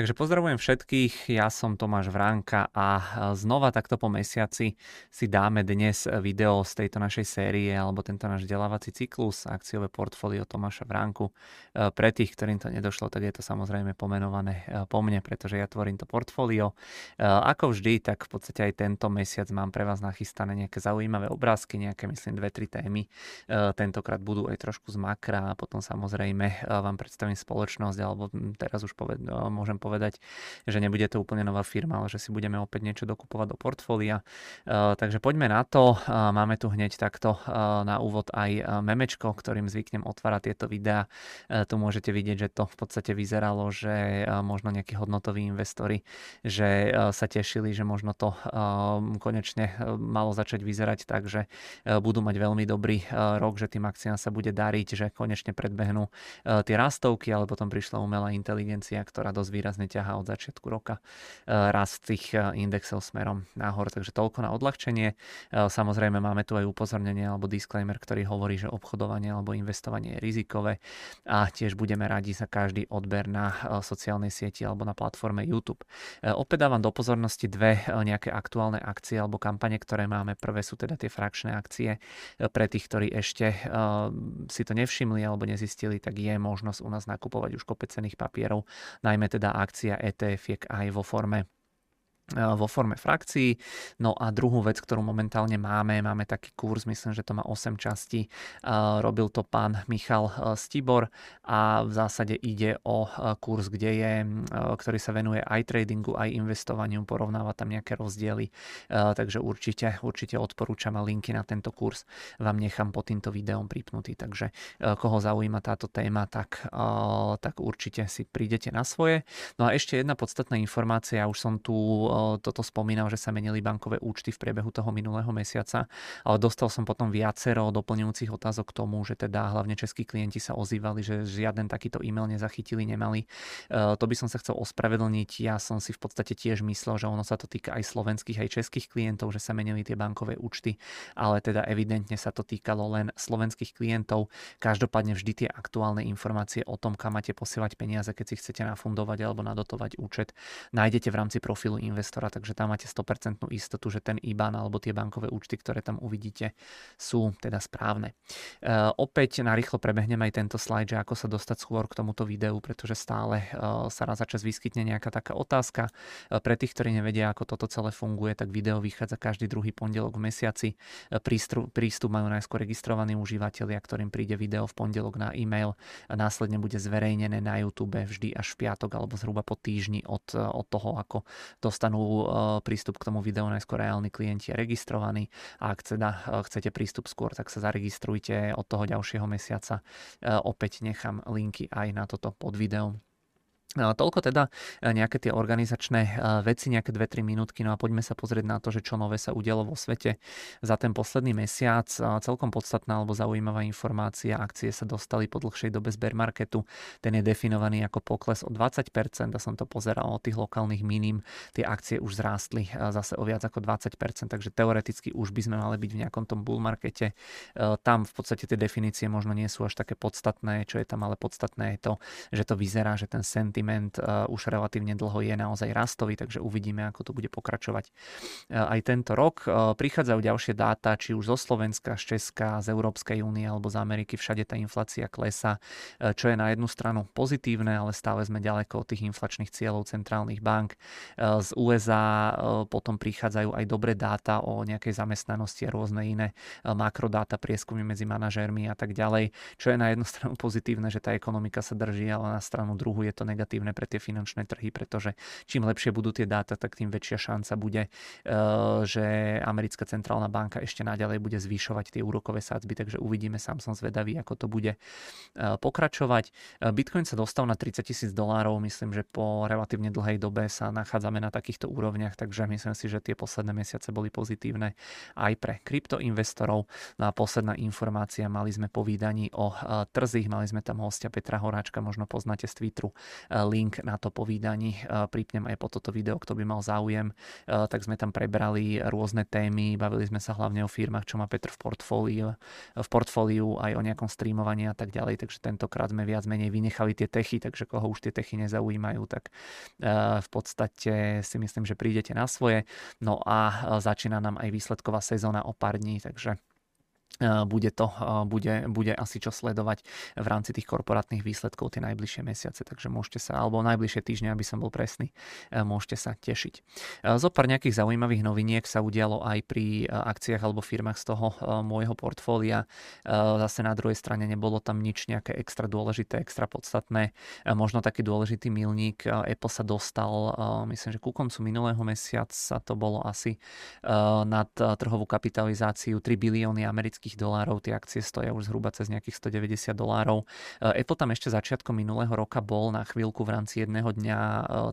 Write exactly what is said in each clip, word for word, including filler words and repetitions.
Takže pozdravujem všetkých, ja som Tomáš Vránka a znova takto po mesiaci si dáme dnes video z tejto našej série alebo tento náš delávací cyklus, akciové portfólio Tomáša Vránku. Pre tých, ktorým to nedošlo, tak je to samozrejme pomenované po mne, pretože ja tvorím to portfólio. Ako vždy, tak v podstate aj tento mesiac mám pre vás nachystané nejaké zaujímavé obrázky, nejaké myslím dve tri témy. Tentokrát budú aj trošku z makra a potom samozrejme vám predstavím spoločnosť, alebo teraz už poved- môžem povedať, že nebude to úplne nová firma, ale že si budeme opäť niečo dokupovať do portfólia. Takže poďme na to. Máme tu hneď takto na úvod aj memečko, ktorým zvyknem otvárať tieto videá. Tu môžete vidieť, že to v podstate vyzeralo, že možno nejakí hodnotoví investori, že sa tešili, že možno to konečne malo začať vyzerať, takže budú mať veľmi dobrý rok, že tým akciám sa bude dariť, že konečne predbehnú tie rastovky, ale potom prišla umelá inteligencia, ktorá dosť výrazne ťahá od začiatku roka rast tých indexov smerom nahor. Takže toľko na odľahčenie. Samozrejme máme tu aj upozornenie alebo disclaimer, ktorý hovorí, že obchodovanie alebo investovanie je rizikové a tiež budeme radi za každý odber na sociálnej sieti alebo na platforme YouTube. Opäť dávam do pozornosti dve nejaké aktuálne akcie alebo kampane, ktoré máme. Prvé sú teda tie frakčné akcie. Pre tých, ktorí ešte si to nevšimli alebo nezistili, tak je možnosť u nás nakupovať už kopec cenných papierov, najmä teda akcia é té efiek aj vo forme vo forme frakcií. No a druhú vec, ktorú momentálne máme, máme taký kurz, myslím, že to má osem častí. Robil to pán Michal Stibor a v zásade ide o kurz, kde je, ktorý sa venuje aj tradingu, aj investovaniu, porovnáva tam nejaké rozdiely. Takže určite, určite odporúčam a linky na tento kurz vám nechám pod týmto videom pripnutý. Takže koho zaujíma táto téma, tak, tak určite si prídete na svoje. No a ešte jedna podstatná informácia, ja už som tu toto spomínal, že sa menili bankové účty v priebehu toho minulého mesiaca, ale dostal som potom viacero doplňujúcich otázok k tomu, že teda hlavne českí klienti sa ozývali, že žiaden takýto e-mail nezachytili, nemali. To by som sa chcel ospravedlniť. Ja som si v podstate tiež myslel, že ono sa to týka aj slovenských, aj českých klientov, že sa menili tie bankové účty, ale teda evidentne sa to týkalo len slovenských klientov. Každopádne vždy tie aktuálne informácie o tom, kam máte posielať peniaze, keď si chcete nafundovať alebo nadotovať účet, nájdete v rámci profilu investora. Takže tam máte sto percent istotu, že ten í bé á en alebo tie bankové účty, ktoré tam uvidíte, sú teda správne. E, opäť narýchlo prebehnem aj tento slide, že ako sa dostať skôr k tomuto videu, pretože stále e, sa raz za čas vyskytne nejaká taká otázka. E, pre tých, ktorí nevedia, ako toto celé funguje, tak video vychádza každý druhý pondelok v mesiaci. E, prístup, prístup majú najskôr registrovaní užívateľia, ktorým príde video v pondelok na e-mail. E, následne bude zverejnené na YouTube vždy až v piatok alebo zhruba po týždni od, od toho, ako dostanú prístup k tomu videu najskôr reálni klienti registrovaní a ak teda chcete prístup skôr, tak sa zaregistrujte od toho ďalšieho mesiaca. Opäť nechám linky aj na toto pod videom. Toľko teda nejaké tie organizačné veci, nejaké dve tri minútky. No a poďme sa pozrieť na to, že čo nové sa udialo vo svete za ten posledný mesiac. Celkom podstatná alebo zaujímavá informácia. Akcie sa dostali po dlhšej dobe z bear marketu. Ten je definovaný ako pokles o dvadsať percent a som to pozeral od tých lokálnych minim. Tie akcie už zrástli zase o viac ako dvadsať percent, takže teoreticky už by sme mali byť v nejakom tom bull markete. Tam v podstate tie definície možno nie sú až také podstatné, čo je tam ale podstatné je to, že to vyzerá, že ten sentiment už relatívne dlho je naozaj rastový, takže uvidíme, ako to bude pokračovať aj tento rok. Prichádzajú ďalšie dáta, či už zo Slovenska, z Česka, z Európskej únie alebo z Ameriky, všade tá inflácia klesá, čo je na jednu stranu pozitívne, ale stále sme ďaleko od tých inflačných cieľov centrálnych bank. Z ú es á potom prichádzajú aj dobré dáta o nejakej zamestnanosti a rôzne iné makrodáta, prieskumy medzi manažérmi a tak ďalej, čo je na jednu stranu pozitívne, že tá ekonomika sa drží, ale na stranu druhú je to negatívne pre tie finančné trhy, pretože čím lepšie budú tie dáta, tak tým väčšia šanca bude, že americká centrálna banka ešte naďalej bude zvyšovať tie úrokové sádzby, takže uvidíme, sám som zvedavý, ako to bude pokračovať. Bitcoin sa dostal na tridsať tisíc dolárov, myslím, že po relatívne dlhej dobe sa nachádzame na takýchto úrovniach, takže myslím si, že tie posledné mesiace boli pozitívne aj pre kryptoinvestorov. No a posledná informácia, mali sme povídaní o trzích, mali sme tam hostia Petra Horáčka, možno poznáte z Twitteru, link na to povídanie pripnem aj pod toto video, kto by mal záujem, tak sme tam prebrali rôzne témy, bavili sme sa hlavne o firmách, čo má Petr v portfóliu, v portfóliu aj o nejakom streamovaní a tak ďalej, takže tentokrát sme viac menej vynechali tie techy, takže koho už tie techy nezaujímajú, tak v podstate si myslím, že prídete na svoje. No a začína nám aj výsledková sezóna o pár dní, takže bude to, bude, bude asi čo sledovať v rámci tých korporátnych výsledkov tie najbližšie mesiace, takže môžete sa, alebo najbližšie týždne, aby som bol presný, môžete sa tešiť. Zopár nejakých zaujímavých noviniek sa udialo aj pri akciách alebo firmách z toho môjho portfólia. Zase na druhej strane nebolo tam nič nejaké extra dôležité, extra podstatné. Možno taký dôležitý milník. Apple sa dostal, myslím, že ku koncu minulého mesiaca to bolo asi nad trhovú kapitalizáciu tri bilióny amerických dolárov, tie akcie stoja už zhruba cez nejakých sto deväťdesiat dolárov. Apple tam ešte začiatkom minulého roka bol na chvíľku v rámci jedného dňa,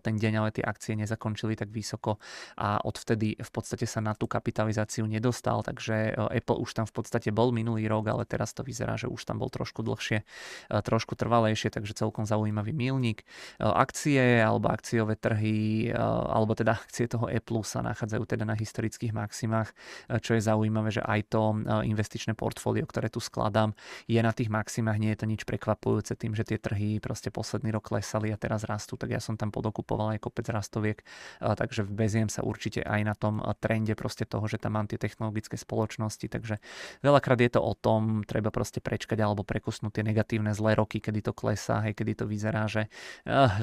ten deň ale tie akcie nezakončili tak vysoko a odvtedy v podstate sa na tú kapitalizáciu nedostal, takže Apple už tam v podstate bol minulý rok, ale teraz to vyzerá, že už tam bol trošku dlhšie, trošku trvalejšie, takže celkom zaujímavý milník. Akcie alebo akciové trhy, alebo teda akcie toho Apple sa nachádzajú teda na historických maximách, čo je zaujímavé, že aj to investičné portfólio, ktoré tu skladám, je na tých maximách, nie je to nič prekvapujúce tým, že tie trhy proste posledný rok klesali a teraz rastú, tak ja som tam podokupoval aj kopec rastoviek, takže veziem sa určite aj na tom trende proste toho, že tam mám tie technologické spoločnosti, takže veľakrát je to o tom, treba proste prečkať alebo prekusnúť tie negatívne zlé roky, kedy to klesá, hej, kedy to vyzerá, že,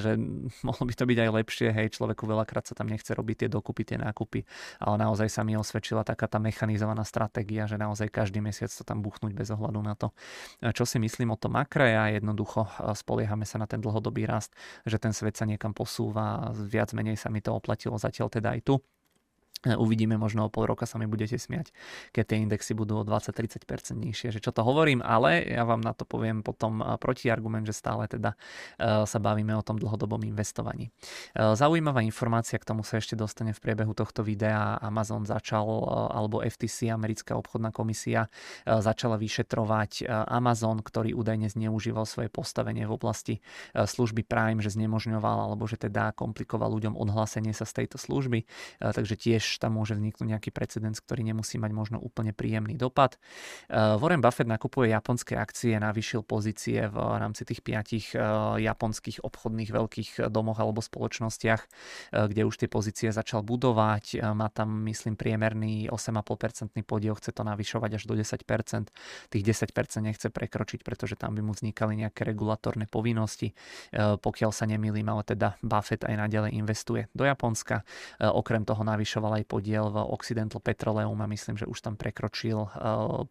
že mohlo by to byť aj lepšie, hej, človeku veľakrát sa tam nechce robiť tie dokupy, tie nákupy, ale naozaj sa mi osvedčila taká tá mechanizovaná stratégia, že naozaj každý mesiac to tam buchnúť bez ohľadu na to, čo si myslím o tom makre, a jednoducho spoliehame sa na ten dlhodobý rast, že ten svet sa niekam posúva, viac menej sa mi to oplatilo zatiaľ teda aj tu. Uvidíme, možno o pol roka sa mi budete smiať, keď tie indexy budú o dvadsať až tridsať percent nižšie, že čo to hovorím, ale ja vám na to poviem potom protiargument, že stále teda sa bavíme o tom dlhodobom investovaní. Zaujímavá informácia, k tomu sa ešte dostane v priebehu tohto videa. Amazon začal, alebo F T C, americká obchodná komisia, začala vyšetrovať Amazon, ktorý údajne zneužíval svoje postavenie v oblasti služby Prime, že znemožňoval alebo že teda komplikoval ľuďom odhlásenie sa z tejto služby, takže tiež tam môže vzniknúť nejaký precedens, ktorý nemusí mať možno úplne príjemný dopad. Warren Buffett nakupuje japonské akcie, navýšil pozície v rámci tých piatich japonských obchodných veľkých domoch alebo spoločnostiach, kde už tie pozície začal budovať. Má tam, myslím, priemerný osem celá päť percent podiel, chce to navyšovať až do desať percent. Tých desať percent nechce prekročiť, pretože tam by mu vznikali nejaké regulatorné povinnosti. Pokiaľ sa nemýlim, ale teda Buffett aj naďalej investuje do Japonska. Okrem toho navyšoval aj podiel v Occidental Petroleum a myslím, že už tam prekročil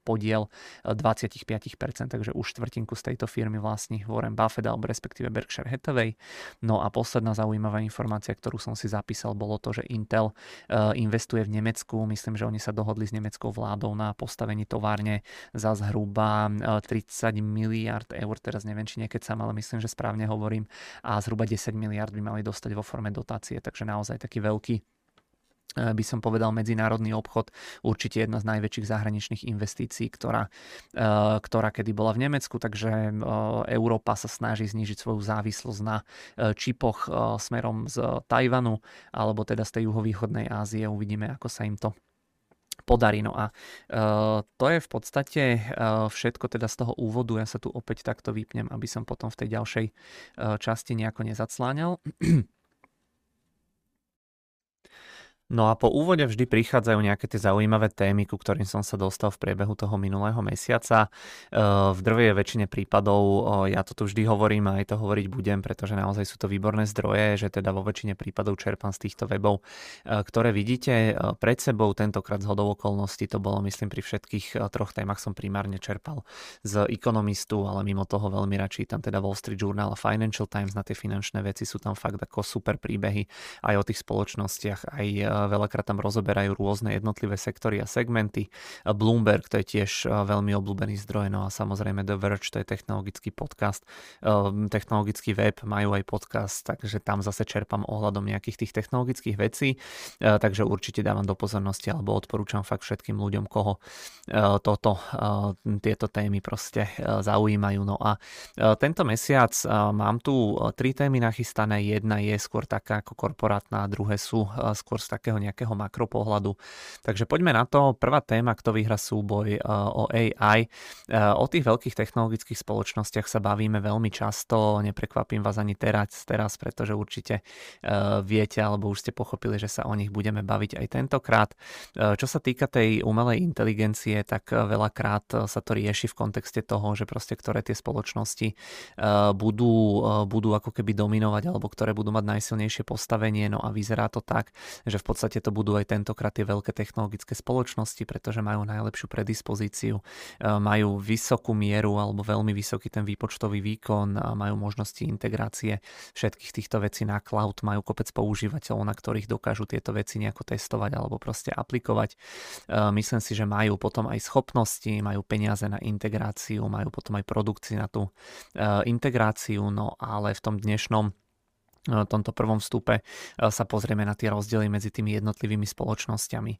podiel dvadsaťpäť percent, takže už štvrtinku z tejto firmy vlastní Warren Buffett alebo respektíve Berkshire Hathaway. No a posledná zaujímavá informácia, ktorú som si zapísal, bolo to, že Intel investuje v Nemecku. Myslím, že oni sa dohodli s nemeckou vládou na postavení továrne za zhruba tridsať miliárd eur, teraz neviem, či niekedy sám, ale myslím, že správne hovorím, a zhruba desať miliárd by mali dostať vo forme dotácie, takže naozaj taký veľký, by som povedal, medzinárodný obchod, určite jedna z najväčších zahraničných investícií, ktorá, ktorá kedy bola v Nemecku, takže Európa sa snaží znížiť svoju závislosť na čipoch smerom z Tajvanu, alebo teda z tej juhovýchodnej Ázie. Uvidíme, ako sa im to podarí. No a uh, to je v podstate uh, všetko teda z toho úvodu. Ja sa tu opäť takto vypnem, aby som potom v tej ďalšej uh, časti nejako nezacláňal. No a po úvode vždy prichádzajú nejaké tie zaujímavé témy, ku ktorým som sa dostal v priebehu toho minulého mesiaca. V drvej väčšine prípadov, ja to tu vždy hovorím a aj to hovoriť budem, pretože naozaj sú to výborné zdroje, že teda vo väčšine prípadov čerpám z týchto webov, ktoré vidíte pred sebou. Tentokrát z hodou okolností to bolo, myslím, pri všetkých troch témach som primárne čerpal z Ekonomistu, ale mimo toho veľmi rád čítam teda Wall Street Journal a Financial Times. Na tie finančné veci sú tam fakt ako super príbehy aj o tých spoločnostiach, aj Veľakrát tam rozoberajú rôzne jednotlivé sektory a segmenty. Bloomberg, to je tiež veľmi obľúbený zdroj, no a samozrejme The Verge, to je technologický podcast, technologický web, majú aj podcast, takže tam zase čerpám ohľadom nejakých tých technologických vecí, takže určite dávam do pozornosti alebo odporúčam fakt všetkým ľuďom, koho toto, tieto témy proste zaujímajú. No a tento mesiac mám tu tri témy nachystané, jedna je skôr taká ako korporátna, druhé sú skôr z takého nejakého makropohľadu. Takže poďme na to. Prvá téma, kto vyhra súboj o á í. O tých veľkých technologických spoločnostiach sa bavíme veľmi často, neprekvapím vás ani teraz, teraz, pretože určite viete alebo už ste pochopili, že sa o nich budeme baviť aj tentokrát. Čo sa týka tej umelej inteligencie, tak veľakrát sa to rieši v kontexte toho, že proste ktoré tie spoločnosti budú, budú ako keby dominovať alebo ktoré budú mať najsilnejšie postavenie. No a vyzerá to tak, že v podstate to budú aj tentokrát tie veľké technologické spoločnosti, pretože majú najlepšiu predispozíciu, majú vysokú mieru alebo veľmi vysoký ten výpočtový výkon, majú možnosti integrácie všetkých týchto vecí na cloud, majú kopec používateľov, na ktorých dokážu tieto veci nejako testovať alebo proste aplikovať. Myslím si, že majú potom aj schopnosti, majú peniaze na integráciu, majú potom aj produkty na tú integráciu, no ale v tom dnešnom v tomto prvom vstupe sa pozrieme na tie rozdiely medzi tými jednotlivými spoločnosťami.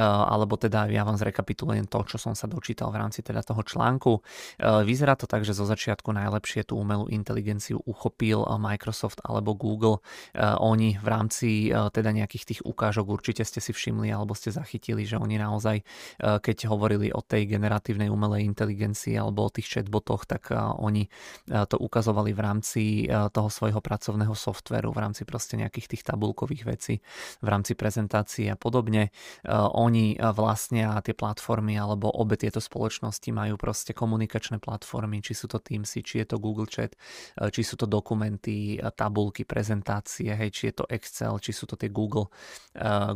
Alebo teda ja vám zrekapitulujem to, čo som sa dočítal v rámci teda toho článku. Vyzerá to tak, že zo začiatku najlepšie tú umelú inteligenciu uchopil Microsoft alebo Google. Oni v rámci teda nejakých tých ukážok, určite ste si všimli alebo ste zachytili, že oni naozaj, keď hovorili o tej generatívnej umelej inteligencii alebo o tých chatbotoch, tak oni to ukazovali v rámci toho svojho pracovného softvéru, v rámci proste nejakých tých tabulkových vecí, v rámci prezentácií a podobne. Oni vlastnia tie platformy, alebo obe tieto spoločnosti majú proste komunikačné platformy, či sú to Teamsy, či je to Google Chat, či sú to dokumenty, tabulky, prezentácie, hej, či je to Excel, či sú to tie Google,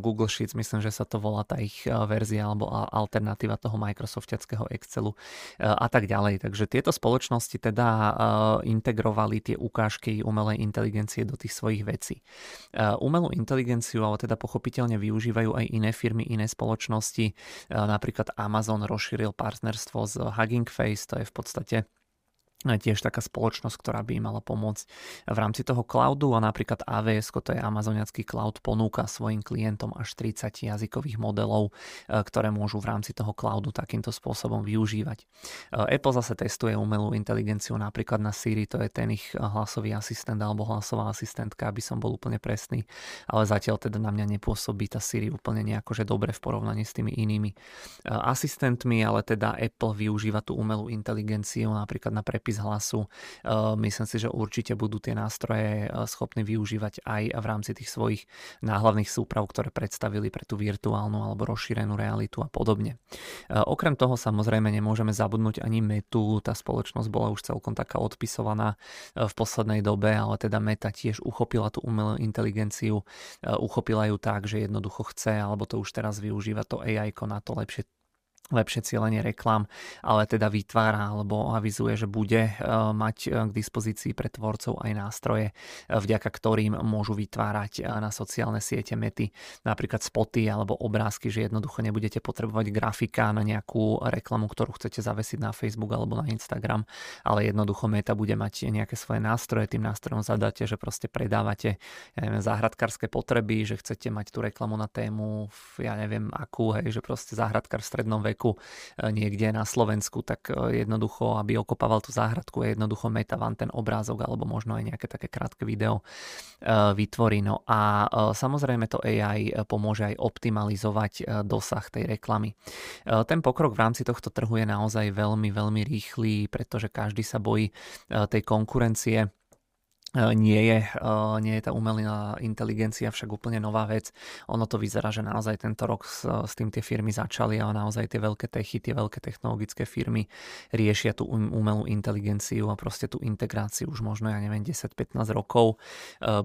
Google Sheets, myslím, že sa to volá tá ich verzia, alebo alternatíva toho Microsoftiackého Excelu a tak ďalej. Takže tieto spoločnosti teda integrovali tie ukážky umelej inteligencie do tých svojich vecí. Umelú inteligenciu, ale teda pochopiteľne využívajú aj iné firmy, iné spoločnosti. Napríklad Amazon rozšíril partnerstvo s Hugging Face, to je v podstate tiež taká spoločnosť, ktorá by im mala pomôcť v rámci toho cloudu, a napríklad á vé es, to je amazoniacký cloud, ponúka svojim klientom až tridsať jazykových modelov, ktoré môžu v rámci toho cloudu takýmto spôsobom využívať. Apple zase testuje umelú inteligenciu napríklad na Siri, to je ten ich hlasový asistent alebo hlasová asistentka, aby som bol úplne presný, ale zatiaľ teda na mňa nepôsobí tá Siri úplne nejako, že dobre v porovnaní s tými inými asistentmi, ale teda Apple využíva tú umelú inteligenciu napríklad na prepis hlasu. Myslím si, že určite budú tie nástroje schopní využívať aj v rámci tých svojich náhlavných súprav, ktoré predstavili pre tú virtuálnu alebo rozšírenú realitu a podobne. Okrem toho samozrejme nemôžeme zabudnúť ani Metu, tá spoločnosť bola už celkom taká odpisovaná v poslednej dobe, ale teda Meta tiež uchopila tú umelú inteligenciu, uchopila ju tak, že jednoducho chce, alebo to už teraz využíva to á í ko na to lepšie lepšie cieľenie reklám, ale teda vytvára alebo avizuje, že bude mať k dispozícii pre tvorcov aj nástroje, vďaka ktorým môžu vytvárať na sociálne siete Mety napríklad spoty alebo obrázky, že jednoducho nebudete potrebovať grafika na nejakú reklamu, ktorú chcete zavesiť na Facebook alebo na Instagram, ale jednoducho Meta bude mať nejaké svoje nástroje, tým nástrojom zadáte, že proste predávate, ja neviem, záhradkárske potreby, že chcete mať tú reklamu na tému, ja neviem akú, hej, že proste záhradkár v strednom veku niekde na Slovensku, tak jednoducho, aby okopával tú záhradku, je jednoducho Meta vám ten obrázok alebo možno aj nejaké také krátke video vytvorí. No a samozrejme to á í pomôže aj optimalizovať dosah tej reklamy. Ten pokrok v rámci tohto trhu je naozaj veľmi, veľmi rýchly, pretože každý sa bojí tej konkurencie. Nie je, nie je tá umelá inteligencia však úplne nová vec. Ono to vyzerá, že naozaj tento rok s, s tým tie firmy začali a naozaj tie veľké techy, tie veľké technologické firmy riešia tú umelú inteligenciu a proste tú integráciu už možno, ja neviem, desať pätnásť rokov.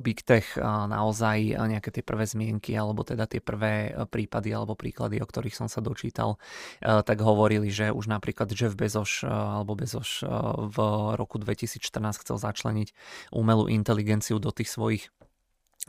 Big Tech naozaj nejaké tie prvé zmienky alebo teda tie prvé prípady alebo príklady, o ktorých som sa dočítal, tak hovorili, že už napríklad Jeff Bezos alebo Bezos v roku dvetisícštrnásť chcel začleniť umelú inteligenciu do tých svojich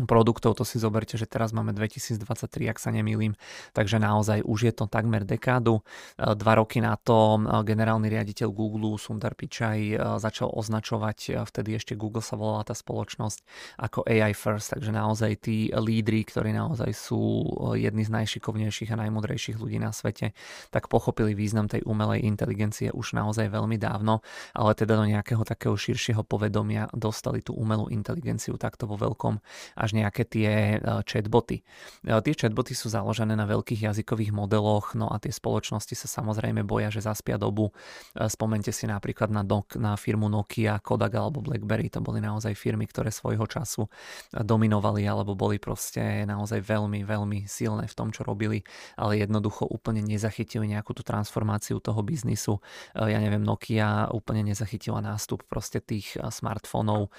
produktov, to si zoberte, že teraz máme dvetisíctridsaťtri, ak sa nemýlim, takže naozaj už je to takmer dekádu. Dva roky na to generálny riaditeľ Google Sundar Pichai začal označovať, vtedy ešte Google sa volala tá spoločnosť, ako á í first, takže naozaj tí lídri, ktorí naozaj sú jedni z najšikovnejších a najmudrejších ľudí na svete, tak pochopili význam tej umelej inteligencie už naozaj veľmi dávno, ale teda do nejakého takého širšieho povedomia dostali tú umelú inteligenciu takto vo veľkom až nejaké tie chatboty. Tie chatboty sú založené na veľkých jazykových modeloch, no a tie spoločnosti sa samozrejme boja, že zaspia dobu. Spomente si napríklad na, dok, na firmu Nokia, Kodak alebo Blackberry, to boli naozaj firmy, ktoré svojho času dominovali alebo boli proste naozaj veľmi, veľmi silné v tom, čo robili, ale jednoducho úplne nezachytili nejakú tú transformáciu toho biznisu. Ja neviem, Nokia úplne nezachytila nástup proste tých smartfónov,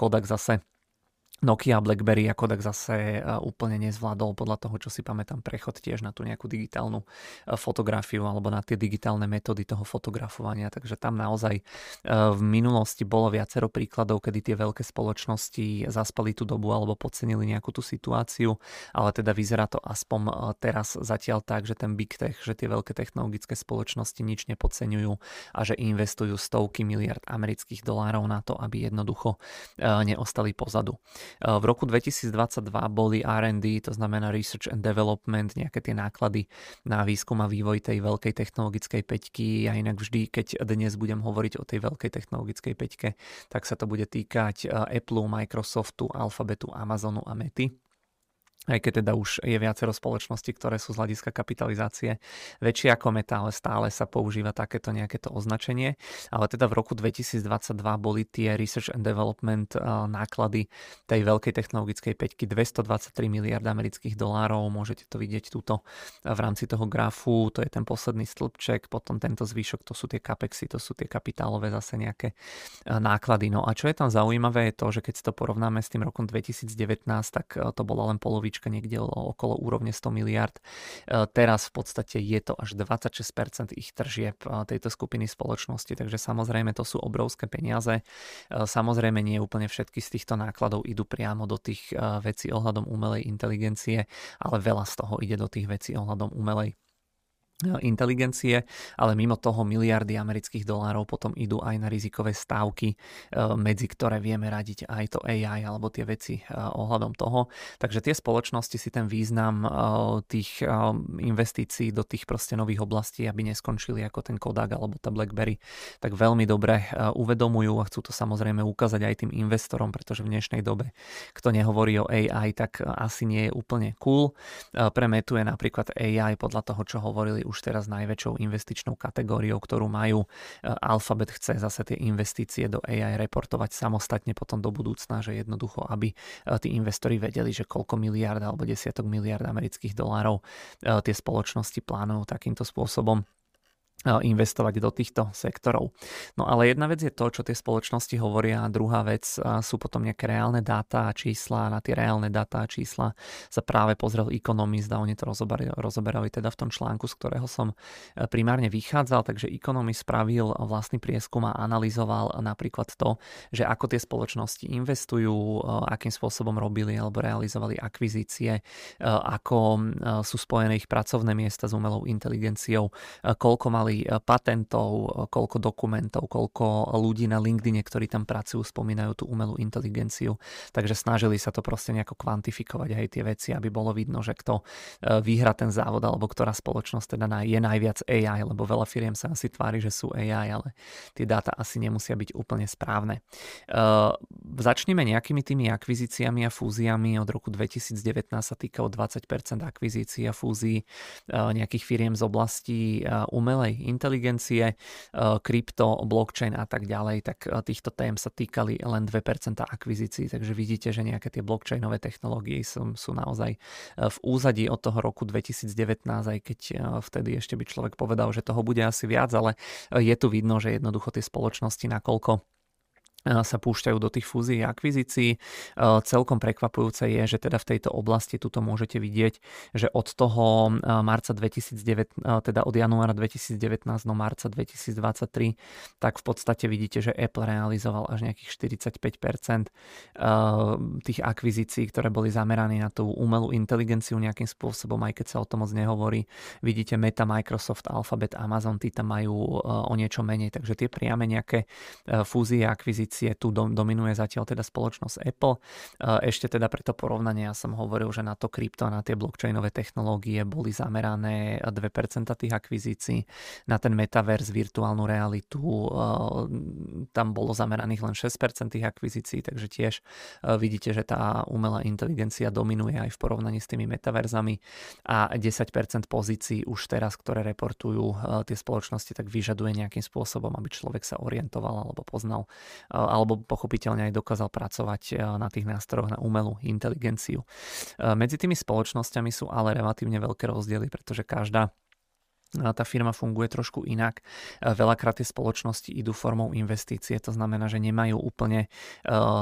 Kodak zase Nokia, Blackberry a Kodak zase úplne nezvládol podľa toho, čo si pamätám, prechod tiež na tú nejakú digitálnu fotografiu alebo na tie digitálne metódy toho fotografovania, takže tam naozaj v minulosti bolo viacero príkladov, kedy tie veľké spoločnosti zaspali tú dobu alebo podcenili nejakú tú situáciu, ale teda vyzerá to aspoň teraz zatiaľ tak, že ten Big Tech, že tie veľké technologické spoločnosti nič nepodceňujú a že investujú stovky miliard amerických dolárov na to, aby jednoducho neostali pozadu. V roku dvetisícdvadsaťdva boli R and D, to znamená Research and Development, nejaké tie náklady na výskum a vývoj tej veľkej technologickej peťky. Ja inak vždy, keď dnes budem hovoriť o tej veľkej technologickej peťke, tak sa to bude týkať Appleu, Microsoftu, Alphabetu, Amazonu a Mety. Aj keď teda už je viacero spoločností, ktoré sú z hľadiska kapitalizácie väčšie ako Meta, ale stále sa používa takéto nejaké to označenie. Ale teda v roku dvetisícdvadsaťdva boli tie Research and Development náklady tej veľkej technologickej päťky dvestodvadsaťtri miliárd amerických dolárov. Môžete to vidieť tuto v rámci toho grafu, to je ten posledný stĺpček, potom tento zvýšok, to sú tie capexy, to sú tie kapitálové zase nejaké náklady. No a čo je tam zaujímavé je to, že keď si to porovnáme s tým rokom dvetisícdevätnásť, tak to bola len polovička niekde okolo úrovne sto miliárd. Teraz v podstate je to až dvadsaťšesť percent ich tržieb tejto skupiny spoločnosti, takže samozrejme to sú obrovské peniaze. Samozrejme nie úplne všetky z týchto nákladov idú priamo do tých vecí ohľadom umelej inteligencie, ale veľa z toho ide do tých vecí ohľadom umelej inteligencie, ale mimo toho miliardy amerických dolárov potom idú aj na rizikové stávky, medzi ktoré vieme radiť aj to á í alebo tie veci ohľadom toho. Takže tie spoločnosti si ten význam tých investícií do tých proste nových oblastí, aby neskončili ako ten Kodak alebo tá Blackberry, tak veľmi dobre uvedomujú a chcú to samozrejme ukázať aj tým investorom, pretože v dnešnej dobe, kto nehovorí o á í, tak asi nie je úplne cool. Pre Metu je napríklad á í podľa toho, čo hovorili už teraz najväčšou investičnou kategóriou, ktorú majú. Alphabet chce zase tie investície do á í reportovať samostatne potom do budúcna, že jednoducho, aby tí investori vedeli, že koľko miliárd alebo desiatok miliárd amerických dolárov tie spoločnosti plánujú takýmto spôsobom investovať do týchto sektorov. No ale jedna vec je to, čo tie spoločnosti hovoria, a druhá vec sú potom nejaké reálne dáta a čísla. Na tie reálne dáta a čísla sa práve pozrel Economist a oni to rozoberali, rozoberali teda v tom článku, z ktorého som primárne vychádzal, takže Economist spravil vlastný prieskum a analyzoval napríklad to, že ako tie spoločnosti investujú, akým spôsobom robili alebo realizovali akvizície, ako sú spojené ich pracovné miesta s umelou inteligenciou, koľko mali patentov, koľko dokumentov, koľko ľudí na LinkedIne, ktorí tam pracujú, spomínajú tú umelú inteligenciu. Takže snažili sa to proste nejako kvantifikovať aj tie veci, aby bolo vidno, že kto vyhra ten závod alebo ktorá spoločnosť teda je najviac á í, lebo veľa firiem sa asi tvári, že sú á í, ale tie dáta asi nemusia byť úplne správne. Začneme nejakými tými akvizíciami a fúziami. Od roku dvetisícdevätnásť sa týkalo dvadsať percent akvizícií a fúzií nejakých firiem z oblasti umelej inteligencie, krypto, blockchain a tak ďalej, tak týchto tém sa týkali len dve percentá akvizícií, takže vidíte, že nejaké tie blockchainové technológie sú, sú naozaj v úzadí od toho roku dvetisícdevätnásť, aj keď vtedy ešte by človek povedal, že toho bude asi viac, ale je tu vidno, že jednoducho tie spoločnosti, nakoľko sa púšťajú do tých fúzií a akvizícií. Celkom prekvapujúce je, že teda v tejto oblasti tuto môžete vidieť, že od toho marca dvetisícdeväť, teda od januára dvetisícdevätnásť do marca dvetisícdvadsaťtri, tak v podstate vidíte, že Apple realizoval až nejakých štyridsaťpäť percent tých akvizícií, ktoré boli zamerané na tú umelú inteligenciu nejakým spôsobom, aj keď sa o tom moc nehovorí. Vidíte Meta, Microsoft, Alphabet, Amazon, tí tam majú o niečo menej, takže tie priame nejaké fúzie a akvizície tu dominuje zatiaľ teda spoločnosť Apple. Ešte teda pre to porovnanie ja som hovoril, že na to krypto a na tie blockchainové technológie boli zamerané dve percentá tých akvizícií. Na ten metaverse, virtuálnu realitu tam bolo zameraných len šesť percent tých akvizícií, takže tiež vidíte, že tá umelá inteligencia dominuje aj v porovnaní s tými metaverzami a desať percent pozícií už teraz, ktoré reportujú tie spoločnosti, tak vyžaduje nejakým spôsobom, aby človek sa orientoval alebo poznal alebo pochopiteľne aj dokázal pracovať na tých nástrojoch na umelú inteligenciu. Medzi tými spoločnosťami sú ale relatívne veľké rozdiely, pretože každá tá firma funguje trošku inak. Veľakrát tie spoločnosti idú formou investície, to znamená, že nemajú úplne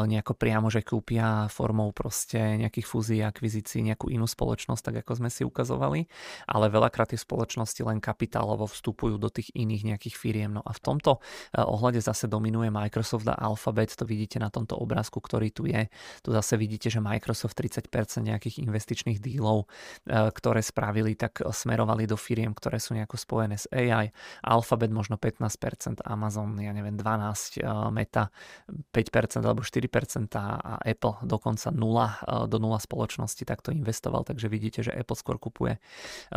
nejako priamo, že kúpia formou proste nejakých fúzií, akvizícií, nejakú inú spoločnosť, tak ako sme si ukazovali, ale veľakrát tie spoločnosti len kapitálovo vstupujú do tých iných nejakých firiem. No a v tomto ohľade zase dominuje Microsoft a Alphabet, to vidíte na tomto obrázku, ktorý tu je. Tu zase vidíte, že Microsoft tridsať percent nejakých investičných dílov, ktoré spravili, tak smerovali do firiem, ktoré sú nejako spojené s á í. Alphabet možno pätnásť percent, Amazon, ja neviem, dvanásť percent, Meta päť percent alebo štyri percent a Apple dokonca nula, do nula spoločnosti takto investoval, takže vidíte, že Apple skôr kupuje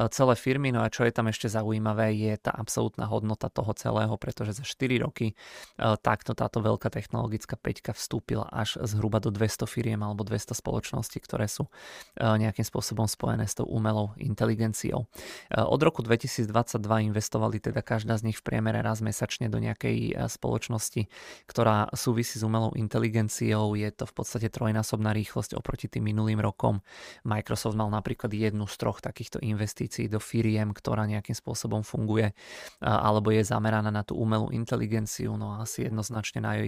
celé firmy. No a čo je tam ešte zaujímavé, je tá absolútna hodnota toho celého, pretože za štyri roky takto táto veľká technologická päťka vstúpila až zhruba do dvesto firiem alebo dvesto spoločností, ktoré sú nejakým spôsobom spojené s tou umelou inteligenciou. Od roku dvetisícdvadsaťdva investovali teda každá z nich v priemere raz mesačne do nejakej spoločnosti, ktorá súvisí s umelou inteligenciou. Je to v podstate trojnásobná rýchlosť oproti tým minulým rokom. Microsoft mal napríklad jednu z troch takýchto investícií do firiem, ktorá nejakým spôsobom funguje alebo je zameraná na tú umelú inteligenciu. No a asi jednoznačne naj,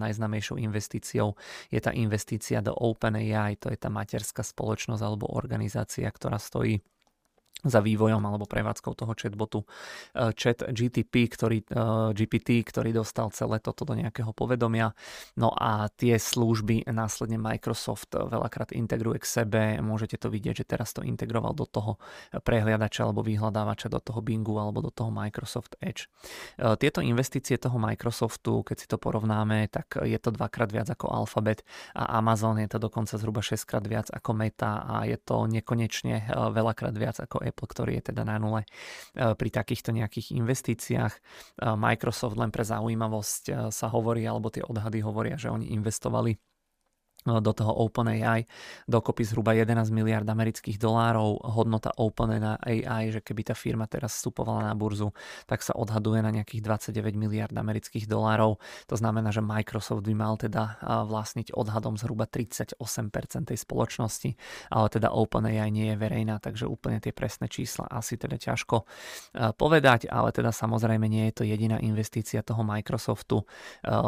najznámejšou investíciou je tá investícia do OpenAI, to je tá materská spoločnosť alebo organizácia, ktorá stojí za vývojom alebo prevádzkou toho chatbotu chat gé té pé, ktorý, gé pé té, ktorý dostal celé toto do nejakého povedomia. No a tie služby následne Microsoft veľakrát integruje k sebe. Môžete to vidieť, že teraz to integroval do toho prehliadača alebo vyhľadávača, do toho Bingu alebo do toho Microsoft Edge. Tieto investície toho Microsoftu, keď si to porovnáme, tak je to dvakrát viac ako Alphabet a Amazon, je to dokonca zhruba šesťkrát viac ako Meta a je to nekonečne veľakrát viac ako Apple, ktorý je teda na nule pri takýchto nejakých investíciách. Microsoft, len pre zaujímavosť sa hovorí, alebo tie odhady hovoria, že oni investovali do toho OpenAI dokopy zhruba jedenásť miliárd amerických dolárov. Hodnota OpenAI, že keby tá firma teraz vstupovala na burzu, tak sa odhaduje na nejakých dvadsaťdeväť miliárd amerických dolárov. To znamená, že Microsoft by mal teda vlastniť odhadom zhruba tridsaťosem percent tej spoločnosti, ale teda OpenAI nie je verejná, takže úplne tie presné čísla asi teda ťažko povedať, ale teda samozrejme nie je to jediná investícia toho Microsoftu.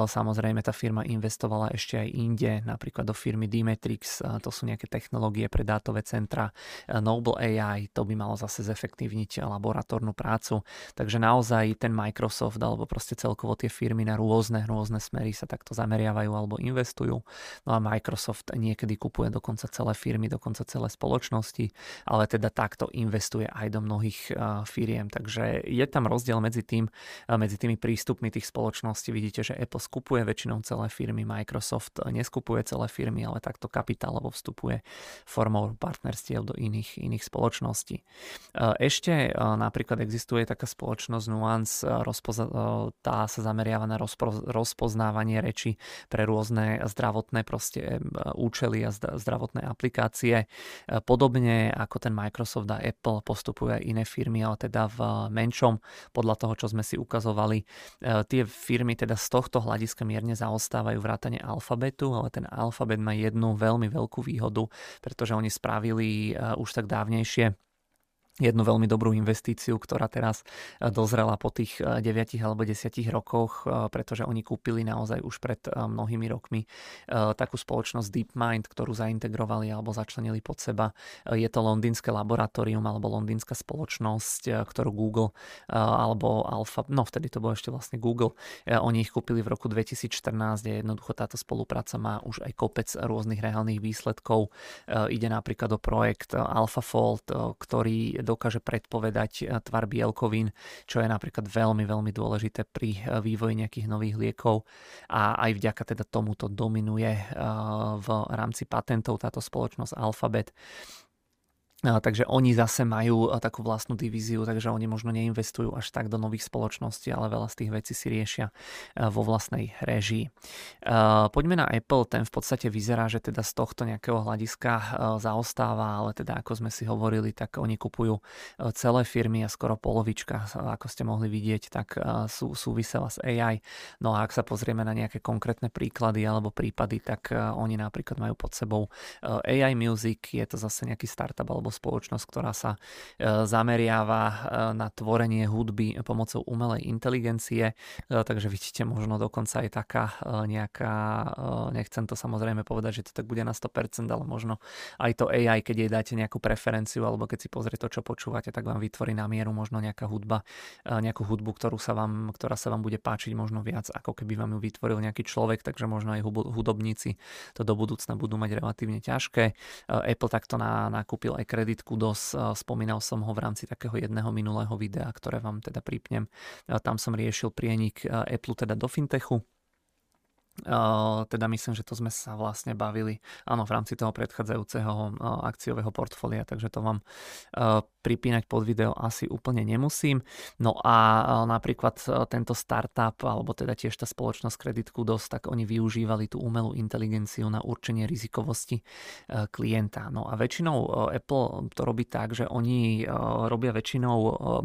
Samozrejme tá firma investovala ešte aj inde, napríklad do firmy D-Matrix, to sú nejaké technológie pre dátové centra, Noble á í, to by malo zase zefektívniť laboratórnu prácu, takže naozaj ten Microsoft, alebo proste celkovo tie firmy na rôzne, rôzne smery sa takto zameriavajú alebo investujú. No a Microsoft niekedy kupuje dokonca celé firmy, dokonca celé spoločnosti, ale teda takto investuje aj do mnohých firiem, takže je tam rozdiel medzi tým, medzi tými prístupmi tých spoločností. Vidíte, že Apple skupuje väčšinou celé firmy, Microsoft neskupuje celé firmy, ale takto kapitálovo vstupuje formou partnerstiev do iných, iných spoločností. Ešte napríklad existuje taká spoločnosť Nuance, rozpoza- tá sa zameriava na rozpo- rozpoznávanie reči pre rôzne zdravotné proste účely a zdravotné aplikácie. Podobne ako ten Microsoft a Apple postupujú aj iné firmy, ale teda v menšom, podľa toho, čo sme si ukazovali. Tie firmy teda z tohto hľadiska mierne zaostávajú vrátane Alphabetu, ale ten Alphabet má jednu veľmi veľkú výhodu, pretože oni spravili uh, už tak dávnejšie jednu veľmi dobrú investíciu, ktorá teraz dozrela po tých deviatich alebo desiatich rokoch, pretože oni kúpili naozaj už pred mnohými rokmi takú spoločnosť DeepMind, ktorú zaintegrovali alebo začlenili pod seba. Je to londýnske laboratórium alebo londýnska spoločnosť, ktorú Google alebo Alphabet, no vtedy to bolo ešte vlastne Google, oni ich kúpili v roku dvetisícštrnásť a jednoducho táto spolupráca má už aj kopec rôznych reálnych výsledkov. Ide napríklad o projekt AlphaFold, ktorý dokáže predpovedať tvar bielkovín, čo je napríklad veľmi, veľmi dôležité pri vývoji nejakých nových liekov, a aj vďaka teda tomuto dominuje v rámci patentov táto spoločnosť Alphabet. Takže oni zase majú takú vlastnú divíziu, takže oni možno neinvestujú až tak do nových spoločností, ale veľa z tých vecí si riešia vo vlastnej réžii. Poďme na Apple, ten v podstate vyzerá, že teda z tohto nejakého hľadiska zaostáva, ale teda ako sme si hovorili, tak oni kupujú celé firmy a skoro polovička, ako ste mohli vidieť, tak sú súvisela s á í. No a ak sa pozrieme na nejaké konkrétne príklady alebo prípady, tak oni napríklad majú pod sebou á í Music, je to zase nejaký startup alebo spoločnosť, ktorá sa zameriava na tvorenie hudby pomocou umelej inteligencie, takže vidíte, možno dokonca aj taká nejaká, nechcem to samozrejme povedať, že to tak bude na sto percent, ale možno aj to á í, keď jej dáte nejakú preferenciu alebo keď si pozrie to, čo počúvate, tak vám vytvorí na mieru možno nejaká hudba, nejakú hudbu, ktorú sa vám, ktorá sa vám bude páčiť možno viac, ako keby vám ju vytvoril nejaký človek, takže možno aj hudobníci to do budúcna budú mať relatívne ťažké. Apple takto nakúpil aj Credit Kudos, spomínal som ho v rámci takého jedného minulého videa, ktoré vám teda pripnem. Tam som riešil prienik Apple teda do fintechu. Teda myslím, že to sme sa vlastne bavili, áno, v rámci toho predchádzajúceho akciového portfólia, takže to vám pripínať pod video asi úplne nemusím. No a napríklad tento startup, alebo teda tiež tá spoločnosť Credit Kudos, tak oni využívali tú umelú inteligenciu na určenie rizikovosti klienta. No a väčšinou Apple to robí tak, že oni robia väčšinou,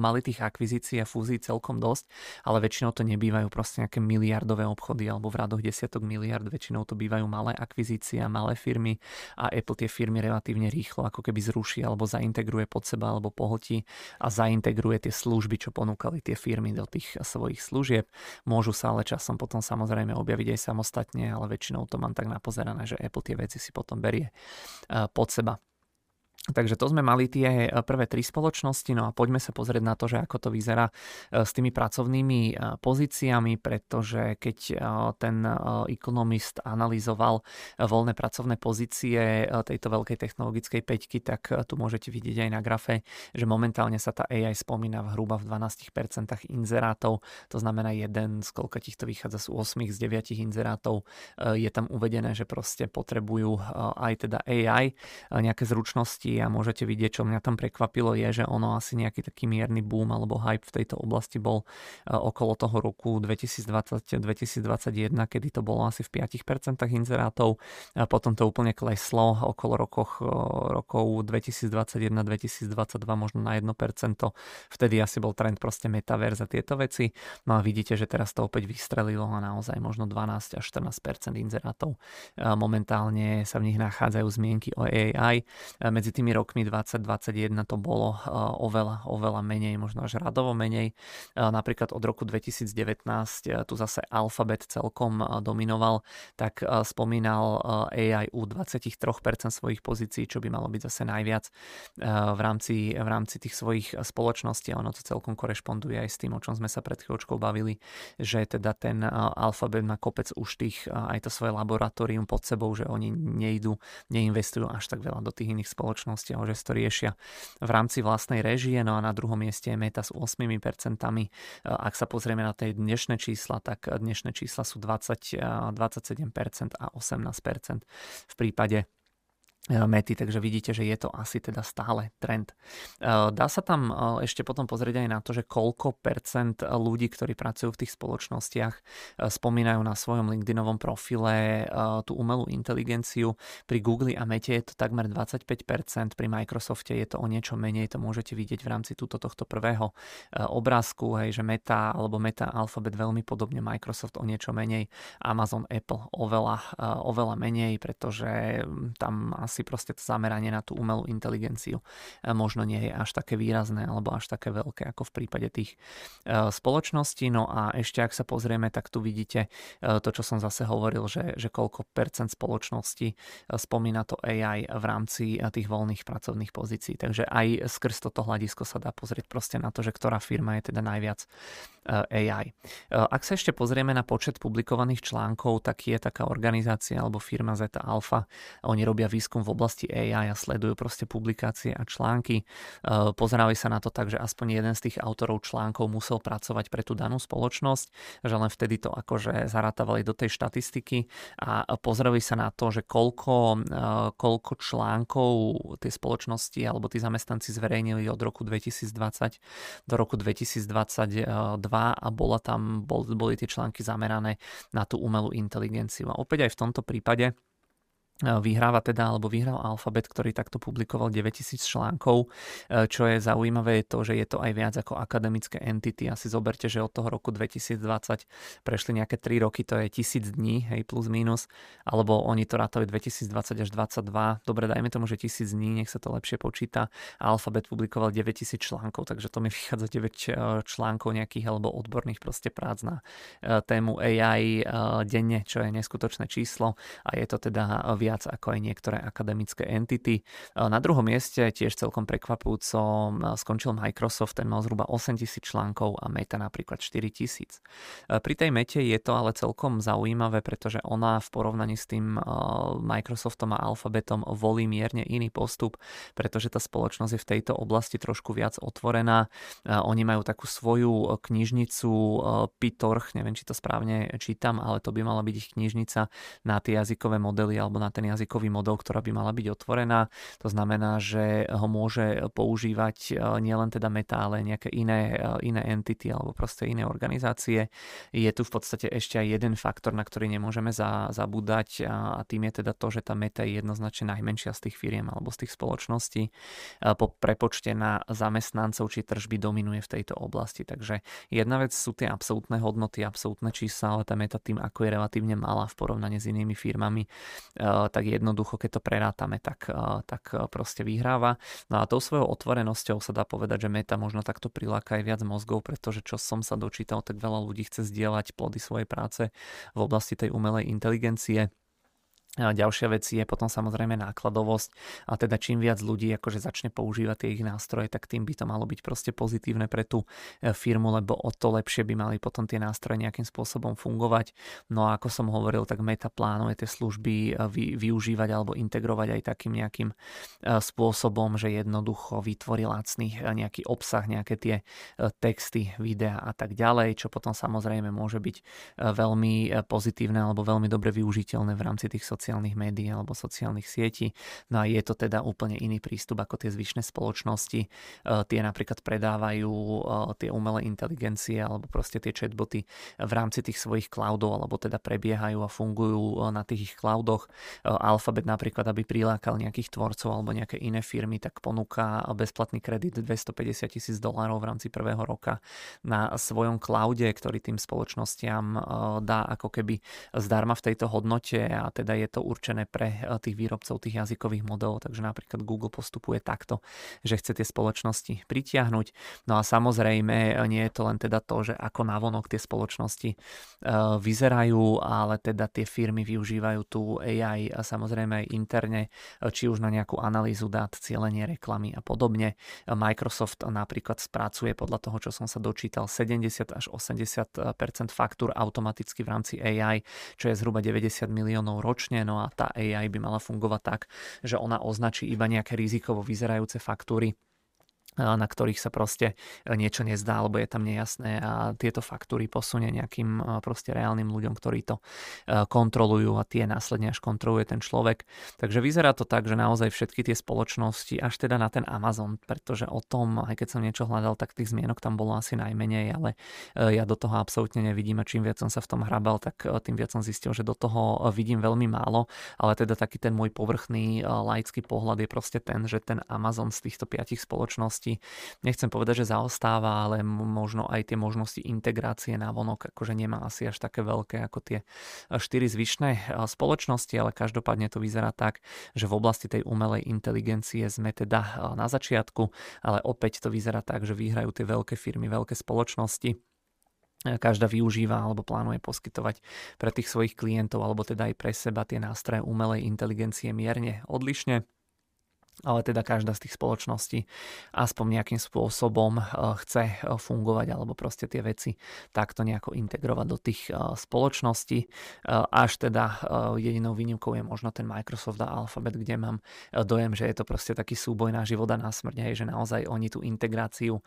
mali tých akvizícií a fúzií celkom dosť, ale väčšinou to nebývajú proste nejaké miliardové obchody alebo v radoch desať miliárd, väčšinou to bývajú malé akvizície a malé firmy, a Apple tie firmy relatívne rýchlo ako keby zruší alebo zaintegruje pod seba alebo pohltí a zaintegruje tie služby, čo ponúkali tie firmy do tých svojich služieb. Môžu sa ale časom potom samozrejme objaviť aj samostatne, ale väčšinou to mám tak napozerané, že Apple tie veci si potom berie pod seba. Takže to sme mali tie prvé tri spoločnosti, no a poďme sa pozrieť na to, že ako to vyzerá s tými pracovnými pozíciami, pretože keď ten ekonomist analyzoval voľné pracovné pozície tejto veľkej technologickej päťky, tak tu môžete vidieť aj na grafe, že momentálne sa tá á í spomína v hruba v dvanástich percentách inzerátov, to znamená jeden z koľka týchto vychádza z osem z deviatich inzerátov, je tam uvedené, že proste potrebujú aj teda á í, nejaké zručnosti. A môžete vidieť, čo mňa tam prekvapilo, je, že ono asi nejaký taký mierny boom alebo hype v tejto oblasti bol okolo toho roku dvetisícdvadsať dvetisícdvadsaťjeden, kedy to bolo asi v päť percent inzerátov, a potom to úplne kleslo okolo rokoch, rokov dvetisícdvadsaťjeden dvetisícdvadsaťdva možno na jedno percento, vtedy asi bol trend proste metaverse a tieto veci. No a vidíte, že teraz to opäť vystrelilo a naozaj možno dvanásť až štrnásť percent inzerátov momentálne sa v nich nachádzajú zmienky o á í. Medzi tými rokmi dvadsať dvadsaťjeden to bolo oveľa, oveľa menej, možno až radovo menej. Napríklad od roku dvetisícdevätnásť tu zase Alphabet celkom dominoval, tak spomínal á í u dvadsaťtri percent svojich pozícií, čo by malo byť zase najviac v rámci, v rámci tých svojich spoločností, a ono to celkom korešponduje aj s tým, o čom sme sa pred chvíľočkou bavili, že teda ten Alphabet má kopec už tých, aj to svoje laboratórium pod sebou, že oni nejdú, neinvestujú až tak veľa do tých iných spoločností. spoločnosti, ale že to riešia v rámci vlastnej režie. No a na druhom mieste je Meta s osem percent. Ak sa pozrieme na tie dnešné čísla, tak dnešné čísla sú dvadsať, dvadsaťsedem percent a osemnásť percent v prípade Mety, takže vidíte, že je to asi teda stále trend. Dá sa tam ešte potom pozrieť aj na to, že koľko percent ľudí, ktorí pracujú v tých spoločnostiach, spomínajú na svojom LinkedInovom profile tú umelú inteligenciu. Pri Google a Mete je to takmer dvadsaťpäť percent, pri Microsofte je to o niečo menej, to môžete vidieť v rámci túto, tohto prvého obrázku, hej, že Meta alebo Meta Alphabet veľmi podobne, Microsoft o niečo menej, Amazon, Apple oveľa, oveľa menej, pretože tam asi asi proste to zameranie na tú umelú inteligenciu možno nie je až také výrazné alebo až také veľké ako v prípade tých spoločností. No a ešte ak sa pozrieme, tak tu vidíte to, čo som zase hovoril, že, že koľko percent spoločnosti spomína to á í v rámci tých voľných pracovných pozícií. Takže aj skrz toto hľadisko sa dá pozrieť proste na to, že ktorá firma je teda najviac á í. Ak sa ešte pozrieme na počet publikovaných článkov, tak je taká organizácia alebo firma Zeta Alpha. Oni robia výskum v oblasti á í a sledujú proste publikácie a články. Pozerali sa na to tak, že aspoň jeden z tých autorov článkov musel pracovať pre tú danú spoločnosť, že len vtedy to akože zarátavali do tej štatistiky a pozreli sa na to, že koľko, koľko článkov tie spoločnosti alebo tí zamestnanci zverejnili od roku dvetisícdvadsať do roku dvetisícdvadsaťdva a bola tam, boli tie články zamerané na tú umelú inteligenciu. A opäť aj v tomto prípade vyhráva teda, alebo vyhral Alphabet, ktorý takto publikoval deväťtisíc článkov. Čo je zaujímavé je to, že je to aj viac ako akademické entity. Asi zoberte, že od toho roku dvetisícdvadsať prešli nejaké tri roky, to je tisíc dní, hej, plus minus, alebo oni to rátali dvetisícdvadsať až dvadsaťdva. Dobre, dajme tomu, že tisíc dní, nech sa to lepšie počíta. Alphabet publikoval deväťtisíc článkov, takže to mi vychádza deväť článkov nejakých alebo odborných proste prác na tému á í denne, čo je neskutočné číslo a je to teda viac ako aj niektoré akademické entity. Na druhom mieste tiež celkom prekvapujúco skončil Microsoft, ten mal zhruba osemtisíc článkov a Meta napríklad štyritisíc. Pri tej Mete je to ale celkom zaujímavé, pretože ona v porovnaní s tým Microsoftom a Alphabetom volí mierne iný postup, pretože tá spoločnosť je v tejto oblasti trošku viac otvorená. Oni majú takú svoju knižnicu Pitorch, neviem, či to správne čítam, ale to by mala byť ich knižnica na tie jazykové modely alebo na ten jazykový model, ktorá by mala byť otvorená. To znamená, že ho môže používať nielen teda Meta, ale nejaké iné, iné entity alebo proste iné organizácie. Je tu v podstate ešte aj jeden faktor, na ktorý nemôžeme zabúdať a tým je teda to, že tá Meta je jednoznačne najmenšia z tých firiem alebo z tých spoločností. Po prepočte na zamestnancov či tržby dominuje v tejto oblasti. Takže jedna vec sú tie absolútne hodnoty, absolútne čísla, ale tá Meta tým, ako je relatívne malá v porovnaní s inými firmami, tak jednoducho, keď to prerátame, tak, tak proste vyhráva. No a tou svojou otvorenosťou sa dá povedať, že Meta možno takto priláka aj viac mozgov, pretože čo som sa dočítal, tak veľa ľudí chce zdieľať plody svojej práce v oblasti tej umelej inteligencie. A ďalšia vec je potom samozrejme nákladovosť a teda čím viac ľudí akože začne používať tie ich nástroje, tak tým by to malo byť proste pozitívne pre tú firmu, lebo o to lepšie by mali potom tie nástroje nejakým spôsobom fungovať. No a ako som hovoril, tak Meta plánuje tie služby vy, využívať alebo integrovať aj takým nejakým spôsobom, že jednoducho vytvorí lacný nejaký obsah, nejaké tie texty, videá a tak ďalej, čo potom samozrejme môže byť veľmi pozitívne alebo veľmi dobre využiteľné v rámci tých sociálnych sociálnych médií alebo sociálnych sietí. No a je to teda úplne iný prístup ako tie zvyšné spoločnosti. Tie napríklad predávajú tie umelé inteligencie alebo proste tie chatboty v rámci tých svojich cloudov alebo teda prebiehajú a fungujú na tých ich cloudoch. Alphabet napríklad, aby prilákal nejakých tvorcov alebo nejaké iné firmy, tak ponúka bezplatný kredit dvestopäťdesiat tisíc dolárov v rámci prvého roka na svojom cloude, ktorý tým spoločnostiam dá ako keby zdarma v tejto hodnote a teda je to určené pre tých výrobcov tých jazykových modelov, takže napríklad Google postupuje takto, že chce tie spoločnosti pritiahnuť. No a samozrejme nie je to len teda to, že ako navonok tie spoločnosti vyzerajú, ale teda tie firmy využívajú tú á í a samozrejme aj interne, či už na nejakú analýzu dát, cielenie reklamy a podobne. Microsoft napríklad spracuje podľa toho, čo som sa dočítal, sedemdesiat až osemdesiat percent faktúr automaticky v rámci á í, čo je zhruba deväťdesiat miliónov ročne. No a tá á í by mala fungovať tak, že ona označí iba nejaké rizikovo vyzerajúce faktúry, na ktorých sa proste niečo nezdá, alebo je tam nejasné a tieto faktúry posunie nejakým proste reálnym ľuďom, ktorí to kontrolujú a tie následne až kontroluje ten človek. Takže vyzerá to tak, že naozaj všetky tie spoločnosti, až teda na ten Amazon, pretože o tom, aj keď som niečo hľadal, tak tých zmienok tam bolo asi najmenej, ale ja do toho absolútne nevidím a čím viac som sa v tom hrabal, tak tým viac som zistil, že do toho vidím veľmi málo, ale teda taký ten môj povrchný laický pohľad je proste ten, že ten Amazon z týchto piatich spoločností možnosti, nechcem povedať, že zaostáva, ale možno aj tie možnosti integrácie navonok akože nemá asi až také veľké ako tie štyri zvyšné spoločnosti, ale každopádne to vyzerá tak, že v oblasti tej umelej inteligencie sme teda na začiatku, ale opäť to vyzerá tak, že vyhrajú tie veľké firmy, veľké spoločnosti. Každá využíva alebo plánuje poskytovať pre tých svojich klientov alebo teda aj pre seba tie nástroje umelej inteligencie mierne odlišne. Ale teda každá z tých spoločností aspoň nejakým spôsobom chce fungovať alebo proste tie veci takto nejako integrovať do tých spoločností. Až teda jedinou výnimkou je možno ten Microsoft a Alphabet, kde mám dojem, že je to proste taký súboj na život a na smrť, hej, že naozaj oni tú integráciu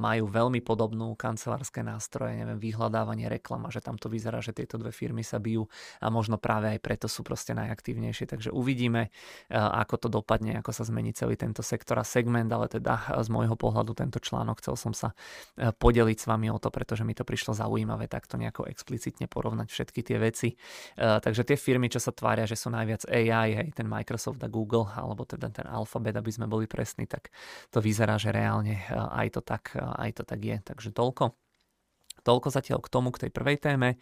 majú veľmi podobnú, kancelárske nástroje, neviem, vyhľadávanie, reklama, že tam to vyzerá, že tieto dve firmy sa bijú a možno práve aj preto sú proste najaktívnejšie. Takže uvidíme, ako to dopadne, ako sa zmení celý tento sektor a segment, ale teda z môjho pohľadu tento článok chcel som sa podeliť s vami o to, pretože mi to prišlo zaujímavé takto nejako explicitne porovnať všetky tie veci. Takže tie firmy, čo sa tvária, že sú najviac á í, hej, ten Microsoft a Google, alebo teda ten Alphabet, aby sme boli presní, tak to vyzerá, že reálne aj to tak, aj to tak je. Takže toľko. Toľko zatiaľ k tomu, k tej prvej téme.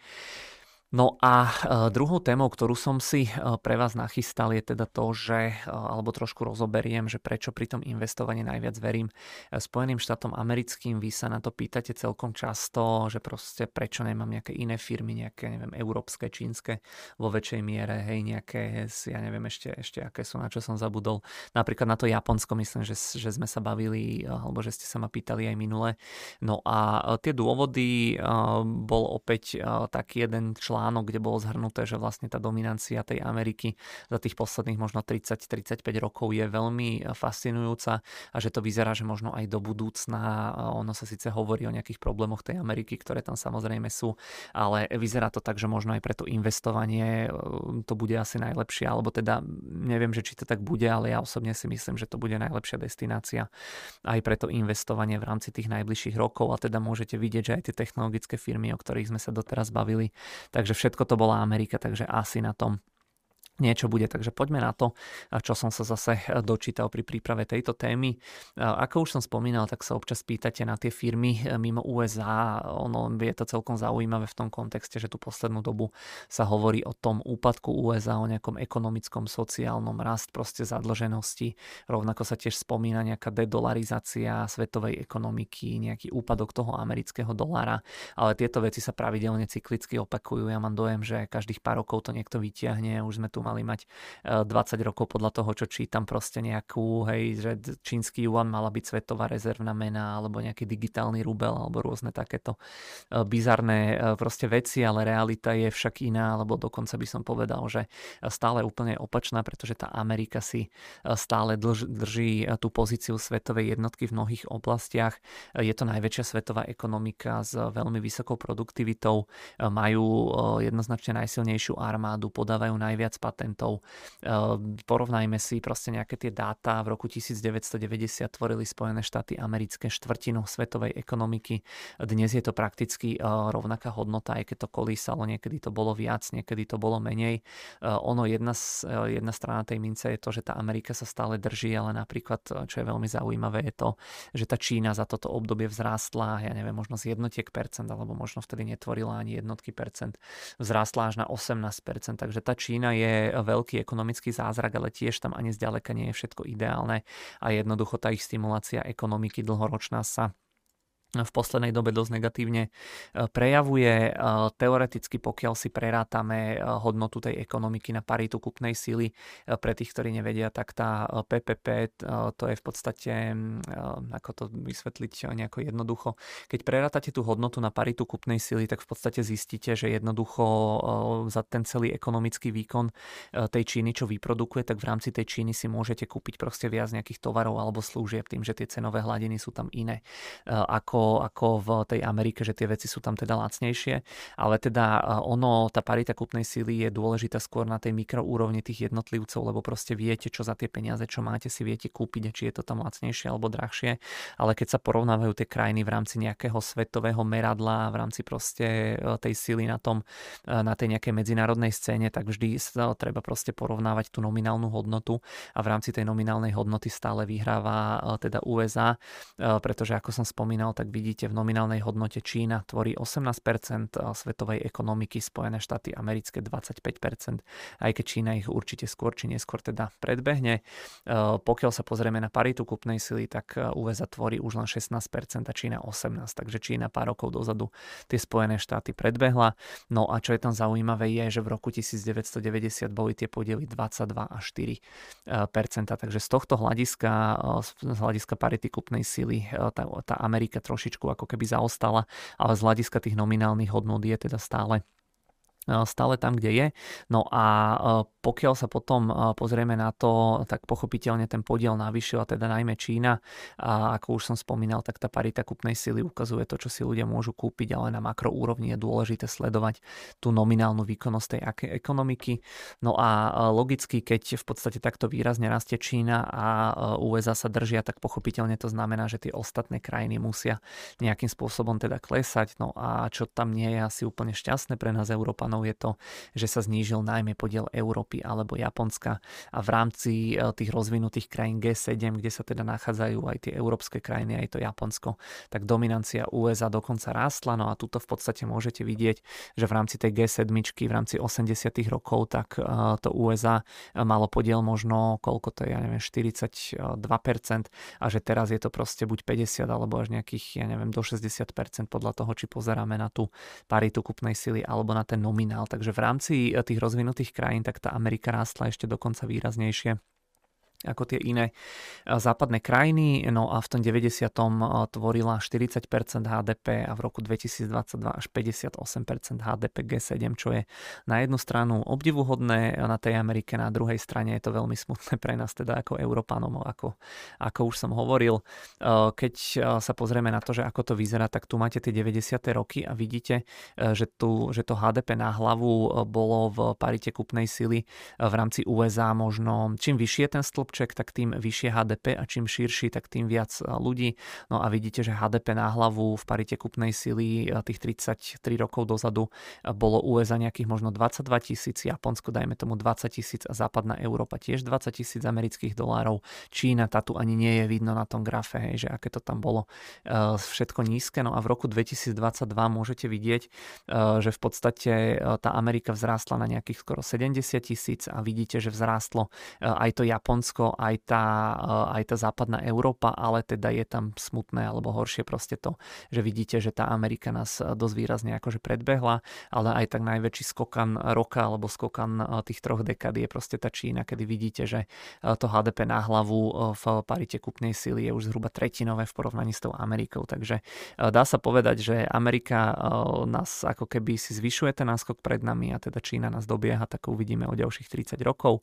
No a druhou témou, ktorú som si pre vás nachystal, je teda to, že, alebo trošku rozoberiem, že prečo pri tom investovaní najviac verím Spojeným štátom americkým. Vy sa na to pýtate celkom často, že proste prečo nemám nejaké iné firmy, nejaké, neviem, európske, čínske vo väčšej miere, hej, nejaké, ja neviem ešte, ešte aké sú, na čo som zabudol. Napríklad na to Japonsko, myslím, že, že sme sa bavili, alebo že ste sa ma pýtali aj minule. No a tie dôvody bol opäť taký jeden článok, kde bolo zhrnuté, že vlastne tá dominancia tej Ameriky za tých posledných možno tridsať až tridsaťpäť rokov je veľmi fascinujúca a že to vyzerá, že možno aj do budúcna, ono sa síce hovorí o nejakých problémoch tej Ameriky, ktoré tam samozrejme sú, ale vyzerá to tak, že možno aj pre to investovanie to bude asi najlepšie, alebo teda neviem, že či to tak bude, ale ja osobne si myslím, že to bude najlepšia destinácia aj pre to investovanie v rámci tých najbližších rokov a teda môžete vidieť, že aj tie technologické firmy, o ktorých sme sa doteraz bavili, takže že všetko to bola Amerika, takže asi na tom niečo bude. Takže poďme na to, čo som sa zase dočítal pri príprave tejto témy. Ako už som spomínal, tak sa občas pýtate na tie firmy mimo ú es á. Ono je to celkom zaujímavé v tom kontexte, že tú poslednú dobu sa hovorí o tom úpadku ú es á, o nejakom ekonomickom, sociálnom rast, proste zadlženosti. Rovnako sa tiež spomína nejaká dedolarizácia svetovej ekonomiky, nejaký úpadok toho amerického dolára. Ale tieto veci sa pravidelne cyklicky opakujú. Ja mám dojem, že každých pár rokov to niekto vyťahne. Už sme tu mali mať dvadsať rokov podľa toho, čo čítam, proste nejakú, hej, že čínsky juan mala byť svetová rezervná mena, alebo nejaký digitálny rubel, alebo rôzne takéto bizarné proste veci, ale realita je však iná, alebo dokonca by som povedal, že stále úplne opačná, pretože tá Amerika si stále drž, drží tú pozíciu svetovej jednotky v mnohých oblastiach. Je to najväčšia svetová ekonomika s veľmi vysokou produktivitou, majú jednoznačne najsilnejšiu armádu, podávajú najviac patentov. Patentov. Porovnajme si proste nejaké tie dáta. V roku devätnásťstodeväťdesiat tvorili Spojené štáty americké štvrtinu svetovej ekonomiky. Dnes je to prakticky rovnaká hodnota, aj keď to kolísalo. Niekedy to bolo viac, niekedy to bolo menej. Ono, jedna, jedna strana tej mince je to, že tá Amerika sa stále drží, ale napríklad, čo je veľmi zaujímavé, je to, že tá Čína za toto obdobie vzrástla, ja neviem, možno z jednotiek percent, alebo možno vtedy netvorila ani jednotky percent. Vzrástla až na osemnásť percent, takže tá Čína je veľký ekonomický zázrak, ale tiež tam ani zďaleka nie je všetko ideálne a jednoducho tá ich stimulácia ekonomiky dlhoročná sa v poslednej dobe dosť negatívne prejavuje. Teoreticky, pokiaľ si prerátame hodnotu tej ekonomiky na paritu kupnej síly, pre tých, ktorí nevedia, tak tá pé pé pé, to je v podstate, ako to vysvetliť nejako jednoducho, keď prerátate tú hodnotu na paritu kupnej síly, tak v podstate zistíte, že jednoducho za ten celý ekonomický výkon tej Číny, čo vyprodukuje, tak v rámci tej Číny si môžete kúpiť proste viac nejakých tovarov alebo služieb tým, že tie cenové hladiny sú tam iné ako ako, ako v tej Amerike, že tie veci sú tam teda lacnejšie, ale teda ono, tá parita kúpnej síly je dôležitá skôr na tej mikroúrovni tých jednotlivcov, lebo proste viete, čo za tie peniaze, čo máte, si viete kúpiť a či je to tam lacnejšie alebo drahšie, ale keď sa porovnávajú tie krajiny v rámci nejakého svetového meradla, v rámci proste tej síly na tom, na tej nejakej medzinárodnej scéne, tak vždy sa treba proste porovnávať tú nominálnu hodnotu a v rámci tej nominálnej hodnoty stále vyhráva teda ú es á, pretože ako som spomínal, tak vidíte v nominálnej hodnote Čína tvorí osemnásť percent svetovej ekonomiky, Spojené štáty americké dvadsaťpäť percent, aj keď Čína ich určite skôr či neskôr teda predbehne. Pokiaľ sa pozrieme na paritu kupnej sily, tak ú es á tvorí už len šestnásť percent a Čína osemnásť percent, takže Čína pár rokov dozadu tie Spojené štáty predbehla. No a čo je tam zaujímavé je, že v roku devätnásť deväťdesiat boli tie podiely dvadsaťdva a štyri percenta, takže z tohto hľadiska, z hľadiska parity kupnej sily tá, tá Amerika trošičku ako keby zaostala, ale z hľadiska tých nominálnych hodnôt je teda stále stále tam, kde je. No a pokiaľ sa potom pozrieme na to, tak pochopiteľne ten podiel navýšila teda najmä Čína a ako už som spomínal, tak tá parita kupnej sily ukazuje to, čo si ľudia môžu kúpiť, ale na makroúrovni je dôležité sledovať tú nominálnu výkonnosť tej ekonomiky. No a logicky, keď v podstate takto výrazne rastie Čína a ú es á sa držia, tak pochopiteľne to znamená, že tie ostatné krajiny musia nejakým spôsobom teda klesať. No a čo tam nie je asi úplne šťastné pre nás Európanov, je to, že sa znížil najmä podiel Európy alebo Japonska a v rámci tých rozvinutých krajín gé sedem, kde sa teda nachádzajú aj tie európske krajiny, aj to Japonsko, tak dominancia ú es á dokonca rástla. No a tuto v podstate môžete vidieť, že v rámci tej gé sedem, v rámci osemdesiatych rokov, tak to ú es á malo podiel možno, koľko to je, ja neviem, štyridsaťdva percent a že teraz je to proste buď päťdesiat alebo až nejakých, ja neviem, do šesťdesiat percent podľa toho, či pozeráme na tú paritu kupnej sily alebo na ten nominál. Takže v rámci tých rozvinutých krajín tak tá Amerika rástla ešte dokonca výraznejšie ako tie iné západné krajiny. No a v tom deväťdesiatom tvorila štyridsať percent há dé pé a v roku dvetisícdvadsaťdva až päťdesiatosem percent há dé pé gé sedem, čo je na jednu stranu obdivuhodné na tej Amerike, na druhej strane je to veľmi smutné pre nás teda ako Európanom, ako, ako už som hovoril. Keď sa pozrieme na to, že ako to vyzerá, tak tu máte tie deväťdesiate roky a vidíte, že, tu, že to há dé pé na hlavu bolo v parite kupnej sily v rámci ú es á možno čím vyššie ten stĺp, tak tým vyššie há dé pé a čím širší, tak tým viac ľudí. No a vidíte, že há dé pé na hlavu v parite kupnej sily tých tridsaťtri rokov dozadu bolo ú es á nejakých možno dvadsaťdva tisíc, Japonsko dajme tomu dvadsať tisíc a západná Európa tiež dvadsať tisíc amerických dolárov. Čína, tá tu ani nie je vidno na tom grafe, hej, že aké to tam bolo všetko nízke. No a v roku dvetisícdvadsaťdva môžete vidieť, že v podstate tá Amerika vzrástla na nejakých skoro sedemdesiat tisíc a vidíte, že vzrástlo aj to Japonsko, aj tá, aj tá západná Európa, ale teda je tam smutné alebo horšie proste to, že vidíte, že tá Amerika nás dosť výrazne akože predbehla, ale aj tak najväčší skokan roka alebo skokan tých troch dekád je proste tá Čína, kedy vidíte, že to há dé pé na hlavu v parite kupnej sily je už zhruba tretinové v porovnaní s tou Amerikou, takže dá sa povedať, že Amerika nás ako keby si zvyšuje ten náskok pred nami a teda Čína nás dobieha, tak uvidíme o ďalších tridsať rokov,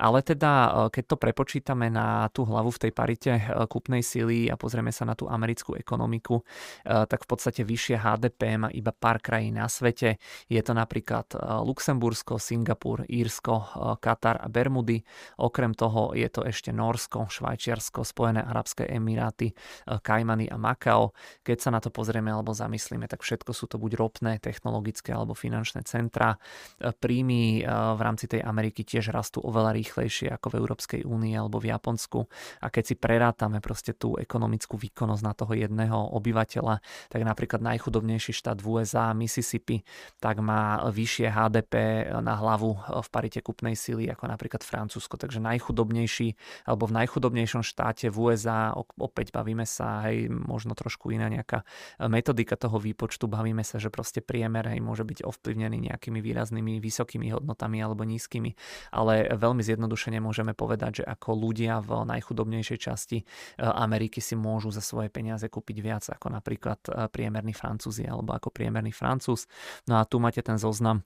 ale teda keď to pre počítame na tú hlavu v tej parite kúpnej sily a pozrieme sa na tú americkú ekonomiku, tak v podstate vyššie há dé pé má iba pár krajín na svete. Je to napríklad Luxembursko, Singapur, Írsko, Katar a Bermudy. Okrem toho je to ešte Norsko, Švajčiarsko, Spojené arabské emiráty, Kajmany a Makao. Keď sa na to pozrieme alebo zamyslíme, tak všetko sú to buď ropné, technologické alebo finančné centra. Príjmy v rámci tej Ameriky tiež rastú oveľa rýchlejšie ako v Európskej únii alebo v Japonsku a keď si prerátame proste tú ekonomickú výkonnosť na toho jedného obyvateľa, tak napríklad najchudobnejší štát v ú es á, Mississippi, tak má vyššie há dé pé na hlavu v parite kupnej sily ako napríklad Francúzsko, takže najchudobnejší alebo v najchudobnejšom štáte v ú es á, opäť bavíme sa, hej, možno trošku iná nejaká metodika toho výpočtu, bavíme sa, že proste priemer, hej, môže byť ovplyvnený nejakými výraznými vysokými hodnotami alebo nízkymi, ale veľmi zjednodušene môžeme povedať, že ako ľudia v najchudobnejšej časti Ameriky si môžu za svoje peniaze kúpiť viac ako napríklad priemerní Francúzi alebo ako priemerný Francúz. No a tu máte ten zoznam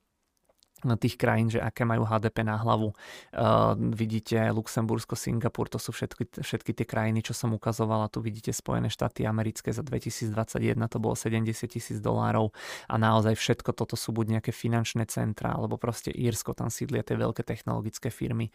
tých krajín, že aké majú há dé pé na hlavu. Uh, vidíte Luxembursko, Singapur, to sú všetky, všetky tie krajiny, čo som ukazovala. Tu vidíte Spojené štáty americké za dvetisícdvadsaťjeden, to bolo sedemdesiat tisíc dolárov a naozaj všetko toto sú buď nejaké finančné centra, alebo proste Írsko, tam sídlia tie veľké technologické firmy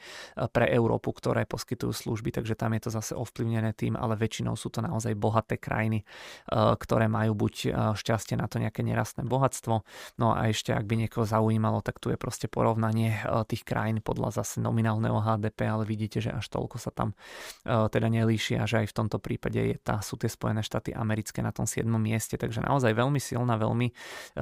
pre Európu, ktoré poskytujú služby, takže tam je to zase ovplyvnené tým, ale väčšinou sú to naozaj bohaté krajiny, uh, ktoré majú buď šťastie na to nejaké nerastné bohatstvo. No a ešte, ak by niekoho zaujímalo, tak tu je proste porovnanie tých krajín podľa zase nominálneho há dé pé, ale vidíte, že až toľko sa tam uh, teda nelíšia, že aj v tomto prípade je tá, sú tie Spojené štáty americké na tom siedmom mieste, takže naozaj veľmi silná, veľmi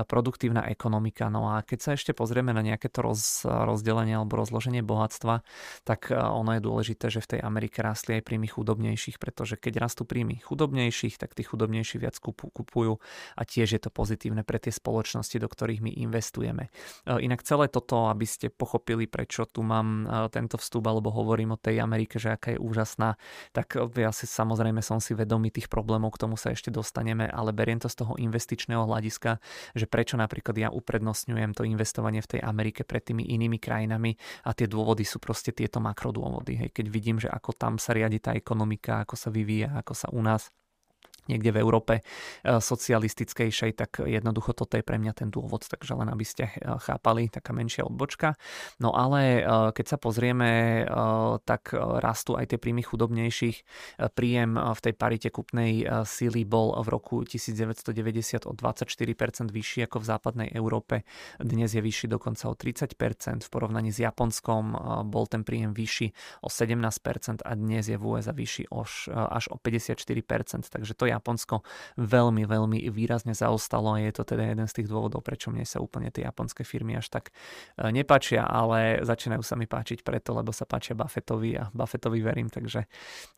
produktívna ekonomika. No a keď sa ešte pozrieme na nejaké to roz, rozdelenie alebo rozloženie bohatstva, tak uh, ono je dôležité, že v tej Amerike rastli aj príjmy chudobnejších, pretože keď rastú príjmy chudobnejších, tak tí chudobnejší viac kupujú a tiež je to pozitívne pre tie spoločnosti, do ktorých my investujeme. Uh, inak celé toto, aby ste pochopili, prečo tu mám tento vstup, alebo hovorím o tej Amerike, že aká je úžasná, tak ja si samozrejme som si vedomý tých problémov, k tomu sa ešte dostaneme, ale beriem to z toho investičného hľadiska, že prečo napríklad ja uprednostňujem to investovanie v tej Amerike pred tými inými krajinami a tie dôvody sú proste tieto makrodôvody. Hej, keď vidím, že ako tam sa riadi tá ekonomika, ako sa vyvíja, ako sa u nás niekde v Európe socialistickejšej, tak jednoducho toto je pre mňa ten dôvod, takže len aby ste chápali, taká menšia odbočka. No ale keď sa pozrieme, tak rastú aj tie príjmy chudobnejších. Príjem v tej parite kupnej síly bol v roku devätnásťstodeväťdesiat o dvadsaťštyri percent vyšší ako v západnej Európe. Dnes je vyšší dokonca o tridsať percent. V porovnaní s Japonskom bol ten príjem vyšší o sedemnásť percent a dnes je v ú es á vyšší až o päťdesiatštyri percent. Takže to Japonsko veľmi, veľmi výrazne zaostalo a je to teda jeden z tých dôvodov, prečo mne sa úplne tie japonské firmy až tak nepáčia, ale začínajú sa mi páčiť preto, lebo sa páčia Buffettovi a Buffettovi verím, takže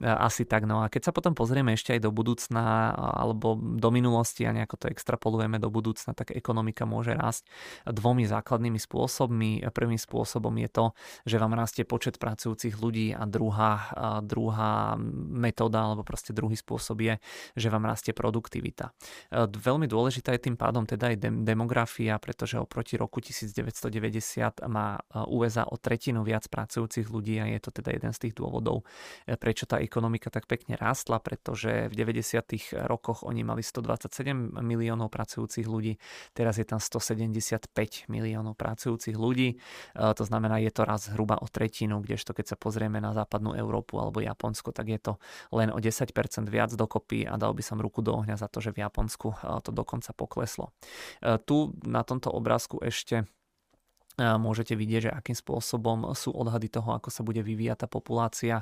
asi tak. No a keď sa potom pozrieme ešte aj do budúcna alebo do minulosti a nejako to extrapolujeme do budúcna, tak ekonomika môže rásť dvomi základnými spôsobmi. Prvým spôsobom je to, že vám rastie počet pracujúcich ľudí a druhá, druhá metóda alebo proste druhý spôsob je, že vám rastie produktivita. Veľmi dôležitá je tým pádom teda aj demografia, pretože oproti roku devätnásťstodeväťdesiat má ú es á o tretinu viac pracujúcich ľudí a je to teda jeden z tých dôvodov, prečo tá ekonomika tak pekne rástla, pretože v deväťdesiatych rokoch oni mali stodvadsaťsedem miliónov pracujúcich ľudí, teraz je tam stosedemdesiatpäť miliónov pracujúcich ľudí, to znamená, je to rast zhruba o tretinu, kdežto keď sa pozrieme na západnú Európu alebo Japonsko, tak je to len o desať percent viac dokopy a dal by som ruku do ohňa za to, že v Japonsku to dokonca pokleslo. Tu na tomto obrázku ešte môžete vidieť, že akým spôsobom sú odhady toho, ako sa bude vyvíjať tá populácia.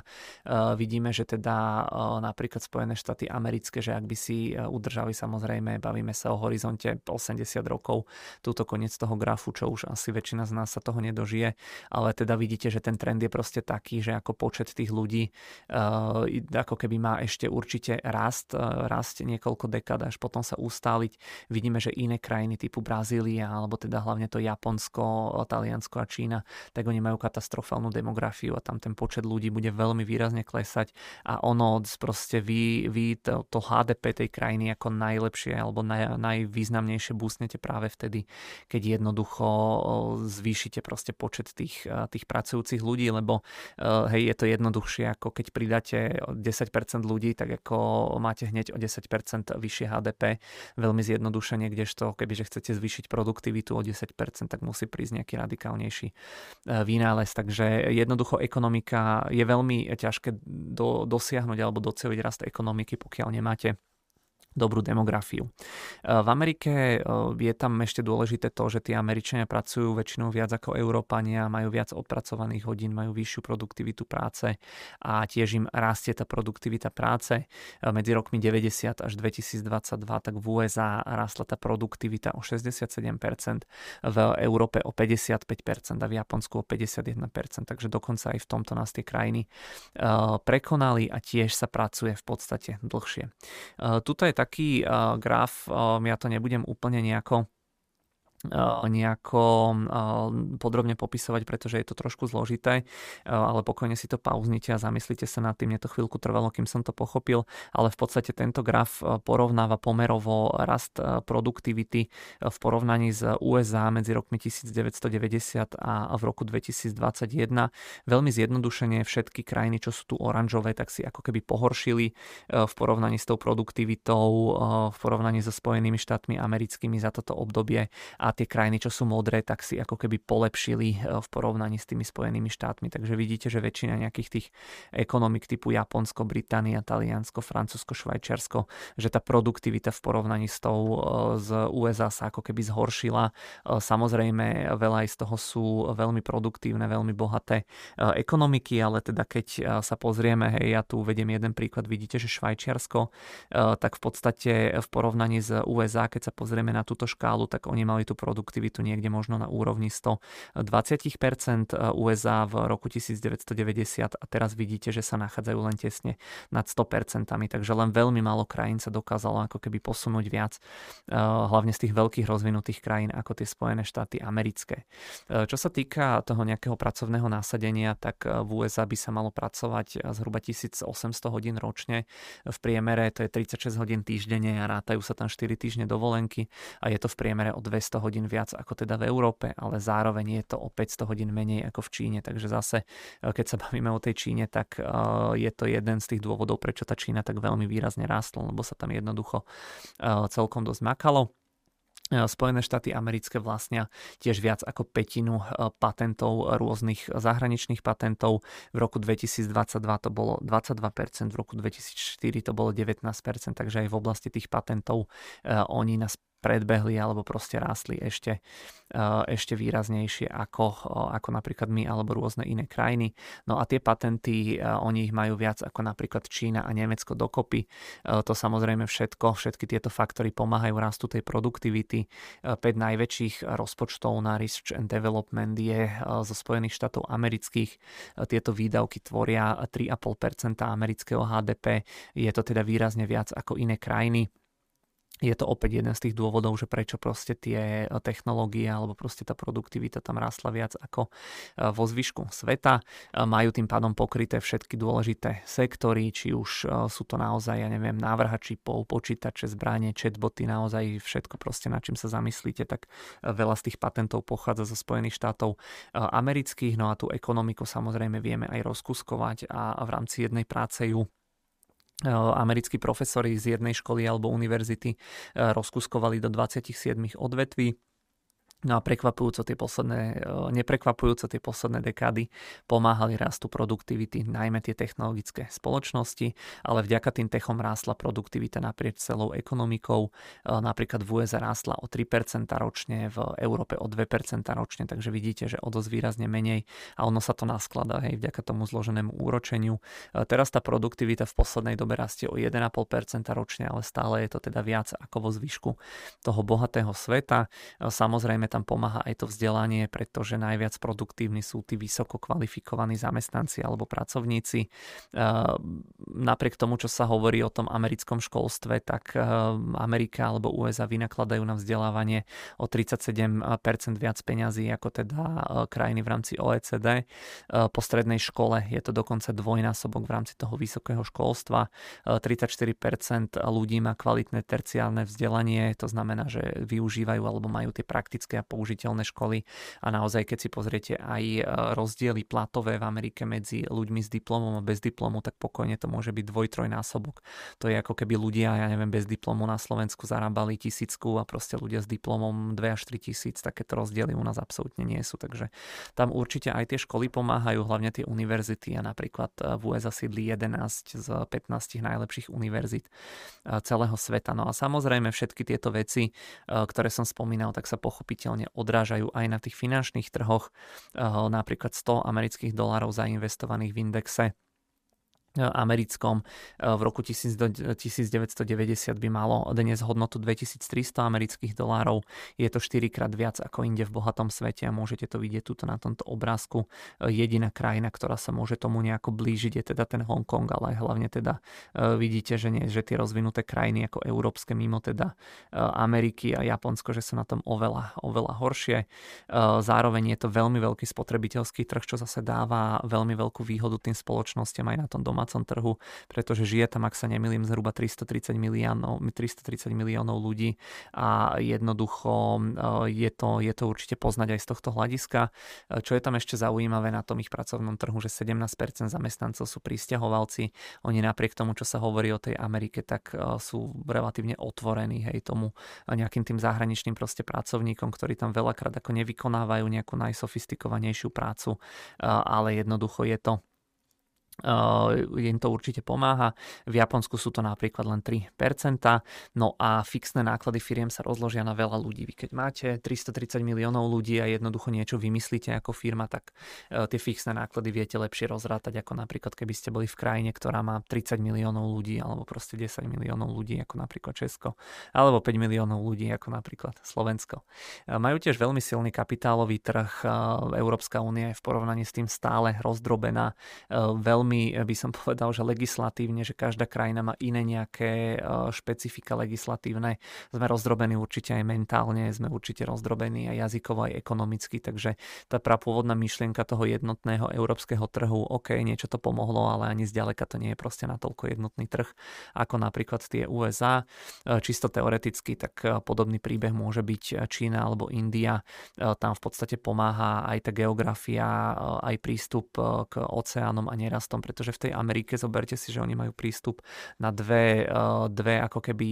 Vidíme, že teda napríklad Spojené štáty americké, že ak by si udržali, samozrejme, bavíme sa o horizonte osemdesiat rokov, túto koniec toho grafu, čo už asi väčšina z nás sa toho nedožije, ale teda vidíte, že ten trend je proste taký, že ako počet tých ľudí ako keby má ešte určite rast, rast niekoľko dekád, až potom sa ustáliť. Vidíme, že iné krajiny typu Brazília, alebo teda hlavne to Japonsko, Taliansko a Čína, tak oni majú katastrofálnu demografiu a tam ten počet ľudí bude veľmi výrazne klesať a ono proste vy, vy to, to há dé pé tej krajiny ako najlepšie alebo naj, najvýznamnejšie boostnete práve vtedy, keď jednoducho zvýšite proste počet tých, tých pracujúcich ľudí, lebo hej, je to jednoduchšie, ako keď pridáte desať percent ľudí, tak ako máte hneď o desať percent vyššie há dé pé, veľmi zjednodušene, kdežto kebyže chcete zvýšiť produktivitu o desať percent, tak musí prísť nejaký radikálnejší vynález. Takže jednoducho ekonomika je veľmi ťažké do, dosiahnuť alebo doceliť rast ekonomiky, pokiaľ nemáte dobrú demografiu. V Amerike je tam ešte dôležité to, že tí Američania pracujú väčšinou viac ako Európania, majú viac odpracovaných hodín, majú vyššiu produktivitu práce a tiež im rastie tá produktivita práce. Medzi rokmi deväťdesiat až dvetisícdvadsaťdva tak v ú es á rastla tá produktivita o šesťdesiatsedem percent, v Európe o päťdesiatpäť percent a v Japonsku o päťdesiatjeden percent, takže dokonca aj v tomto nás tie krajiny prekonali a tiež sa pracuje v podstate dlhšie. Tuto je taký uh, graf, um, ja to nebudem úplne nejako nejako podrobne popisovať, pretože je to trošku zložité, ale pokojne si to pauznite a zamyslite sa nad tým. Mne to chvíľku trvalo, kým som to pochopil, ale v podstate tento graf porovnáva pomerovo rast produktivity v porovnaní s ú es á medzi rokmi devätnásťstodeväťdesiat a v roku dvetisícdvadsaťjeden. Veľmi zjednodušene všetky krajiny, čo sú tu oranžové, tak si ako keby pohoršili v porovnaní s tou produktivitou, v porovnaní so Spojenými štátmi americkými za toto obdobie, a tie krajiny, čo sú modré, tak si ako keby polepšili v porovnaní s tými Spojenými štátmi. Takže vidíte, že väčšina nejakých tých ekonomik typu Japonsko, Británia, Taliansko, Francúzsko, Švajčiarsko, že tá produktivita v porovnaní s tou z ú es á sa ako keby zhoršila. Samozrejme, veľa aj z toho sú veľmi produktívne, veľmi bohaté ekonomiky, ale teda keď sa pozrieme, hej, ja tu uvediem jeden príklad, vidíte, že Švajčiarsko, tak v podstate v porovnaní s ú es á, keď sa pozrieme na túto škálu, tak oni mali tú produktivitu niekde možno na úrovni stodvadsať percent ú es á v roku devätnásťstodeväťdesiat a teraz vidíte, že sa nachádzajú len tesne nad sto percent, takže len veľmi málo krajín sa dokázalo ako keby posunúť viac, hlavne z tých veľkých rozvinutých krajín ako tie Spojené štáty americké. Čo sa týka toho nejakého pracovného násadenia, tak v ú es á by sa malo pracovať zhruba tisícosemsto hodín ročne v priemere, to je tridsaťšesť hodín týždenne a rátajú sa tam štyri týždne dovolenky a je to v priemere o dvesto hodín viac ako teda v Európe, ale zároveň je to o päťsto hodín menej ako v Číne, takže zase keď sa bavíme o tej Číne, tak je to jeden z tých dôvodov, prečo tá Čína tak veľmi výrazne rástla, lebo sa tam jednoducho celkom dosť makalo. Spojené štáty americké vlastnia tiež viac ako pätinu patentov, rôznych zahraničných patentov. V roku dvetisícdvadsaťdva to bolo dvadsaťdva percent, v roku dvetisícštyri to bolo devätnásť percent, takže aj v oblasti tých patentov oni nás predbehli alebo proste rástli ešte, ešte výraznejšie ako, ako napríklad my alebo rôzne iné krajiny. No a tie patenty, oni ich majú viac ako napríklad Čína a Nemecko dokopy. To samozrejme všetko, všetky tieto faktory pomáhajú rastu tej produktivity. päť najväčších rozpočtov na Research and Development je zo Spojených štátov amerických. Tieto výdavky tvoria tri celé päť percent amerického há dé pé. Je to teda výrazne viac ako iné krajiny. Je to opäť jeden z tých dôvodov, že prečo proste tie technológie alebo proste tá produktivita tam rástla viac ako vo zvyšku sveta. Majú tým pádom pokryté všetky dôležité sektory, či už sú to naozaj, ja neviem, návrhačipov, počítače, zbranie, chatboty, naozaj všetko proste, na čím sa zamyslíte, tak veľa z tých patentov pochádza zo Spojených štátov amerických. No a tú ekonomiku samozrejme vieme aj rozkuskovať a v rámci jednej práce ju americkí profesori z jednej školy alebo univerzity rozkuskovali do dvadsaťsedem odvetví. No a prekvapujúco tie posledné, neprekvapujúco tie posledné dekády pomáhali rastu produktivity, najmä tie technologické spoločnosti, ale vďaka tým techom rástla produktivita naprieč celou ekonomikou. Napríklad v ú es á rástla o tri percent ročne, v Európe o dva percent ročne, takže vidíte, že o dosť výrazne menej a ono sa to naskladá, hej, vďaka tomu zloženému úročeniu. Teraz tá produktivita v poslednej dobe rastie o jeden celý päť percent ročne, ale stále je to teda viac ako vo zvyšku toho bohatého sveta. Samozrejme tam pomáha aj to vzdelanie, pretože najviac produktívni sú tí vysoko kvalifikovaní zamestnanci alebo pracovníci. Napriek tomu, čo sa hovorí o tom americkom školstve, tak Amerika alebo ú es á vynakladajú na vzdelávanie o tridsaťsedem percent viac peňazí ako teda krajiny v rámci ó e cé dé. Po strednej škole je to dokonca dvojnásobok v rámci toho vysokého školstva. tridsaťštyri percent ľudí má kvalitné terciálne vzdelanie, to znamená, že využívajú alebo majú tie praktické a použiteľné školy a naozaj, keď si pozriete aj rozdiely platové v Amerike medzi ľuďmi s diplomom a bez diplomu, tak pokojne to môže byť dvoj-trojnásobok. To je ako keby ľudia, ja neviem, bez diplomu na Slovensku zarábali tisícku a proste ľudia s diplomom dva až tri tisíc, takéto rozdiely u nás absolútne nie sú, takže tam určite aj tie školy pomáhajú, hlavne tie univerzity a napríklad v ú es á sídli jedenásť z pätnástich najlepších univerzít celého sveta. No a samozrejme všetky tieto veci, ktoré som spomínal, tak sa pochopiteľne odrážajú aj na tých finančných trhoch, napríklad sto amerických dolárov zainvestovaných v indexe americkom v roku tisíc deväťsto deväťdesiat by malo dnes hodnotu dvetisíctristo amerických dolárov. Je to štyrikrát viac ako inde v bohatom svete a môžete to vidieť tuto na tomto obrázku. Jediná krajina, ktorá sa môže tomu nejako blížiť, je teda ten Hongkong, ale hlavne teda vidíte, že nie, že tie rozvinuté krajiny ako európske mimo teda Ameriky a Japonsko, že sú na tom oveľa, oveľa horšie. Zároveň je to veľmi veľký spotrebiteľský trh, čo zase dáva veľmi veľkú výhodu tým spoločnostiam aj na tom doma na trhu, pretože žije tam, ak sa nemýlim, zhruba tristotridsať miliónov ľudí a jednoducho je to, je to určite poznať aj z tohto hľadiska. Čo je tam ešte zaujímavé na tom ich pracovnom trhu, že sedemnásť percent zamestnancov sú prisťahovalci. Oni napriek tomu, čo sa hovorí o tej Amerike, tak sú relatívne otvorení, hej, tomu nejakým tým zahraničným proste pracovníkom, ktorí tam veľakrát ako nevykonávajú nejakú najsofistikovanejšiu prácu, ale jednoducho je to Uh, im to určite pomáha. V Japonsku sú to napríklad len tri percentá. No a fixné náklady firiem sa rozložia na veľa ľudí. Vy keď máte tristotridsať miliónov ľudí a jednoducho niečo vymyslíte ako firma, tak uh, tie fixné náklady viete lepšie rozrátať ako napríklad keby ste boli v krajine, ktorá má tridsať miliónov ľudí alebo proste desať miliónov ľudí ako napríklad Česko alebo päť miliónov ľudí ako napríklad Slovensko. Uh, majú tiež veľmi silný kapitálový trh. Uh, Európska únia je v porovnaní s tým stále rozdrobená. Uh, Veľmi by som povedal, že legislatívne, že každá krajina má iné nejaké špecifika legislatívne. Sme rozdrobení určite aj mentálne, sme určite rozdrobení aj jazykovo, aj ekonomicky, takže tá prapôvodná myšlienka toho jednotného európskeho trhu, ok, niečo to pomohlo, ale ani zďaleka to nie je proste natoľko jednotný trh, ako napríklad tie ú es á. Čisto teoreticky, tak podobný príbeh môže byť Čína alebo India. Tam v podstate pomáha aj tá geografia, aj prístup k oceánom a nerastom, pretože v tej Amerike zoberte si, že oni majú prístup na dve, dve ako keby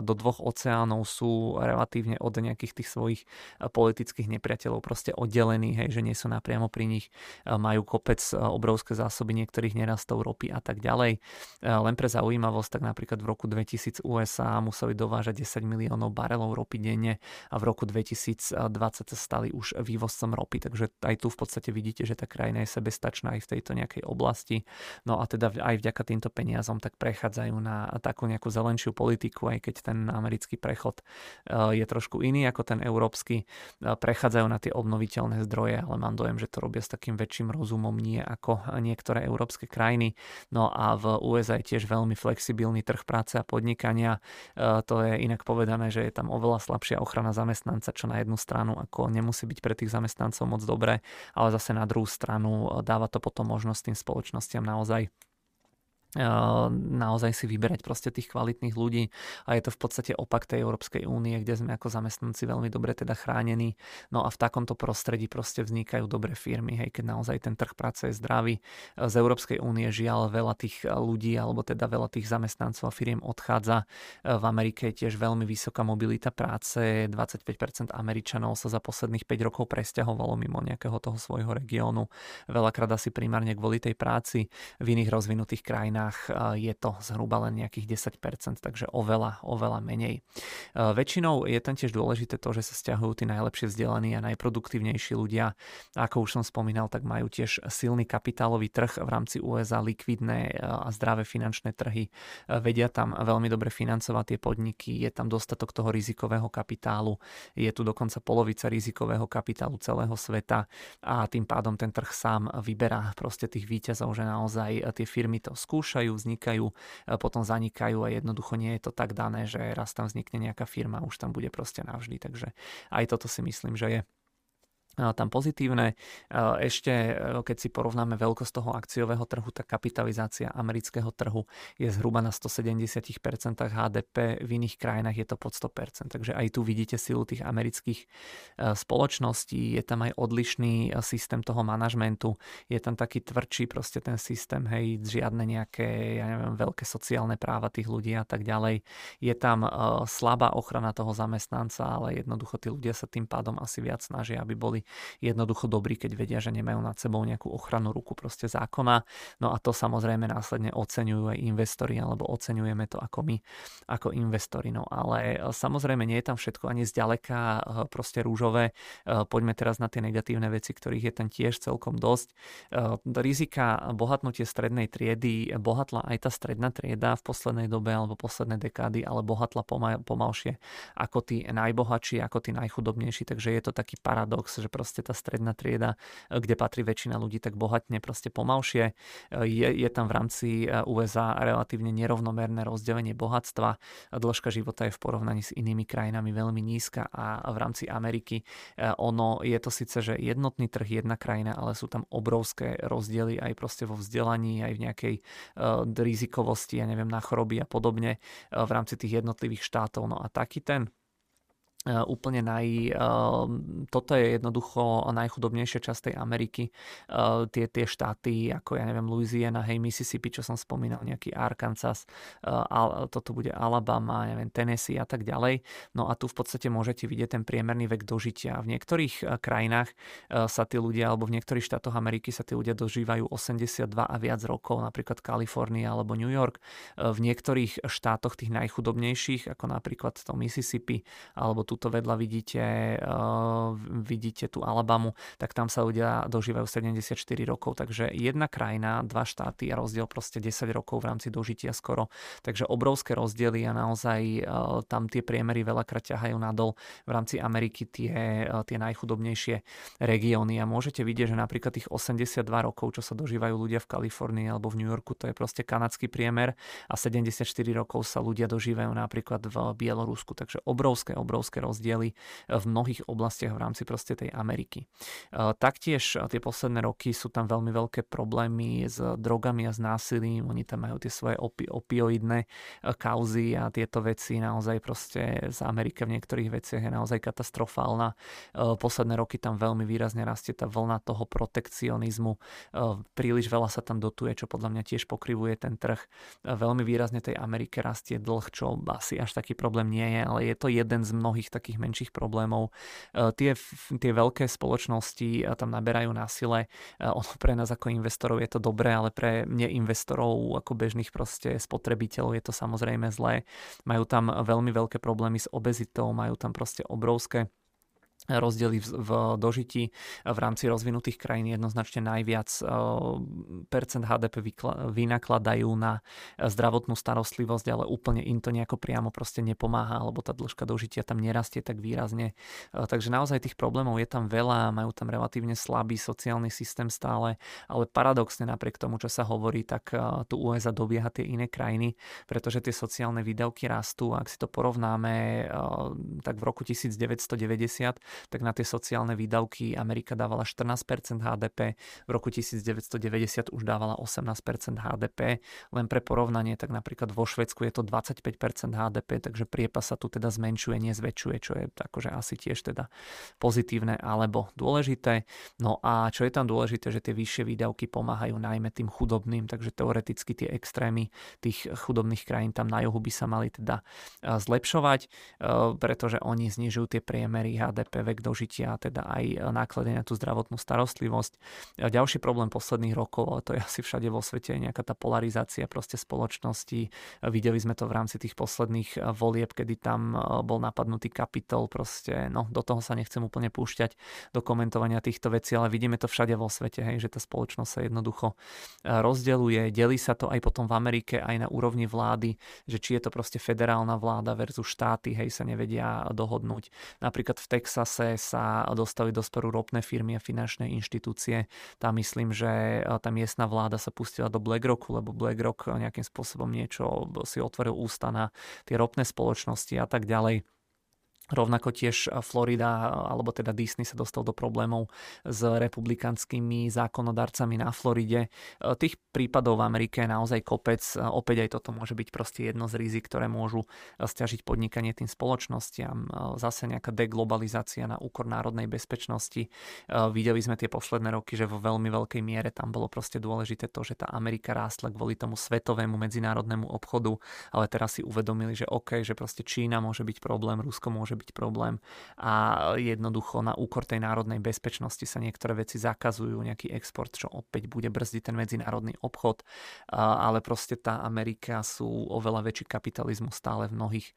do dvoch oceánov, sú relatívne od nejakých tých svojich politických nepriateľov proste oddelení, hej, že nie sú napriamo pri nich, majú kopec, obrovské zásoby niektorých nerastov, ropy a tak ďalej. Len pre zaujímavosť, tak napríklad v roku dvetisíc ú es á museli dovážať desať miliónov barelov ropy denne a v roku dvetisícdvadsať sa stali už vývozcom ropy, takže aj tu v podstate vidíte, že tá krajina je sebestačná aj v tejto nejakej oblasti. No a teda aj vďaka týmto peniazom tak prechádzajú na takú nejakú zelenšiu politiku, aj keď ten americký prechod je trošku iný ako ten európsky, prechádzajú na tie obnoviteľné zdroje, ale mám dojem, že to robia s takým väčším rozumom, nie ako niektoré európske krajiny. No a v ú es á je tiež veľmi flexibilný trh práce a podnikania. To je inak povedané, že je tam oveľa slabšia ochrana zamestnanca, čo na jednu stranu ako nemusí byť pre tých zamestnancov moc dobré, ale zase na druhú stranu dáva to potom možnosť tým spoločnosti naozaj naozaj si vyberať proste tých kvalitných ľudí a je to v podstate opak tej Európskej únie, kde sme ako zamestnanci veľmi dobre teda chránení. No a v takomto prostredí proste vznikajú dobré firmy, hej, keď naozaj ten trh práce je zdravý. Z Európskej únie žiaľ veľa tých ľudí alebo teda veľa tých zamestnancov a firiem odchádza. V Amerike je tiež veľmi vysoká mobilita práce, dvadsaťpäť percent Američanov sa za posledných päť rokov presťahovalo mimo nejakého toho svojho regiónu. Veľakrát asi primárne kvôli tej práci. V iných rozvinutých krajinách je to zhruba len nejakých desať percent, takže oveľa, oveľa menej. Väčšinou je tam tiež dôležité to, že sa sťahujú tí najlepšie vzdelaní a najproduktívnejší ľudia. Ako už som spomínal, tak majú tiež silný kapitálový trh v rámci ú es á, likvidné a zdravé finančné trhy. Vedia tam veľmi dobre financovať tie podniky, je tam dostatok toho rizikového kapitálu, je tu dokonca polovica rizikového kapitálu celého sveta a tým pádom ten trh sám vyberá proste tých víťazov, že naozaj tie firmy to skúšajú, vznikajú, potom zanikajú a jednoducho nie je to tak dané, že raz tam vznikne nejaká firma, už tam bude proste navždy. Takže aj toto si myslím, že je tam pozitívne. Ešte keď si porovnáme veľkosť toho akciového trhu, tá kapitalizácia amerického trhu je zhruba na stosedemdesiat percent há dé pé, v iných krajinách je to pod sto percent, takže aj tu vidíte silu tých amerických spoločností, je tam aj odlišný systém toho manažmentu, je tam taký tvrdší proste ten systém, hej, žiadne nejaké, ja neviem, veľké sociálne práva tých ľudí a tak ďalej, je tam slabá ochrana toho zamestnanca, ale jednoducho tí ľudia sa tým pádom asi viac snažia, aby boli boli jednoducho dobrí, keď vedia, že nemajú nad sebou nejakú ochranu ruku proste zákona. No a to samozrejme následne oceňujú aj investori, alebo oceňujeme to ako my, ako investori. No ale samozrejme nie je tam všetko ani zďaleka proste rúžové. Poďme teraz na tie negatívne veci, ktorých je tam tiež celkom dosť. Rizika bohatnutie strednej triedy, bohatla aj tá stredná trieda v poslednej dobe alebo poslednej dekády, ale bohatla pomalšie ako tí najbohatší, ako tí najchudobnejší, takže je to taký paradox, že proste tá stredná trieda, kde patrí väčšina ľudí, tak bohatne proste pomalšie. Je, je tam v rámci ú es á relatívne nerovnomerné rozdelenie bohatstva, dĺžka života je v porovnaní s inými krajinami veľmi nízka a v rámci Ameriky ono je to síce, že jednotný trh, jedna krajina, ale sú tam obrovské rozdiely aj proste vo vzdelaní, aj v nejakej uh, rizikovosti, ja neviem, na choroby a podobne uh, v rámci tých jednotlivých štátov. No a taký ten úplne naj... Toto je jednoducho najchudobnejšia časť tej Ameriky. Tie, tie štáty, ako ja neviem, Louisiana, hej, Mississippi, čo som spomínal, nejaký Arkansas, toto bude Alabama, neviem, Tennessee a tak ďalej. No a tu v podstate môžete vidieť ten priemerný vek dožitia. V niektorých krajinách sa tí ľudia, alebo v niektorých štátoch Ameriky sa tí ľudia dožívajú osemdesiatdva a viac rokov, napríklad Kalifornia alebo New York. V niektorých štátoch tých najchudobnejších, ako napríklad to Mississippi, alebo tuto vedľa vidíte, uh, vidíte tú Alabamu, tak tam sa ľudia dožívajú sedemdesiatštyri rokov, takže jedna krajina, dva štáty a rozdiel proste desať rokov v rámci dožitia skoro, takže obrovské rozdiely a naozaj uh, tam tie priemery veľakrát ťahajú nadol v rámci Ameriky tie, uh, tie najchudobnejšie regióny a môžete vidieť, že napríklad tých osemdesiatdva rokov, čo sa dožívajú ľudia v Kalifornii alebo v New Yorku, to je proste kanadský priemer a sedemdesiatštyri rokov sa ľudia dožívajú napríklad v Bielorusku, takže obrovské, obrovské rozdiely v mnohých oblastiach v rámci proste tej Ameriky. Taktiež tie posledné roky sú tam veľmi veľké problémy s drogami a s násilím, oni tam majú tie svoje opi- opioidné kauzy a tieto veci naozaj proste z Ameriky v niektorých veciach je naozaj katastrofálna. Posledné roky tam veľmi výrazne rastie tá vlna toho protekcionizmu, príliš veľa sa tam dotuje, čo podľa mňa tiež pokrivuje ten trh. Veľmi výrazne tej Amerike rastie dlh, čo asi až taký problém nie je, ale je to jeden z mnohých takých menších problémov. Tie, tie veľké spoločnosti tam naberajú na sile. Ono pre nás ako investorov je to dobré, ale pre neinvestorov ako bežných proste spotrebiteľov je to samozrejme zlé. Majú tam veľmi veľké problémy s obezitou, majú tam proste obrovské rozdiely v, v dožití v rámci rozvinutých krajín jednoznačne najviac percent há dé pé vykla, vynakladajú na zdravotnú starostlivosť, ale úplne im to nejako priamo proste nepomáha, alebo tá dĺžka dožitia tam nerastie tak výrazne. Takže naozaj tých problémov je tam veľa, majú tam relatívne slabý sociálny systém stále, ale paradoxne napriek tomu, čo sa hovorí, tak tu ú es á dobieha tie iné krajiny, pretože tie sociálne výdavky rastú. Ak si to porovnáme, tak v roku devätnásťstodeväťdesiat tak na tie sociálne výdavky Amerika dávala štrnásť percent há dé pé, v roku devätnásťstodeväťdesiat už dávala osemnásť percent há dé pé, len pre porovnanie, tak napríklad vo Švédsku je to dvadsaťpäť percent há dé pé, takže priepas sa tu teda zmenšuje, nezväčšuje, čo je akože asi tiež teda pozitívne alebo dôležité. No a čo je tam dôležité, že tie vyššie výdavky pomáhajú najmä tým chudobným, takže teoreticky tie extrémy tých chudobných krajín tam na juhu by sa mali teda zlepšovať, pretože oni znižujú tie priemery há dé pé, vek dožitia, teda aj náklady na tú zdravotnú starostlivosť. Ďalší problém posledných rokov, ale to je asi všade vo svete, je nejaká tá polarizácia proste spoločnosti. Videli sme to v rámci tých posledných volieb, kedy tam bol napadnutý Kapitol, proste, no do toho sa nechcem úplne púšťať do komentovania týchto vecí, ale vidíme to všade vo svete, hej, že tá spoločnosť sa jednoducho rozdeľuje, delí sa to aj potom v Amerike, aj na úrovni vlády, že či je to proste federálna vláda versus štáty, hej, sa nevedia dohodnúť. Napríklad v Texase sa dostali do sporu ropné firmy a finančné inštitúcie. Tam myslím, že tá miestna vláda sa pustila do BlackRocku, lebo BlackRock nejakým spôsobom niečo si otvoril ústa na tie ropné spoločnosti a tak ďalej. Rovnako tiež Florida, alebo teda Disney sa dostal do problémov s republikanskými zákonodarcami na Floride. Tých prípadov v Amerike je naozaj kopec. Opäť aj toto môže byť proste jedno z rizik, ktoré môžu stiažiť podnikanie tým spoločnostiam. Zase nejaká deglobalizácia na úkor národnej bezpečnosti. Videli sme tie posledné roky, že vo veľmi veľkej miere tam bolo proste dôležité to, že tá Amerika rástla kvôli tomu svetovému medzinárodnému obchodu, ale teraz si uvedomili, že OK, že proste Čína môže byť problém, Rusko môže môže byť problém a jednoducho na úkor tej národnej bezpečnosti sa niektoré veci zakazujú, nejaký export, čo opäť bude brzdiť ten medzinárodný obchod, ale proste tá Amerika sú oveľa väčší kapitalizmus stále v mnohých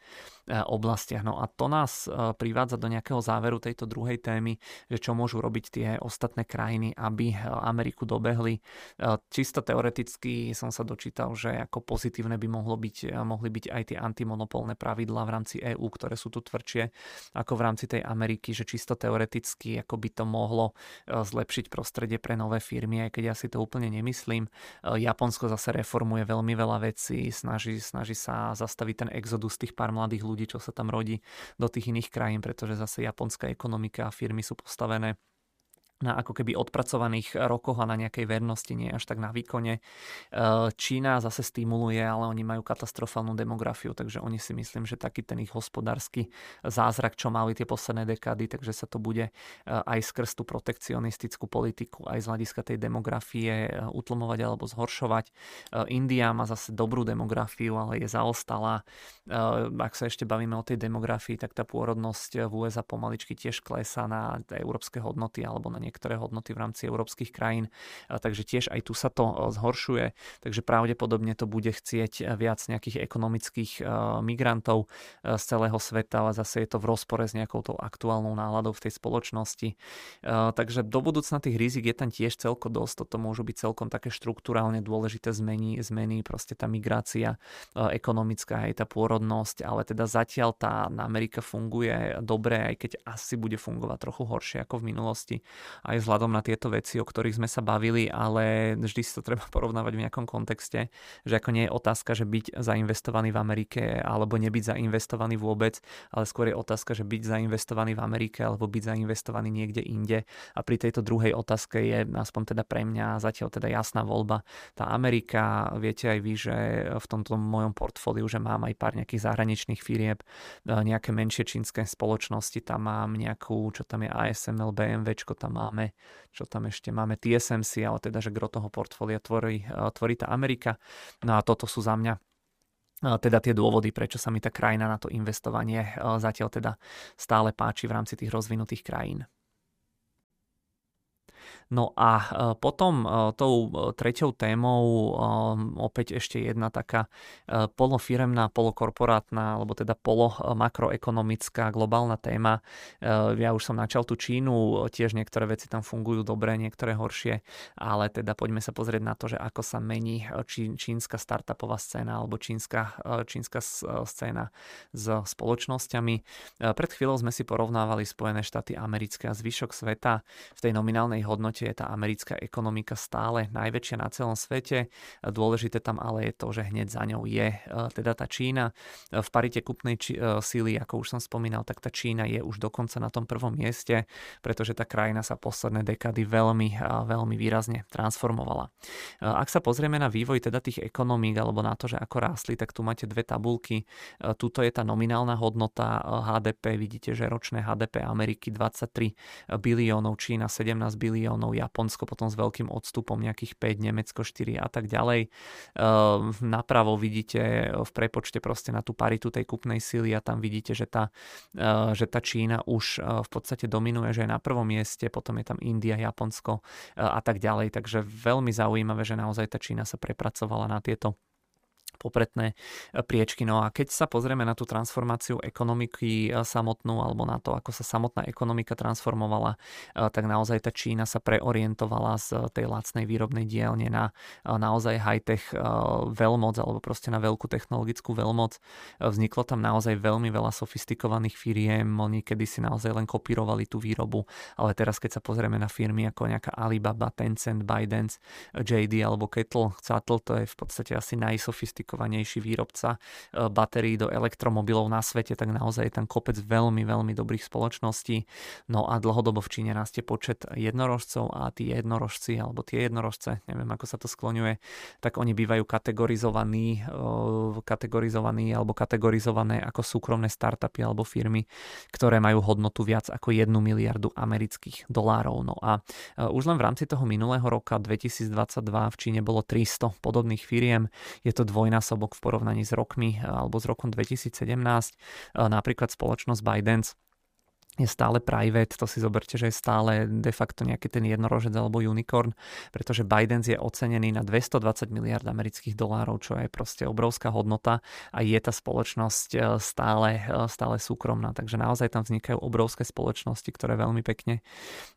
oblastiach. No a to nás privádza do nejakého záveru tejto druhej témy, že čo môžu robiť tie ostatné krajiny, aby Ameriku dobehli. Čisto teoreticky som sa dočítal, že ako pozitívne by mohlo byť, mohli byť aj tie antimonopolné pravidlá v rámci é ú, ktoré sú tu tvrdšie ako v rámci tej Ameriky, že čisto teoreticky ako by to mohlo zlepšiť prostredie pre nové firmy, aj keď ja si to úplne nemyslím. Japonsko zase reformuje veľmi veľa vecí, snaží, snaží sa zastaviť ten exodus tých pár mladých ľudí, čo sa tam rodí do tých iných krajín, pretože zase japonská ekonomika a firmy sú postavené na ako keby odpracovaných rokoch a na nejakej vernosti, nie až tak na výkone. Čína zase stimuluje, ale oni majú katastrofálnu demografiu, takže oni si myslím, že taký ten ich hospodársky zázrak, čo mali tie posledné dekády, takže sa to bude aj skrz tú protekcionistickú politiku, aj z hľadiska tej demografie utlmovať alebo zhoršovať. India má zase dobrú demografiu, ale je zaostalá. Ak sa ešte bavíme o tej demografii, tak tá pôrodnosť v ú es á pomaličky tiež klesá na európske hodnoty alebo na niektoré hodnoty v rámci európskych krajín, takže tiež aj tu sa to zhoršuje, takže pravdepodobne to bude chcieť viac nejakých ekonomických migrantov z celého sveta, ale zase je to v rozpore s nejakou tou aktuálnou náladou v tej spoločnosti. Takže do budúcna tých rizik je tam tiež celko dosť, toto môžu byť celkom také štruktúrálne dôležité zmeny, zmeny proste tá migrácia ekonomická, aj tá pôrodnosť, ale teda zatiaľ tá Amerika funguje dobre, aj keď asi bude fungovať trochu horšie ako v minulosti, aj vzhľadom na tieto veci, o ktorých sme sa bavili, ale vždy si to treba porovnávať v nejakom kontexte, že ako nie je otázka, že byť zainvestovaný v Amerike alebo nebyť zainvestovaný vôbec, ale skôr je otázka, že byť zainvestovaný v Amerike alebo byť zainvestovaný niekde inde. A pri tejto druhej otázke je aspoň teda pre mňa zatiaľ teda jasná voľba tá Amerika. Viete aj vy, že v tomto mojom portfóliu, že mám aj pár nejakých zahraničných firieb, nejaké menšie čínske spoločnosti, tam mám nejakú, čo tam je á es em el, BMWčko, tam máme, čo tam ešte máme, té es em cé, ale teda, že gro toho portfólia tvorí, tvorí tá Amerika. No a toto sú za mňa teda tie dôvody, prečo sa mi tá krajina na to investovanie zatiaľ teda stále páči v rámci tých rozvinutých krajín. No a potom tou treťou témou opäť ešte jedna taká polofiremná, polokorporátna, alebo teda polomakroekonomická globálna téma. Ja už som načal tú Čínu, tiež niektoré veci tam fungujú dobre, niektoré horšie, ale teda poďme sa pozrieť na to, že ako sa mení čín, čínska startupová scéna alebo čínska, čínska scéna s spoločnosťami. Pred chvíľou sme si porovnávali Spojené štáty americké a zvyšok sveta. V tej nominálnej hodnote je tá americká ekonomika stále najväčšia na celom svete. Dôležité tam ale je to, že hneď za ňou je teda tá Čína. V parite kupnej či- síly, ako už som spomínal, tak tá Čína je už dokonca na tom prvom mieste, pretože tá krajina sa posledné dekády veľmi, veľmi výrazne transformovala. Ak sa pozrieme na vývoj teda tých ekonomík alebo na to, že ako rástli, tak tu máte dve tabulky. Tuto je tá nominálna hodnota há dé pé, vidíte, že ročné há dé pé Ameriky dvadsaťtri biliónov, Čína sedemnásť biliónov, Japonsko potom s veľkým odstupom nejakých päť, Nemecko štyri a tak ďalej. Napravo vidíte v prepočte proste na tú paritu tej kupnej síly a tam vidíte, že tá, že tá Čína už v podstate dominuje, že je na prvom mieste, potom je tam India, Japonsko a tak ďalej. Takže veľmi zaujímavé, že naozaj tá Čína sa prepracovala na tieto popredné priečky. No a keď sa pozrieme na tú transformáciu ekonomiky samotnú alebo na to, ako sa samotná ekonomika transformovala, tak naozaj tá Čína sa preorientovala z tej lacnej výrobnej dielne na naozaj high-tech veľmoc alebo proste na veľkú technologickú veľmoc. Vzniklo tam naozaj veľmi veľa sofistikovaných firiem, oni kedysi naozaj len kopírovali tú výrobu, ale teraz keď sa pozrieme na firmy ako nejaká Alibaba, Tencent, Baidu, jé dé alebo Cattle, to je v podstate asi najsofistikovanejšie kovanejší výrobca batérií do elektromobilov na svete, tak naozaj je tam kopec veľmi, veľmi dobrých spoločností. No a dlhodobo v Číne rastie počet jednorožcov a tí jednorožci alebo tie jednorožce, neviem ako sa to skloňuje, tak oni bývajú kategorizovaní, kategorizovaní alebo kategorizované ako súkromné startupy alebo firmy, ktoré majú hodnotu viac ako jednu miliardu amerických dolárov. No a už len v rámci toho minulého roka dvetisícdvadsaťdva v Číne bolo tristo podobných firiem. Je to dvojnásobok dvojnásobok v porovnaní s rokmi alebo s rokom dvetisícsedemnásť. Napríklad spoločnosť Baidu je stále private, to si zoberte, že je stále de facto nejaký ten jednorožec alebo unicorn, pretože Bytedance je ocenený na dvestodvadsať miliárd amerických dolárov, čo je proste obrovská hodnota a je tá spoločnosť stále, stále súkromná. Takže naozaj tam vznikajú obrovské spoločnosti, ktoré veľmi pekne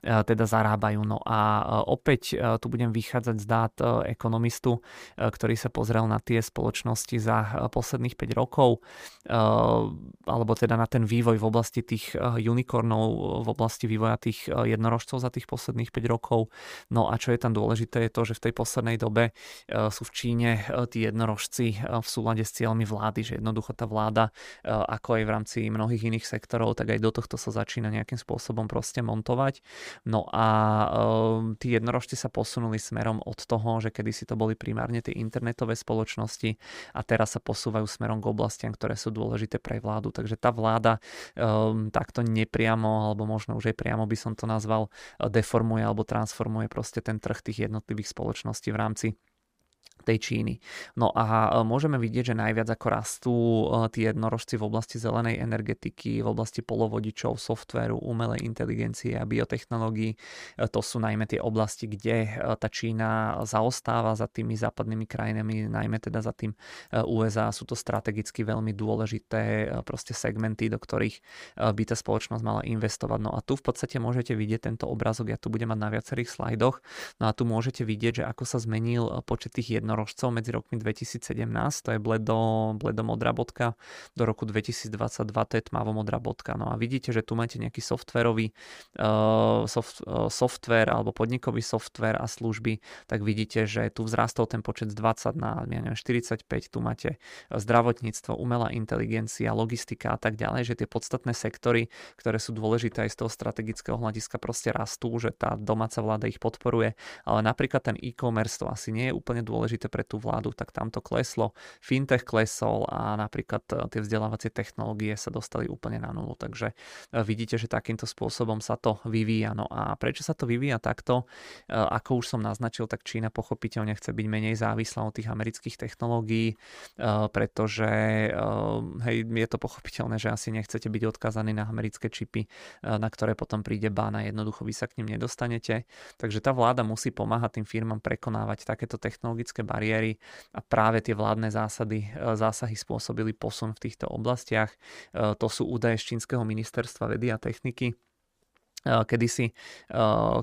teda zarábajú. No a opäť tu budem vychádzať z dát ekonomistu, ktorý sa pozrel na tie spoločnosti za posledných päť rokov, alebo teda na ten vývoj v oblasti tých unicorn kornou v oblasti vývoja tých jednorožcov za tých posledných päť rokov. No a čo je tam dôležité, je to, že v tej poslednej dobe sú v Číne tí jednorožci v súlade s cieľmi vlády, že jednoducho tá vláda, ako aj v rámci mnohých iných sektorov, tak aj do tohto sa začína nejakým spôsobom proste montovať. No a tí jednorožci sa posunuli smerom od toho, že kedysi to boli primárne tie internetové spoločnosti a teraz sa posúvajú smerom k oblastiam, ktoré sú dôležité pre vládu. Takže tá vláda takto nepríjemná priamo, alebo možno už aj priamo by som to nazval, deformuje alebo transformuje proste ten trh tých jednotlivých spoločností v rámci tej Číny. No a môžeme vidieť, že najviac ako rastú tí jednorožci v oblasti zelenej energetiky, v oblasti polovodičov, softvéru, umelej inteligencie a biotechnológií. To sú najmä tie oblasti, kde tá Čína zaostáva za tými západnými krajinami, najmä teda za tým ú es á. Sú to strategicky veľmi dôležité proste segmenty, do ktorých by tá spoločnosť mala investovať. No a tu v podstate môžete vidieť tento obrázok, ja tu budem mať na viacerých slajdoch. No a tu môžete vidieť, že ako sa zmenil počet tých jednorožcov medzi rokmi dvetisícsedemnásť, to je bledo, bledomodrá bodka, do roku dvetisícdvadsaťdva, to je tmavomodrá bodka. No a vidíte, že tu máte nejaký softverový uh, soft, uh, software alebo podnikový software a služby, tak vidíte, že tu vzrastol ten počet z dvadsať na ja neviem, štyridsaťpäť, tu máte zdravotníctvo, umelá inteligencia, logistika a tak ďalej, že tie podstatné sektory, ktoré sú dôležité aj z toho strategického hľadiska, proste rastú, že tá domáca vláda ich podporuje, ale napríklad ten e-commerce to asi nie je úplne dôležité pre tú vládu, tak tamto kleslo. Fintech klesol a napríklad tie vzdelávacie technológie sa dostali úplne na nulu. Takže vidíte, že takýmto spôsobom sa to vyvíja. No a prečo sa to vyvíja takto? Ako už som naznačil, tak Čína pochopiteľne chce byť menej závislá od tých amerických technológií, pretože hej, je to pochopiteľné, že asi nechcete byť odkázaní na americké čipy, na ktoré potom príde bána. Jednoducho vy sa k nim nedostanete. Takže tá vláda musí pomáhať tým firmám prekonávať takéto technologické bariéry a práve tie vládne zásady, zásahy spôsobili posun v týchto oblastiach. To sú údaje z čínskeho ministerstva vedy a techniky. Kedysi,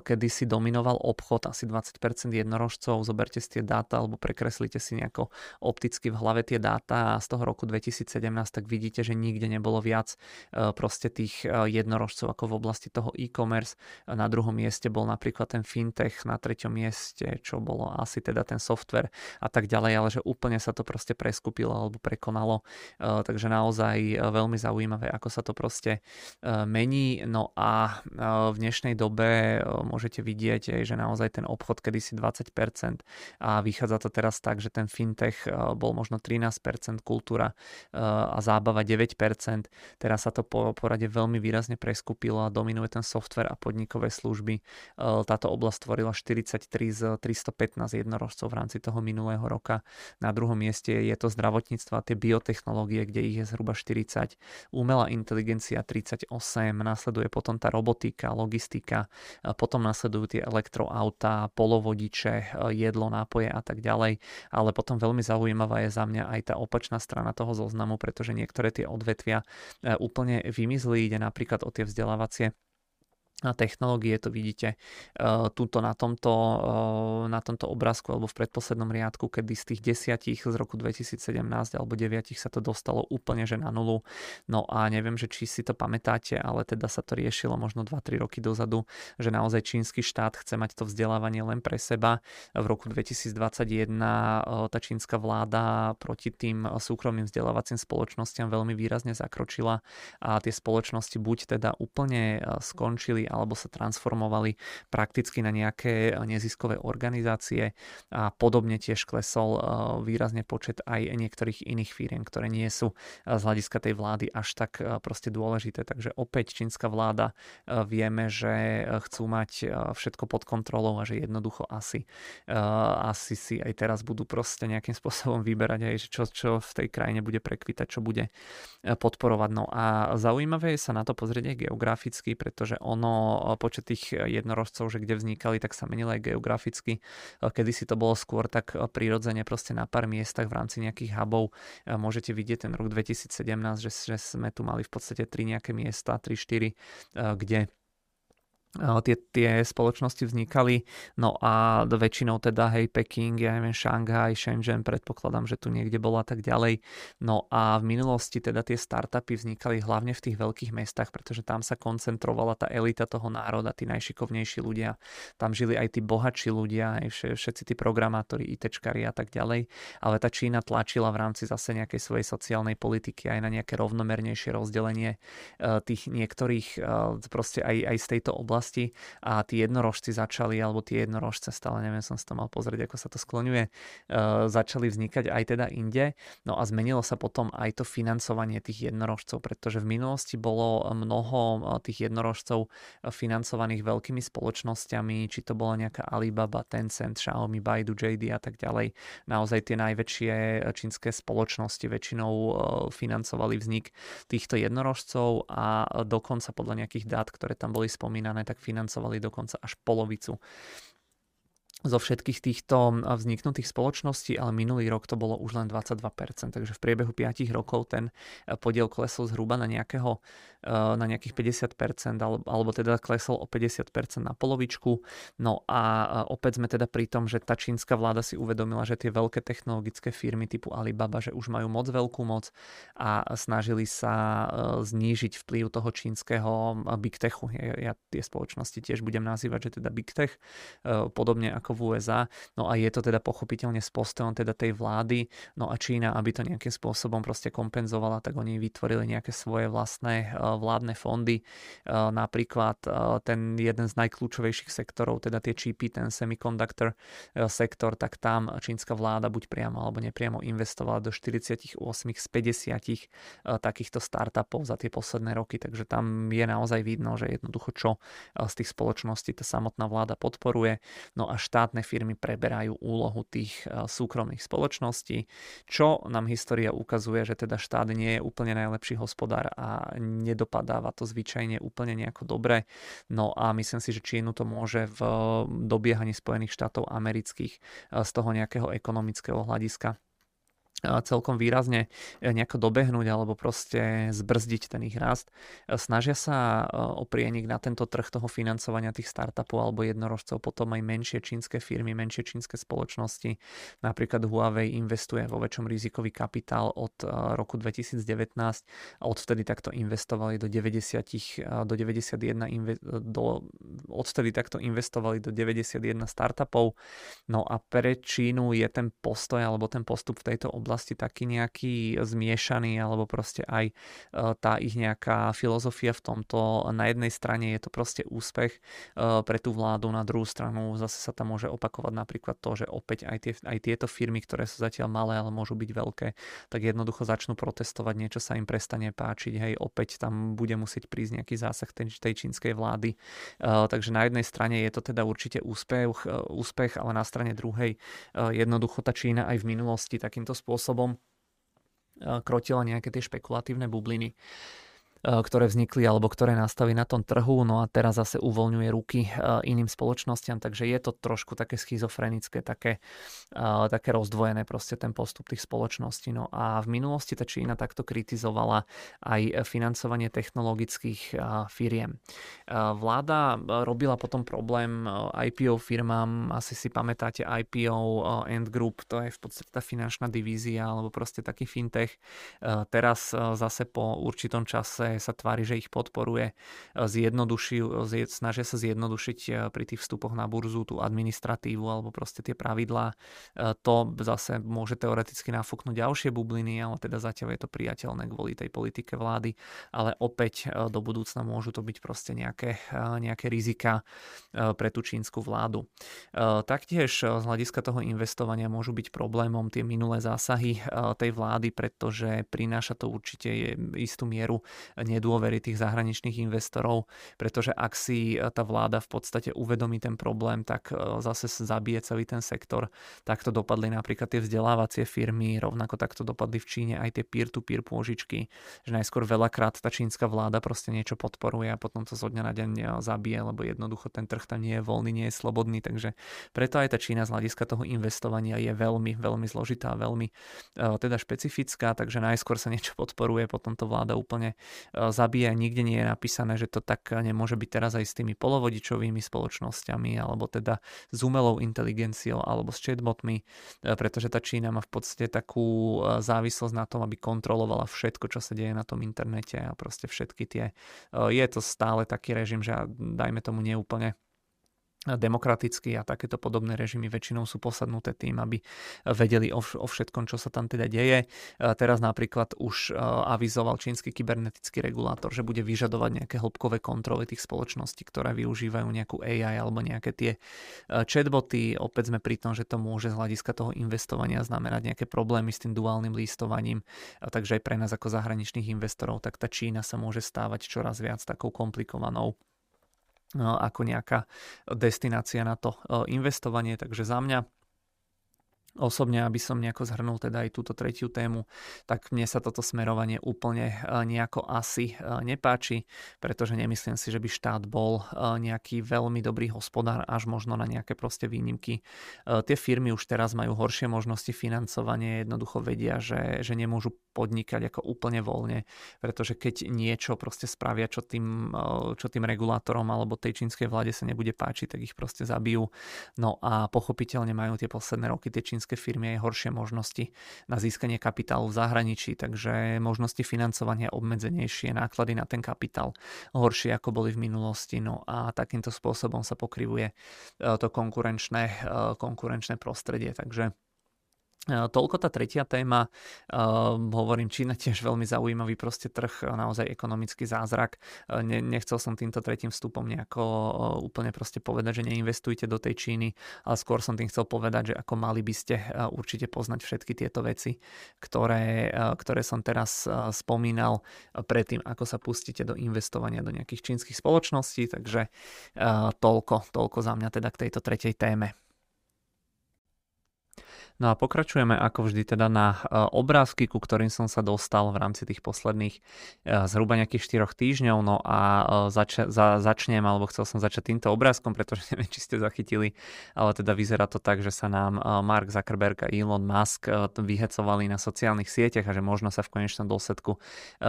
kedysi dominoval obchod, asi dvadsať percent jednorožcov, zoberte si tie dáta alebo prekreslite si nejako opticky v hlave tie dáta a z toho roku dvetisícsedemnásť tak vidíte, že nikde nebolo viac proste tých jednorožcov ako v oblasti toho e-commerce. Na druhom mieste bol napríklad ten fintech, na treťom mieste, čo bolo asi teda ten software a tak ďalej, ale že úplne sa to proste preskupilo alebo prekonalo, takže naozaj veľmi zaujímavé, ako sa to proste mení. No a v dnešnej dobe môžete vidieť, že naozaj ten obchod kedysi dvadsať percent a vychádza to teraz tak, že ten fintech bol možno trinásť percent, kultúra a zábava deväť percent. Teraz sa to po porade veľmi výrazne preskupilo a dominuje ten software a podnikové služby. Táto oblasť tvorila štyridsaťtri z tristopätnásť jednorožcov v rámci toho minulého roka. Na druhom mieste je to zdravotníctvo a tie biotechnológie, kde ich je zhruba štyridsať. Umelá inteligencia tridsaťosem, následuje potom tá robotika, logistika, potom nasledujú tie elektroautá, polovodiče, jedlo, nápoje a tak ďalej, ale potom veľmi zaujímavá je za mňa aj tá opačná strana toho zoznamu, pretože niektoré tie odvetvia úplne vymizli, ide napríklad o tie vzdelávacie a technológie, to vidíte uh, tuto na tomto, uh, na tomto obrázku alebo v predposlednom riadku, kedy z tých desiatich z roku dvetisícsedemnásť alebo deviatich sa to dostalo úplne že na nulu. No a neviem, že či si to pamätáte, ale teda sa to riešilo možno dva tri roky dozadu, že naozaj čínsky štát chce mať to vzdelávanie len pre seba. V roku dvetisícdvadsaťjeden uh, tá čínska vláda proti tým súkromným vzdelávacím spoločnostiam veľmi výrazne zakročila a tie spoločnosti buď teda úplne uh, skončili, alebo sa transformovali prakticky na nejaké neziskové organizácie a podobne tiež klesol výrazne počet aj niektorých iných firiem, ktoré nie sú z hľadiska tej vlády až tak proste dôležité. Takže opäť čínska vláda, vieme, že chcú mať všetko pod kontrolou a že jednoducho asi, asi si aj teraz budú proste nejakým spôsobom vyberať aj, čo, čo v tej krajine bude prekvitať, čo bude podporovať. No a zaujímavé je sa na to pozrieť aj geograficky, pretože ono počet tých jednorožcov, že kde vznikali, tak sa menilo aj geograficky. Kedysi to bolo skôr tak prirodzene proste na pár miestach v rámci nejakých hubov. Môžete vidieť ten rok dvetisícsedemnásť, že, že sme tu mali v podstate tri nejaké miesta, tri štyri, kde Tie, tie spoločnosti vznikali, no a väčšinou teda, hej, Peking, ja neviem, Šanghaj, Shenzhen, predpokladám, že tu niekde bola, tak ďalej. No a v minulosti teda tie startupy vznikali hlavne v tých veľkých mestách, pretože tam sa koncentrovala tá elita toho národa, tí najšikovnejší ľudia, tam žili aj tí bohatší ľudia, aj všetci tí programátori, ITčkari a tak ďalej, ale tá Čína tlačila v rámci zase nejakej svojej sociálnej politiky aj na nejaké rovnomernejšie rozdelenie tých niektorých proste aj, aj z tejto oblasti. A tí jednorožci začali, alebo tie jednorožce, stále neviem, som si to mal pozrieť, ako sa to skloňuje, uh, začali vznikať aj teda inde. No a zmenilo sa potom aj to financovanie tých jednorožcov, pretože v minulosti bolo mnoho tých jednorožcov financovaných veľkými spoločnosťami, či to bola nejaká Alibaba, Tencent, Xiaomi, Baidu, J D a tak ďalej. Naozaj tie najväčšie čínske spoločnosti väčšinou financovali vznik týchto jednorožcov a dokonca podľa nejakých dát, ktoré tam boli spomínané, tak financovali dokonca až polovicu zo všetkých týchto vzniknutých spoločností, ale minulý rok to bolo už len dvadsaťdva percent, takže v priebehu päť rokov ten podiel klesol zhruba na, nejakého, na nejakých päťdesiat percent, alebo teda klesol o päťdesiat percent na polovičku. No a opäť sme teda pri tom, že tá čínska vláda si uvedomila, že tie veľké technologické firmy typu Alibaba, že už majú moc veľkú moc a snažili sa znížiť vplyv toho čínskeho big techu. Ja, ja tie spoločnosti tiež budem nazývať, že teda big tech, podobne ako v ú es á, no a je to teda pochopiteľne s postojom teda tej vlády, no a Čína, aby to nejakým spôsobom proste kompenzovala, tak oni vytvorili nejaké svoje vlastné vládne fondy, napríklad ten jeden z najkľúčovejších sektorov, teda tie čipy, ten semiconductor sektor, tak tam čínska vláda buď priamo alebo nepriamo investovala do štyridsaťosem z päťdesiat takýchto startupov za tie posledné roky, takže tam je naozaj vidno, že jednoducho čo z tých spoločností tá samotná vláda podporuje, no a štátne firmy preberajú úlohu tých súkromných spoločností, čo nám história ukazuje, že teda štát nie je úplne najlepší hospodár a nedopadáva to zvyčajne úplne nejako dobre. No a myslím si, že Čínu to môže v dobiehaní Spojených štátov amerických z toho nejakého ekonomického hľadiska celkom výrazne nejako dobehnúť alebo proste zbrzdiť ten ich rast. Snažia sa o prienik na tento trh toho financovania tých startupov alebo jednorožcov, potom aj menšie čínske firmy, menšie čínske spoločnosti. Napríklad Huawei investuje vo väčšom rizikový kapitál od roku dvetisícdevätnásť a odvtedy takto investovali do deväťdesiat do deväťdesiatjeden inve, do, odvtedy takto investovali do deväťdesiatjeden startupov. No a pre Čínu je ten postoj alebo ten postup v tejto oblasti taký nejaký zmiešaný, alebo proste aj tá ich nejaká filozofia v tomto. Na jednej strane je to proste úspech pre tú vládu, na druhú stranu zase sa tam môže opakovať napríklad to, že opäť aj, tie, aj tieto firmy, ktoré sú zatiaľ malé, ale môžu byť veľké, tak jednoducho začnú protestovať, niečo sa im prestane páčiť, hej, opäť tam bude musieť prísť nejaký zásah tej, tej čínskej vlády. Takže na jednej strane je to teda určite úspech, úspech, ale na strane druhej jednoducho tá Čína aj v minulosti takýmto spôsobom osobom krotila nejaké tie špekulatívne bubliny, ktoré vznikli alebo ktoré nastali na tom trhu, no a teraz zase uvoľňuje ruky iným spoločnostiam, takže je to trošku také schizofrenické, také, také rozdvojené proste ten postup tých spoločností. No a v minulosti tá Čína takto kritizovala aj financovanie technologických firiem. Vláda robila potom problém í pé ó firmám, asi si pamätáte í pé ó Ant Group, to je v podstate tá finančná divízia alebo proste taký fintech. Teraz zase po určitom čase naozaj sa tvári, že ich podporuje, zjednodušujú, snažia sa zjednodušiť pri tých vstupoch na burzu tú administratívu alebo proste tie pravidlá. To zase môže teoreticky nafúknúť ďalšie bubliny, ale teda zatiaľ je to priateľné kvôli tej politike vlády, ale opäť do budúcna môžu to byť proste nejaké, nejaké rizika pre tú čínsku vládu. Taktiež z hľadiska toho investovania môžu byť problémom tie minulé zásahy tej vlády, pretože prináša to určite istú mieru nedôvery tých zahraničných investorov, pretože ak si tá vláda v podstate uvedomí ten problém, tak zase zabije celý ten sektor. Takto dopadli napríklad tie vzdelávacie firmy, rovnako takto dopadli v Číne aj tie peer-to-peer pôžičky, že najskôr veľakrát tá čínska vláda proste niečo podporuje a potom to zo dňa na deň zabije, lebo jednoducho ten trh tam nie je voľný, nie je slobodný, takže preto aj tá Čína z hľadiska toho investovania je veľmi, veľmi zložitá, veľmi teda špecifická, takže najskôr sa niečo podporuje, potom to vláda úplne zabije. Nikde nie je napísané, že to tak nemôže byť teraz aj s tými polovodičovými spoločnosťami, alebo teda s umelou inteligenciou, alebo s chatbotmi, pretože tá Čína má v podstate takú závislosť na tom, aby kontrolovala všetko, čo sa deje na tom internete a proste všetky tie. Je to stále taký režim, že dajme tomu neúplne demokratický a takéto podobné režimy väčšinou sú posadnuté tým, aby vedeli o všetkom, čo sa tam teda deje. Teraz napríklad už avizoval čínsky kybernetický regulátor, že bude vyžadovať nejaké hĺbkové kontroly tých spoločností, ktoré využívajú nejakú á í alebo nejaké tie chatboty. Opäť sme pri tom, že to môže z hľadiska toho investovania znamenať nejaké problémy s tým duálnym listovaním. Takže aj pre nás ako zahraničných investorov, tak tá Čína sa môže stávať čoraz viac takou komplikovanou ako nejaká destinácia na to investovanie. Takže za mňa osobne, aby som nejako zhrnul teda aj túto tretiu tému, tak mne sa toto smerovanie úplne nejako asi nepáči, pretože nemyslím si, že by štát bol nejaký veľmi dobrý hospodár, až možno na nejaké proste výnimky. Tie firmy už teraz majú horšie možnosti financovania, jednoducho vedia, že, že nemôžu podnikať ako úplne voľne, pretože keď niečo proste spravia, čo tým, čo tým regulátorom alebo tej čínskej vláde sa nebude páčiť, tak ich proste zabijú. No a pochopiteľne majú tie posledné roky tie čínske firmy aj horšie možnosti na získanie kapitálu v zahraničí, takže možnosti financovania obmedzenejšie, náklady na ten kapitál horšie ako boli v minulosti, no a takýmto spôsobom sa pokrivuje to konkurenčné, konkurenčné prostredie, takže toľko tá tretia téma. Hovorím, Čína tiež veľmi zaujímavý proste trh, naozaj ekonomický zázrak. Ne, nechcel som týmto tretím vstupom nejako úplne proste povedať, že neinvestujte do tej Číny, ale skôr som tým chcel povedať, že ako mali by ste určite poznať všetky tieto veci, ktoré, ktoré som teraz spomínal predtým, ako sa pustíte do investovania do nejakých čínskych spoločností, takže toľko, toľko za mňa teda k tejto tretej téme. No a pokračujeme ako vždy teda na obrázky, ku ktorým som sa dostal v rámci tých posledných zhruba nejakých štyroch týždňov. No a zač- za- začnem, alebo chcel som začať týmto obrázkom, pretože neviem, či ste zachytili, ale teda vyzerá to tak, že sa nám Mark Zuckerberg a Elon Musk vyhecovali na sociálnych sieťach a že možno sa v konečnom dôsledku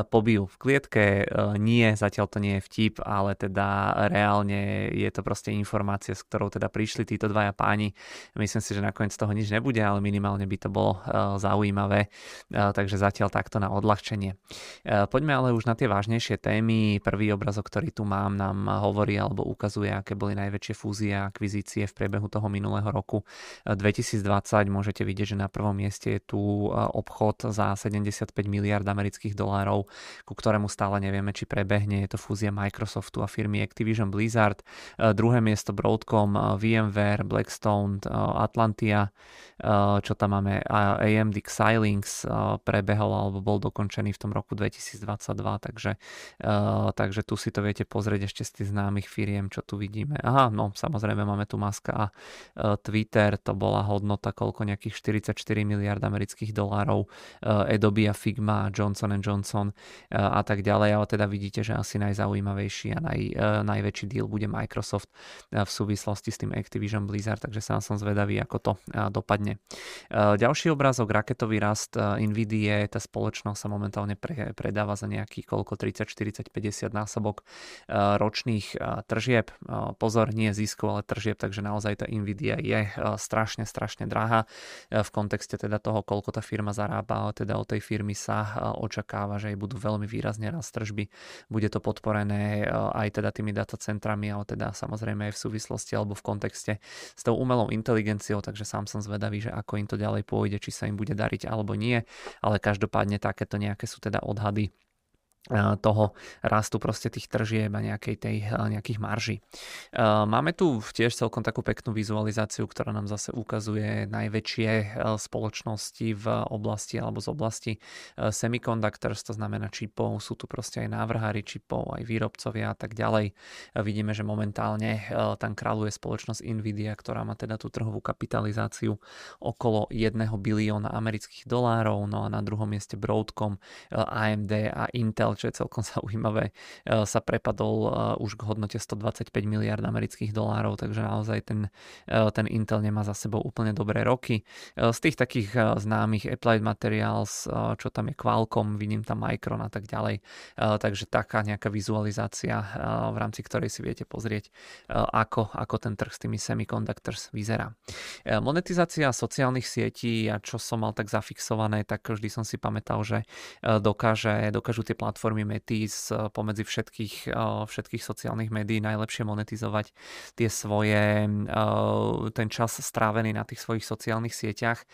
pobijú v klietke. Nie, zatiaľ to nie je vtip, ale teda reálne je to proste informácia, s ktorou teda prišli títo dvaja páni. Myslím si, že nakoniec toho nič nebude, ale minimálne by to bolo zaujímavé, takže zatiaľ takto na odľahčenie. Poďme ale už na tie vážnejšie témy. Prvý obrazok, ktorý tu mám, nám hovorí alebo ukazuje, aké boli najväčšie fúzie a akvizície v priebehu toho minulého roku dvetisícdvadsať. Môžete vidieť, že na prvom mieste je tu obchod za sedemdesiatpäť miliárd amerických dolárov, ku ktorému stále nevieme, či prebehne. Je to fúzia Microsoftu a firmy Activision Blizzard. Druhé miesto Broadcom, VMware, Blackstone, Atlantia, čo tam máme, á em dé Xilinx prebehol alebo bol dokončený v tom roku dvetisícdvadsaťdva, takže, takže tu si to viete pozrieť ešte z tých známych firiem, čo tu vidíme. Aha, no samozrejme máme tu Muska a Twitter, to bola hodnota koľko nejakých štyridsaťštyri miliárd amerických dolárov, Adobe a Figma, Johnson and Johnson a tak ďalej, ale teda vidíte, že asi najzaujímavejší a naj, najväčší deal bude Microsoft v súvislosti s tým Activision Blizzard, takže sám som zvedavý, ako to dopadne. Ďalší obrázok, raketový rast Nvidie, tá spoločnosť sa momentálne predáva za nejaký koľko tridsať, štyridsať, päťdesiat násobok ročných tržieb. Pozor, nie ziskov, ale tržieb, takže naozaj tá Nvidia je strašne, strašne drahá v kontexte teda toho, koľko tá firma zarába, teda od tej firmy sa očakáva, že jej budú veľmi výrazne rast tržby. Bude to podporené aj teda tými datacentrami, ale teda samozrejme aj v súvislosti alebo v kontexte s tou umelou inteligenciou, takže sám som zvedavý, že ako im to ďalej pôjde, či sa im bude dariť alebo nie, ale každopádne takéto nejaké sú teda odhady toho rastu proste tých tržieb a nejakej tej, nejakých marží. Máme tu tiež celkom takú peknú vizualizáciu, ktorá nám zase ukazuje najväčšie spoločnosti v oblasti alebo z oblasti semiconductors, to znamená čipov, sú tu proste aj návrhári čipov, aj výrobcovia a tak ďalej. Vidíme, že momentálne tam kráľuje spoločnosť Nvidia, ktorá má teda tú trhovú kapitalizáciu okolo jedného bilióna amerických dolárov, no a na druhom mieste Broadcom, á em dé a Intel, čo je celkom zaujímavé, sa prepadol už k hodnote stodvadsaťpäť miliárd amerických dolárov, takže naozaj ten, ten Intel nemá za sebou úplne dobré roky. Z tých takých známych Applied Materials, čo tam je Qualcomm, vidím tam Micron a tak ďalej, takže taká nejaká vizualizácia, v rámci ktorej si viete pozrieť, ako, ako ten trh s tými semiconductors vyzerá. Monetizácia sociálnych sietí, a čo som mal tak zafixované, tak vždy som si pamätal, že dokáže, dokážu tie platformy Mety pomedzi všetkých, všetkých sociálnych médií najlepšie monetizovať tie svoje, ten čas strávený na tých svojich sociálnych sieťach.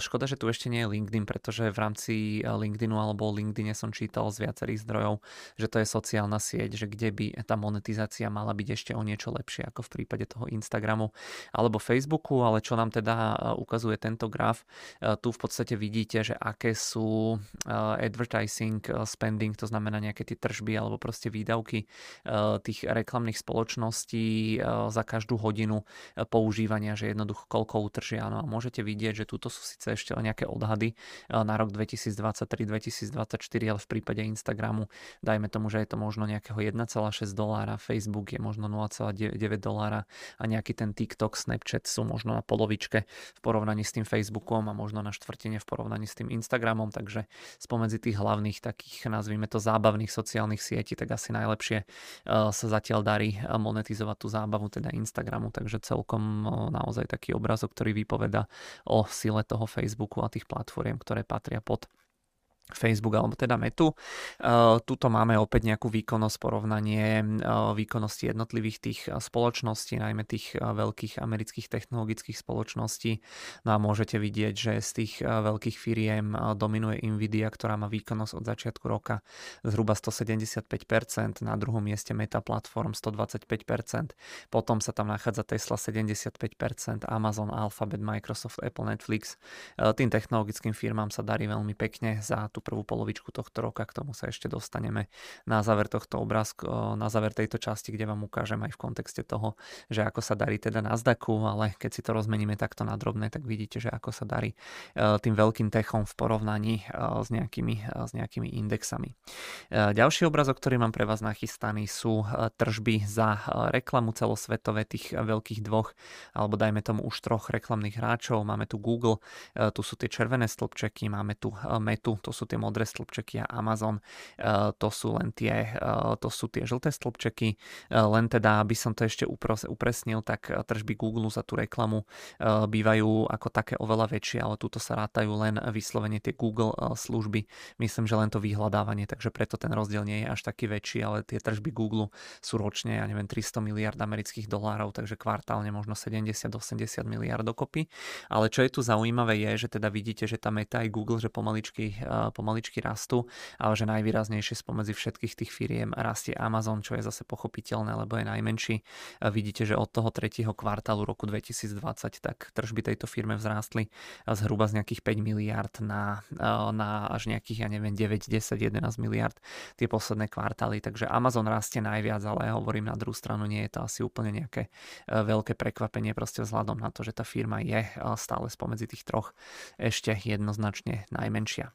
Škoda, že tu ešte nie je LinkedIn, pretože v rámci LinkedInu alebo LinkedIne som čítal z viacerých zdrojov, že to je sociálna sieť, že kde by tá monetizácia mala byť ešte o niečo lepšie ako v prípade toho Instagramu alebo Facebooku, ale čo nám teda ukazuje tento graf, tu v podstate vidíte, že aké sú advertising spending, to znamená nejaké tie tržby alebo proste výdavky tých reklamných spoločností za každú hodinu používania, že jednoducho koľko utržia. No a môžete vidieť, že tuto sú síce ešte nejaké odhady na rok dvetisícdvadsaťtri dvetisícdvadsaťštyri, ale v prípade Instagramu dajme tomu, že je to možno nejakého jeden celá šesť dolára, Facebook je možno nula celá deväť dolára a nejaký ten TikTok, Snapchat sú možno na polovičke v porovnaní s tým Facebookom a možno na štvrtine v porovnaní s tým Instagramom, takže spomedzi tých hlavných takých, nazvime to, zábavných sociálnych sietí, tak asi najlepšie sa zatiaľ darí monetizovať tú zábavu, teda Instagramu, takže celkom naozaj taký obrázok, ktorý vypovedá o sile toho Facebooku a tých platform, ktoré patria pod Facebook alebo teda Metu. Uh, tuto máme opäť nejakú výkonnosť, porovnanie uh, výkonnosti jednotlivých tých spoločností, najmä tých uh, veľkých amerických technologických spoločností. No a môžete vidieť, že z tých uh, veľkých firiem uh, dominuje Nvidia, ktorá má výkonnosť od začiatku roka zhruba stosedemdesiatpäť percent, na druhom mieste Meta Platform stodvadsaťpäť percent, potom sa tam nachádza Tesla sedemdesiatpäť percent, Amazon, Alphabet, Microsoft, Apple, Netflix. Uh, tým technologickým firmám sa darí veľmi pekne za tú prvú polovičku tohto roka, k tomu sa ešte dostaneme na záver tohto obrázku, na záver tejto časti, kde vám ukážem aj v kontexte toho, že ako sa darí teda Nasdaqu, ale keď si to rozmeníme takto na drobné, tak vidíte, že ako sa darí tým veľkým techom v porovnaní s nejakými, s nejakými indexami. Ďalší obrázok, ktorý mám pre vás nachystaný, sú tržby za reklamu celosvetové tých veľkých dvoch, alebo dajme tomu už troch reklamných hráčov. Máme tu Google, tu sú tie červené stĺpčeky, máme tu Metu, to sú tie modré stĺpčeky, a Amazon, to sú len tie, to sú tie žlté stĺpčeky. Len teda, aby som to ešte upresnil, tak tržby Google za tú reklamu bývajú ako také oveľa väčšie, ale tuto sa rátajú len vyslovene tie Google služby. Myslím, že len to vyhľadávanie, takže preto ten rozdiel nie je až taký väčší, ale tie tržby Google sú ročne, ja neviem, tristo miliárd amerických dolárov, takže kvartálne možno sedemdesiat až osemdesiat miliárd dokopy. Ale čo je tu zaujímavé je, že teda vidíte, že tá Meta aj Google, že pomaličky pomaličky rastú, ale že najvýraznejšie spomedzi všetkých tých firiem rastie Amazon, čo je zase pochopiteľné, lebo je najmenší. Vidíte, že od toho tretieho kvartálu roku dvetisícdvadsať tak tržby tejto firme vzrástli zhruba z nejakých päť miliárd na, na až nejakých, ja neviem, deväť, desať, jedenásť miliárd tie posledné kvartály, takže Amazon rastie najviac, ale hovorím, na druhú stranu nie je to asi úplne nejaké veľké prekvapenie, proste vzhľadom na to, že tá firma je stále spomedzi tých troch ešte jednoznačne najmenšia.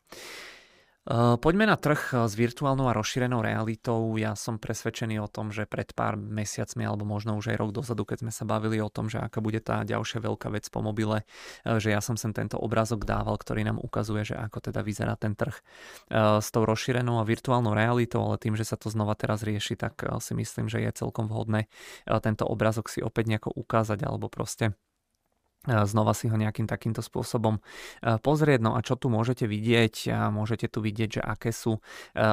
Poďme na trh s virtuálnou a rozšírenou realitou. Ja som presvedčený o tom, že pred pár mesiacmi alebo možno už aj rok dozadu, keď sme sa bavili o tom, že aká bude tá ďalšia veľká vec po mobile, že ja som sem tento obrázok dával, ktorý nám ukazuje, že ako teda vyzerá ten trh s tou rozšírenou a virtuálnou realitou, ale tým, že sa to znova teraz rieši, tak si myslím, že je celkom vhodné tento obrázok si opäť nejako ukázať alebo proste znova si ho nejakým takýmto spôsobom pozrieť. No a čo tu môžete vidieť? Môžete tu vidieť, že aké sú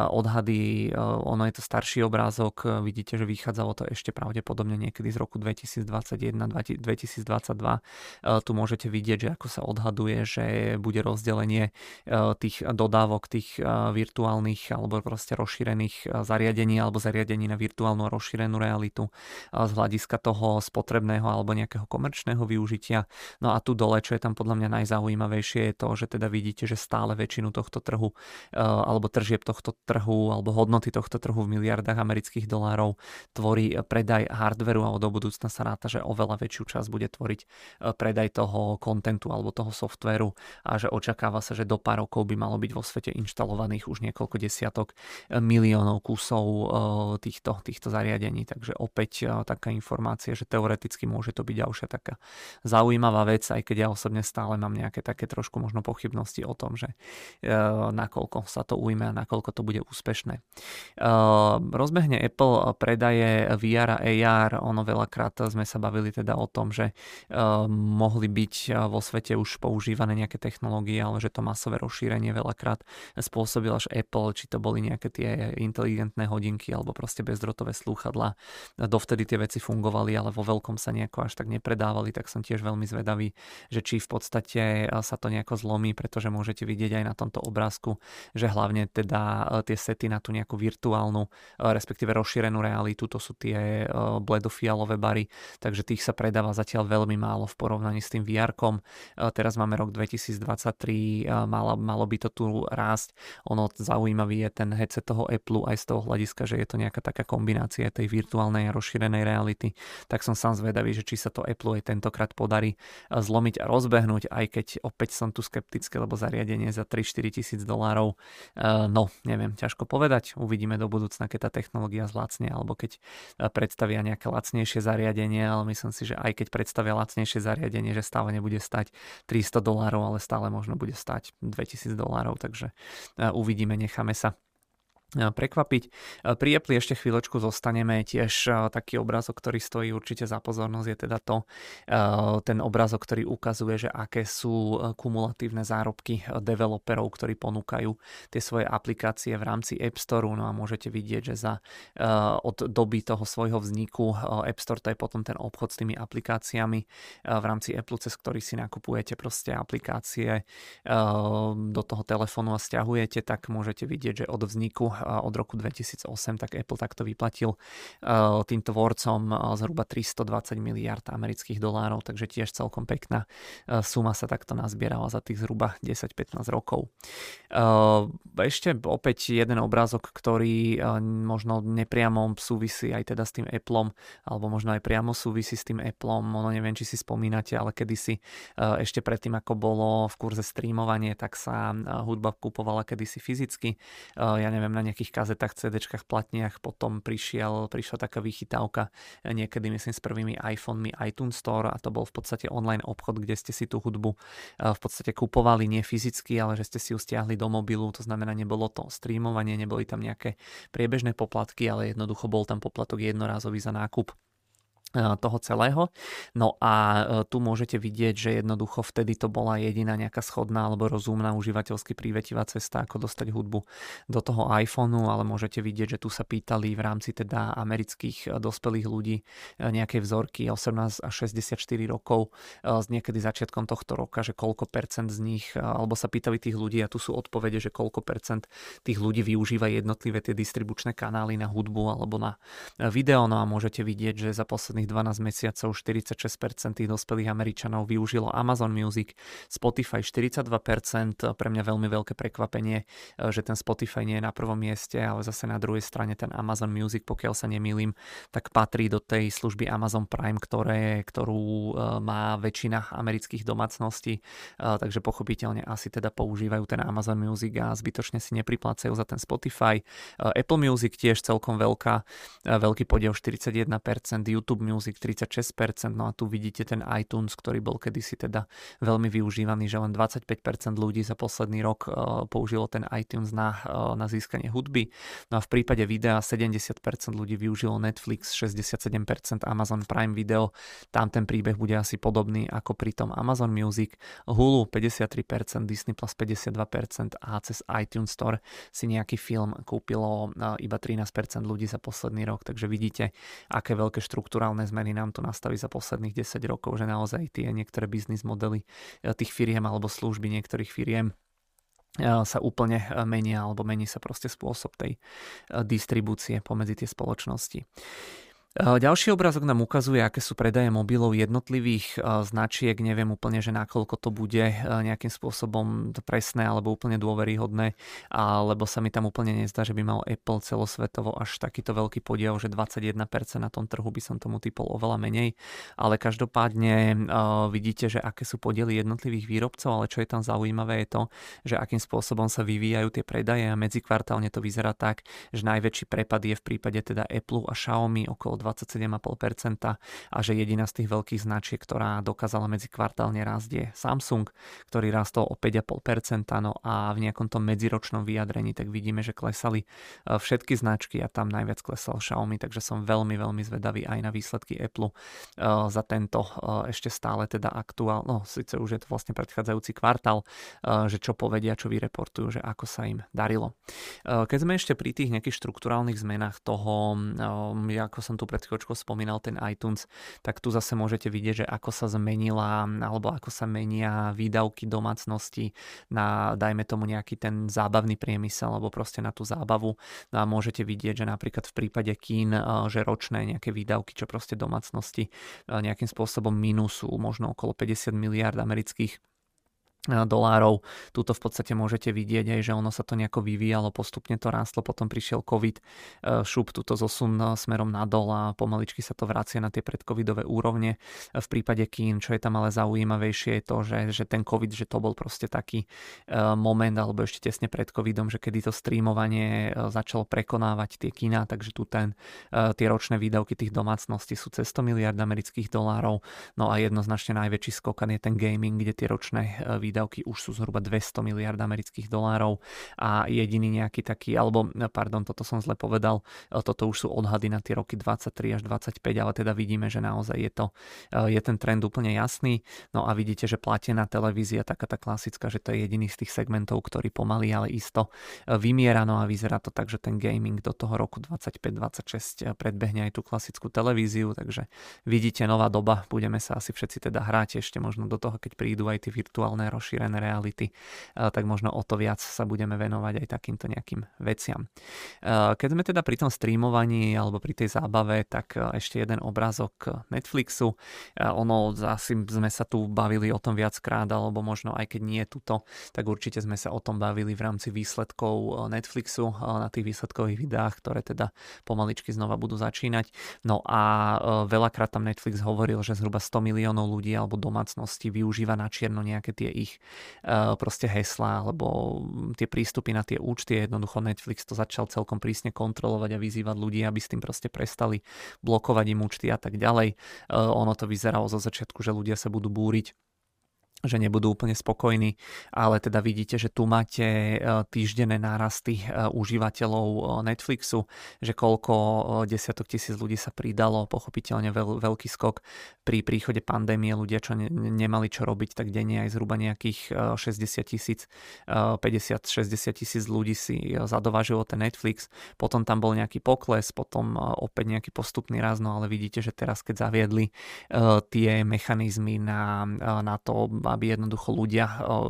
odhady. Ono je to starší obrázok. Vidíte, že vychádzalo to ešte pravdepodobne niekedy z roku dvetisícdvadsaťjeden dvetisícdvadsaťdva. Tu môžete vidieť, že ako sa odhaduje, že bude rozdelenie tých dodávok, tých virtuálnych alebo proste rozšírených zariadení alebo zariadení na virtuálnu a rozšírenú realitu z hľadiska toho spotrebného alebo nejakého komerčného využitia. No a tu dole, čo je tam podľa mňa najzaujímavejšie, je to, že teda vidíte, že stále väčšinu tohto trhu alebo tržieb tohto trhu alebo hodnoty tohto trhu v miliardách amerických dolárov tvorí predaj hardveru a do budúcna sa ráta, že oveľa väčšiu časť bude tvoriť predaj toho kontentu alebo toho softvéru a že očakáva sa, že do pár rokov by malo byť vo svete inštalovaných už niekoľko desiatok miliónov kusov týchto, týchto zariadení. Takže opäť taká informácia, že teoreticky môže to byť ďalšia taká zaujímavá vec, aj keď ja osobne stále mám nejaké také trošku možno pochybnosti o tom, že e, nakoľko sa to ujme a nakoľko to bude úspešné. E, rozbehne Apple predaje vé er a á er. Ono veľakrát sme sa bavili teda o tom, že e, mohli byť vo svete už používané nejaké technológie, ale že to masové rozšírenie veľakrát spôsobil až Apple, či to boli nejaké tie inteligentné hodinky alebo proste bezdrotové slúchadlá. Dovtedy tie veci fungovali, ale vo veľkom sa nejako až tak nepredávali, tak som tiež veľmi zvedavý, že či v podstate sa to nejako zlomí, pretože môžete vidieť aj na tomto obrázku, že hlavne teda tie sety na tú nejakú virtuálnu, respektíve rozšírenú realitu, to sú tie bledofialové bary, takže tých sa predáva zatiaľ veľmi málo v porovnaní s tým vé erkom. Teraz máme rok dvetisícdvadsaťtri, malo, malo by to tu rásť. Ono zaujímavý je ten headset toho Apple aj z toho hľadiska, že je to nejaká taká kombinácia tej virtuálnej a rozšírenej reality, tak som sám zvedavý, že či sa to Apple aj tentokrát podarí zlomiť a rozbehnúť, aj keď opäť som tu skeptické, lebo zariadenie za tri až štyri tisíc dolárov, no neviem, ťažko povedať, uvidíme do budúcna, keď tá technológia zlacne, alebo keď predstavia nejaké lacnejšie zariadenie, ale myslím si, že aj keď predstavia lacnejšie zariadenie, že stále nebude stať tristo dolárov, ale stále možno bude stať dvetisíc dolárov, takže uvidíme, necháme sa prekvapiť. Pri Apple ešte chvíľočku zostaneme, tiež taký obrázok, ktorý stojí určite za pozornosť, je teda to, ten obrázok, ktorý ukazuje, že aké sú kumulatívne zárobky developerov, ktorí ponúkajú tie svoje aplikácie v rámci App Store. No a môžete vidieť, že za od doby toho svojho vzniku App Store, to je potom ten obchod s tými aplikáciami v rámci Apple, cez ktorý si nakupujete proste aplikácie do toho telefónu a stiahujete, tak môžete vidieť, že od vzniku od roku dvetisícosem, tak Apple takto vyplatil tým tvorcom zhruba tristodvadsať miliárd amerických dolárov, takže tiež celkom pekná suma sa takto nazbierala za tých zhruba desať až pätnásť rokov. Ešte opäť jeden obrázok, ktorý možno nepriamo súvisí aj teda s tým Appleom, alebo možno aj priamo súvisí s tým Appleom, ono neviem, či si spomínate, ale kedysi ešte predtým, ako bolo v kurze streamovanie, tak sa hudba kupovala kedysi fyzicky, ja neviem, na nejakých kazetách, CDčkách, platniach, potom prišiel, prišla taká vychytávka niekedy, myslím, s prvými iPhonemi, iTunes Store, a to bol v podstate online obchod, kde ste si tú hudbu v podstate kupovali, nie fyzicky, ale že ste si ju stiahli do mobilu, to znamená, nebolo to streamovanie, neboli tam nejaké priebežné poplatky, ale jednoducho bol tam poplatok jednorázový za nákup toho celého. No a tu môžete vidieť, že jednoducho vtedy to bola jediná nejaká schodná alebo rozumná užívateľsky prívetivá cesta, ako dostať hudbu do toho iPhoneu, ale môžete vidieť, že tu sa pýtali v rámci teda amerických dospelých ľudí nejaké vzorky osemnásť až šesťdesiatštyri rokov z niekedy začiatkom tohto roka, že koľko percent z nich, alebo sa pýtali tých ľudí a tu sú odpovede, že koľko percent tých ľudí využíva jednotlivé tie distribučné kanály na hudbu alebo na video. No a môžete vidieť, že za posledných posledných dvanásť mesiacov štyridsaťšesť percent tých dospelých Američanov využilo Amazon Music, Spotify štyridsaťdva percent, pre mňa veľmi veľké prekvapenie, že ten Spotify nie je na prvom mieste, ale zase na druhej strane ten Amazon Music, pokiaľ sa nemýlim, tak patrí do tej služby Amazon Prime, ktoré, ktorú má väčšina amerických domácností, takže pochopiteľne asi teda používajú ten Amazon Music a zbytočne si nepriplácajú za ten Spotify. Apple Music tiež celkom veľká, veľký podiel štyridsaťjeden percent, YouTube Music tridsaťšesť percent, no a tu vidíte ten iTunes, ktorý bol kedysi teda veľmi využívaný, že len dvadsaťpäť percent ľudí za posledný rok použilo ten iTunes na, na získanie hudby. No a v prípade videa sedemdesiat percent ľudí využilo Netflix, šesťdesiatsedem percent Amazon Prime Video, tam ten príbeh bude asi podobný ako pri tom Amazon Music, Hulu päťdesiattri percent, Disney Plus päťdesiatdva percent a cez iTunes Store si nejaký film kúpilo iba trinásť percent ľudí za posledný rok, takže vidíte, aké veľké štruktúrálne zmeny nám to nastaví za posledných desať rokov, že naozaj tie niektoré biznis modely tých firiem alebo služby niektorých firiem sa úplne menia alebo mení sa proste spôsob tej distribúcie pomedzi tie spoločnosti. Ďalší obrázok nám ukazuje, aké sú predaje mobilov jednotlivých značiek. Neviem úplne, že nakoľko to bude nejakým spôsobom presné alebo úplne dôveryhodné, lebo sa mi tam úplne nezdá, že by mal Apple celosvetovo až takýto veľký podiel, že dvadsaťjeden percent na tom trhu by som tomu typol oveľa menej. Ale každopádne vidíte, že aké sú podiely jednotlivých výrobcov, ale čo je tam zaujímavé je to, že akým spôsobom sa vyvíjajú tie predaje a medzikvartálne to vyzerá tak, že najväčší prepad je v prípade teda Apple a Xiaomi okolo dvadsaťsedem celá päť percent a že jediná z tých veľkých značiek, ktorá dokázala medzikvartálne rásť je Samsung, ktorý rástol o päť celá päť percent, no a v nejakom tom medziročnom vyjadrení tak vidíme, že klesali všetky značky a tam najviac klesal Xiaomi, takže som veľmi, veľmi zvedavý aj na výsledky Apple za tento ešte stále teda aktuál, no síce už je to vlastne predchádzajúci kvartál, že čo povedia, čo vyreportujú, že ako sa im darilo. Keď sme ešte pri tých nejakých štrukturálnych zmenách toho, ako som tu pred chvíľočkou spomínal ten iTunes, tak tu zase môžete vidieť, že ako sa zmenila alebo ako sa menia výdavky domácnosti na, dajme tomu nejaký ten zábavný priemysel alebo proste na tú zábavu. No a môžete vidieť, že napríklad v prípade kín, že ročné nejaké výdavky, čo proste domácnosti nejakým spôsobom minusu, možno okolo päťdesiat miliárd amerických dolárov. Tuto v podstate môžete vidieť aj, že ono sa to nejako vyvíjalo, postupne to rástlo, potom prišiel COVID, šup, tuto zosun smerom nadol a pomaličky sa to vracia na tie predcovidové úrovne. V prípade kín, čo je tam ale zaujímavejšie je to, že, že ten COVID, že to bol proste taký moment, alebo ešte tesne pred COVIDom, že kedy to streamovanie začalo prekonávať tie kína, takže tu ten, tie ročné výdavky tých domácností sú cez sto miliárd amerických dolárov, no a jednoznačne najväčší skokan je ten gaming, kde tie ročné výdavky Výdavky už sú zhruba dvesto miliárd amerických dolárov a jediný nejaký taký, alebo pardon, toto som zle povedal, toto už sú odhady na tie roky dvadsaťtri až dvadsaťpäť, ale teda vidíme, že naozaj je to, je ten trend úplne jasný. No a vidíte, že platená televízia, taká tá klasická, že to je jediný z tých segmentov, ktorý pomaly, ale isto vymiera, no a vyzerá to tak, že ten gaming do toho roku dvadsaťpäť dvadsaťšesť predbehne aj tú klasickú televíziu, takže vidíte, nová doba, budeme sa asi všetci teda hrať ešte možno do toho, keď prídu aj tie virtuálne rošie šírené reality, tak možno o to viac sa budeme venovať aj takýmto nejakým veciam. Keď sme teda pri tom streamovaní alebo pri tej zábave, tak ešte jeden obrázok Netflixu. Ono, asi sme sa tu bavili o tom viackrát, alebo možno aj keď nie tuto, tak určite sme sa o tom bavili v rámci výsledkov Netflixu na tých výsledkových videách, ktoré teda pomaličky znova budú začínať. No a veľakrát tam Netflix hovoril, že zhruba sto miliónov ľudí alebo domácnosti využíva na čierno nejaké tie ich proste hesla alebo tie prístupy na tie účty. Jednoducho Netflix to začal celkom prísne kontrolovať a vyzývať ľudí, aby s tým proste prestali, blokovať im účty a tak ďalej. Ono to vyzeralo zo začiatku, že ľudia sa budú búriť, že nebudú úplne spokojní, ale teda vidíte, že tu máte týždenné nárasty užívateľov Netflixu, že koľko desiatok tisíc ľudí sa pridalo, pochopiteľne veľ, veľký skok pri príchode pandémie, ľudia, čo ne, nemali čo robiť, tak denne aj zhruba nejakých šesťdesiat tisíc, päťdesiat šesťdesiat tisíc ľudí si zadovážilo ten Netflix, potom tam bol nejaký pokles, potom opäť nejaký postupný rast, no ale vidíte, že teraz keď zaviedli tie mechanizmy na, na to aby jednoducho ľudia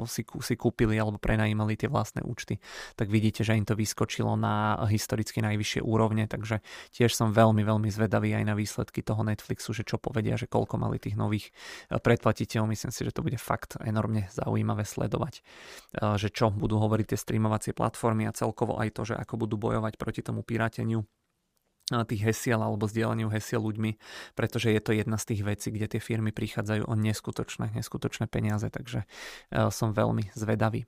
si, si kúpili alebo prenajímali tie vlastné účty, tak vidíte, že im to vyskočilo na historicky najvyššie úrovne, takže tiež som veľmi, veľmi zvedavý aj na výsledky toho Netflixu, že čo povedia, že koľko mali tých nových predplatiteľov. Myslím si, že to bude fakt enormne zaujímavé sledovať, že čo budú hovoriť tie streamovacie platformy a celkovo aj to, že ako budú bojovať proti tomu pirateniu tých hesiel alebo zdieľaniu hesiel ľuďmi, pretože je to jedna z tých vecí, kde tie firmy prichádzajú o neskutočné, neskutočné peniaze, takže uh, som veľmi zvedavý.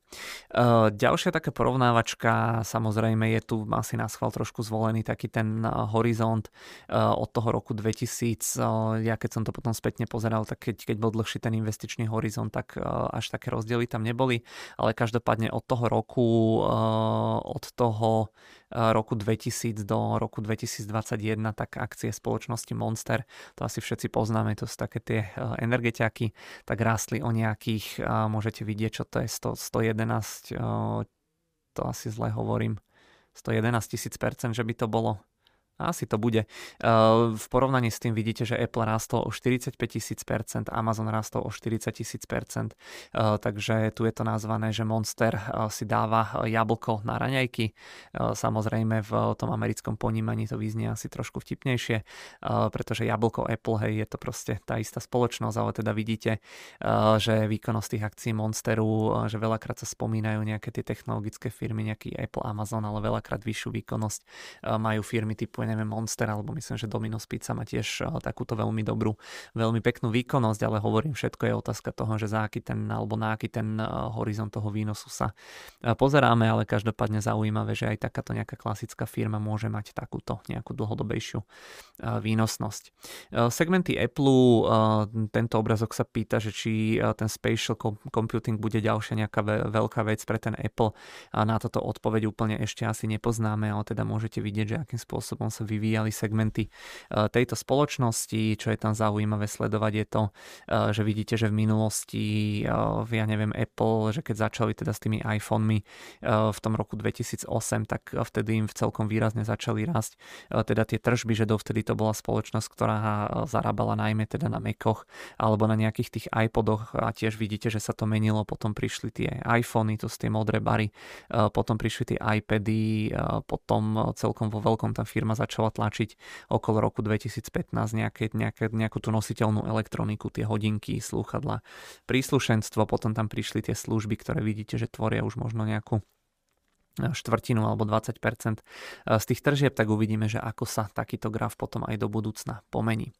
Uh, ďalšia taká porovnávačka, samozrejme je tu asi na schvál trošku zvolený taký ten uh, horizont uh, od toho roku dvetisíc. Uh, ja keď som to potom spätne pozeral, tak keď, keď bol dlhší ten investičný horizont, tak uh, až také rozdiely tam neboli, ale každopádne od toho roku, uh, od toho roku dvetisíc do roku dvetisícdvadsaťjeden, tak akcie spoločnosti Monster, to asi všetci poznáme, to sú také tie energetiaky, tak rástli o nejakých, môžete vidieť, čo to je, sto jedenásť, to asi zle hovorím, sto jedenásť tisíc percent, že by to bolo. Asi to bude. V porovnaní s tým vidíte, že Apple rástol o štyridsaťpäť tisíc percent, Amazon rástol o štyridsať tisíc percent, takže tu je to nazvané, že Monster si dáva jablko na raňajky. Samozrejme v tom americkom ponímaní to vyznie asi trošku vtipnejšie, pretože jablko Apple, hej, je to proste tá istá spoločnosť, ale teda vidíte, že výkonnosť tých akcií Monsteru, že veľakrát sa spomínajú nejaké tie technologické firmy, nejaký Apple, Amazon, ale veľakrát vyššiu výkonnosť majú firmy typu neviem, Monster, alebo myslím, že Domino's Pizza má tiež takúto veľmi dobrú, veľmi peknú výkonnosť, ale hovorím, všetko je otázka toho, že za aký ten, alebo na aký ten horizont toho výnosu sa pozeráme, ale každopádne zaujímavé, že aj takáto nejaká klasická firma môže mať takúto nejakú dlhodobejšiu výnosnosť. Segmenty Apple, tento obrazok sa pýta, že či ten spatial computing bude ďalšia nejaká veľká vec pre ten Apple. Na toto odpoveď úplne ešte asi nepoznáme, ale teda môžete vidieť, že akým spôsobom sa vyvíjali segmenty tejto spoločnosti. Čo je tam zaujímavé sledovať je to, že vidíte, že v minulosti, ja neviem, Apple, že keď začali teda s tými iPhonemi v tom roku dvetisícosem, tak vtedy im celkom výrazne začali rásť teda tie tržby, že dovtedy to bola spoločnosť, ktorá zarábala najmä teda na Macoch alebo na nejakých tých iPodoch, a tiež vidíte, že sa to menilo, potom prišli tie iPhony, tu sú tie modré bary, potom prišli tie iPady, potom celkom vo veľkom tam firma začala tlačiť okolo roku dvetisícpätnásť nejaké, nejaké, nejakú tú nositeľnú elektroniku, tie hodinky, slúchadla, príslušenstvo, potom tam prišli tie služby, ktoré vidíte, že tvoria už možno nejakú štvrtinu alebo dvadsať percent z tých tržieb, tak uvidíme, že ako sa takýto graf potom aj do budúcna pomení.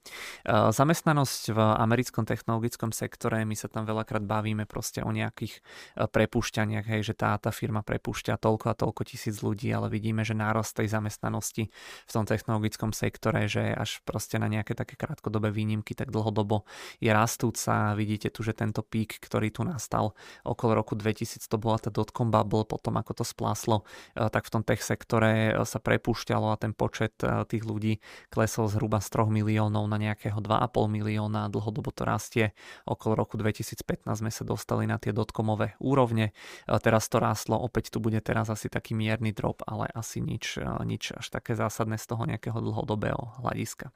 Zamestnanosť v americkom technologickom sektore, my sa tam veľakrát bavíme proste o nejakých prepúšťaniach, hej, že tá, tá firma prepúšťa toľko a toľko tisíc ľudí, ale vidíme, že nárast tej zamestnanosti v tom technologickom sektore, že až proste na nejaké také krátkodobé výnimky, tak dlhodobo je rastúca. Vidíte tu, že tento pík, ktorý tu nastal okolo roku dvetisíc, to bola tá dotcom bubble, potom ako to spláslo, tak v tom tech sektore sa prepúšťalo a ten počet tých ľudí klesol zhruba z troch miliónov na nejakého dva a pol milióna, dlhodobo to rastie. Okolo roku dvetisícpätnásť sme sa dostali na tie dotcomové úrovne, teraz to rástlo, opäť tu bude teraz asi taký mierny drop, ale asi nič, nič až také zásadné z toho nejakého dlhodobého hľadiska.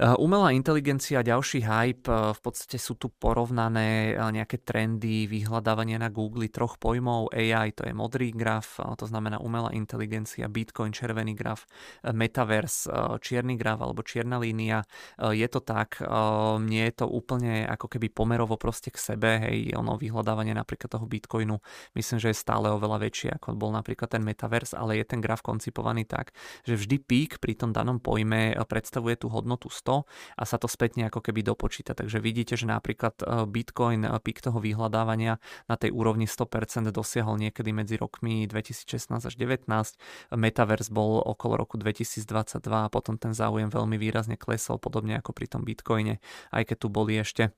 Umelá inteligencia a ďalší hype, v podstate sú tu porovnané nejaké trendy, vyhľadávanie na Google troch pojmov. á í, to je modrý graf, to znamená umelá inteligencia, Bitcoin červený graf, Metaverse čierny graf alebo čierna línia. Je to tak, nie je to úplne ako keby pomerovo proste k sebe, hej, ono vyhľadávanie napríklad toho Bitcoinu, myslím, že je stále oveľa väčšie ako bol napríklad ten Metaverse, ale je ten graf koncipovaný tak, že vždy pík pri tom danom pojme predstavuje tú hodnotu sto a sa to spätne ako keby dopočíta. Takže vidíte, že napríklad Bitcoin pík toho vyhľadávania na tej úrovni sto percent dosiahol niekedy medzi rokmi dvetisícšestnásť až devätnásť. Metaverse bol okolo roku dvetisícdvadsaťdva a potom ten záujem veľmi výrazne klesol, podobne ako pri tom Bitcoine, aj keď tu boli ešte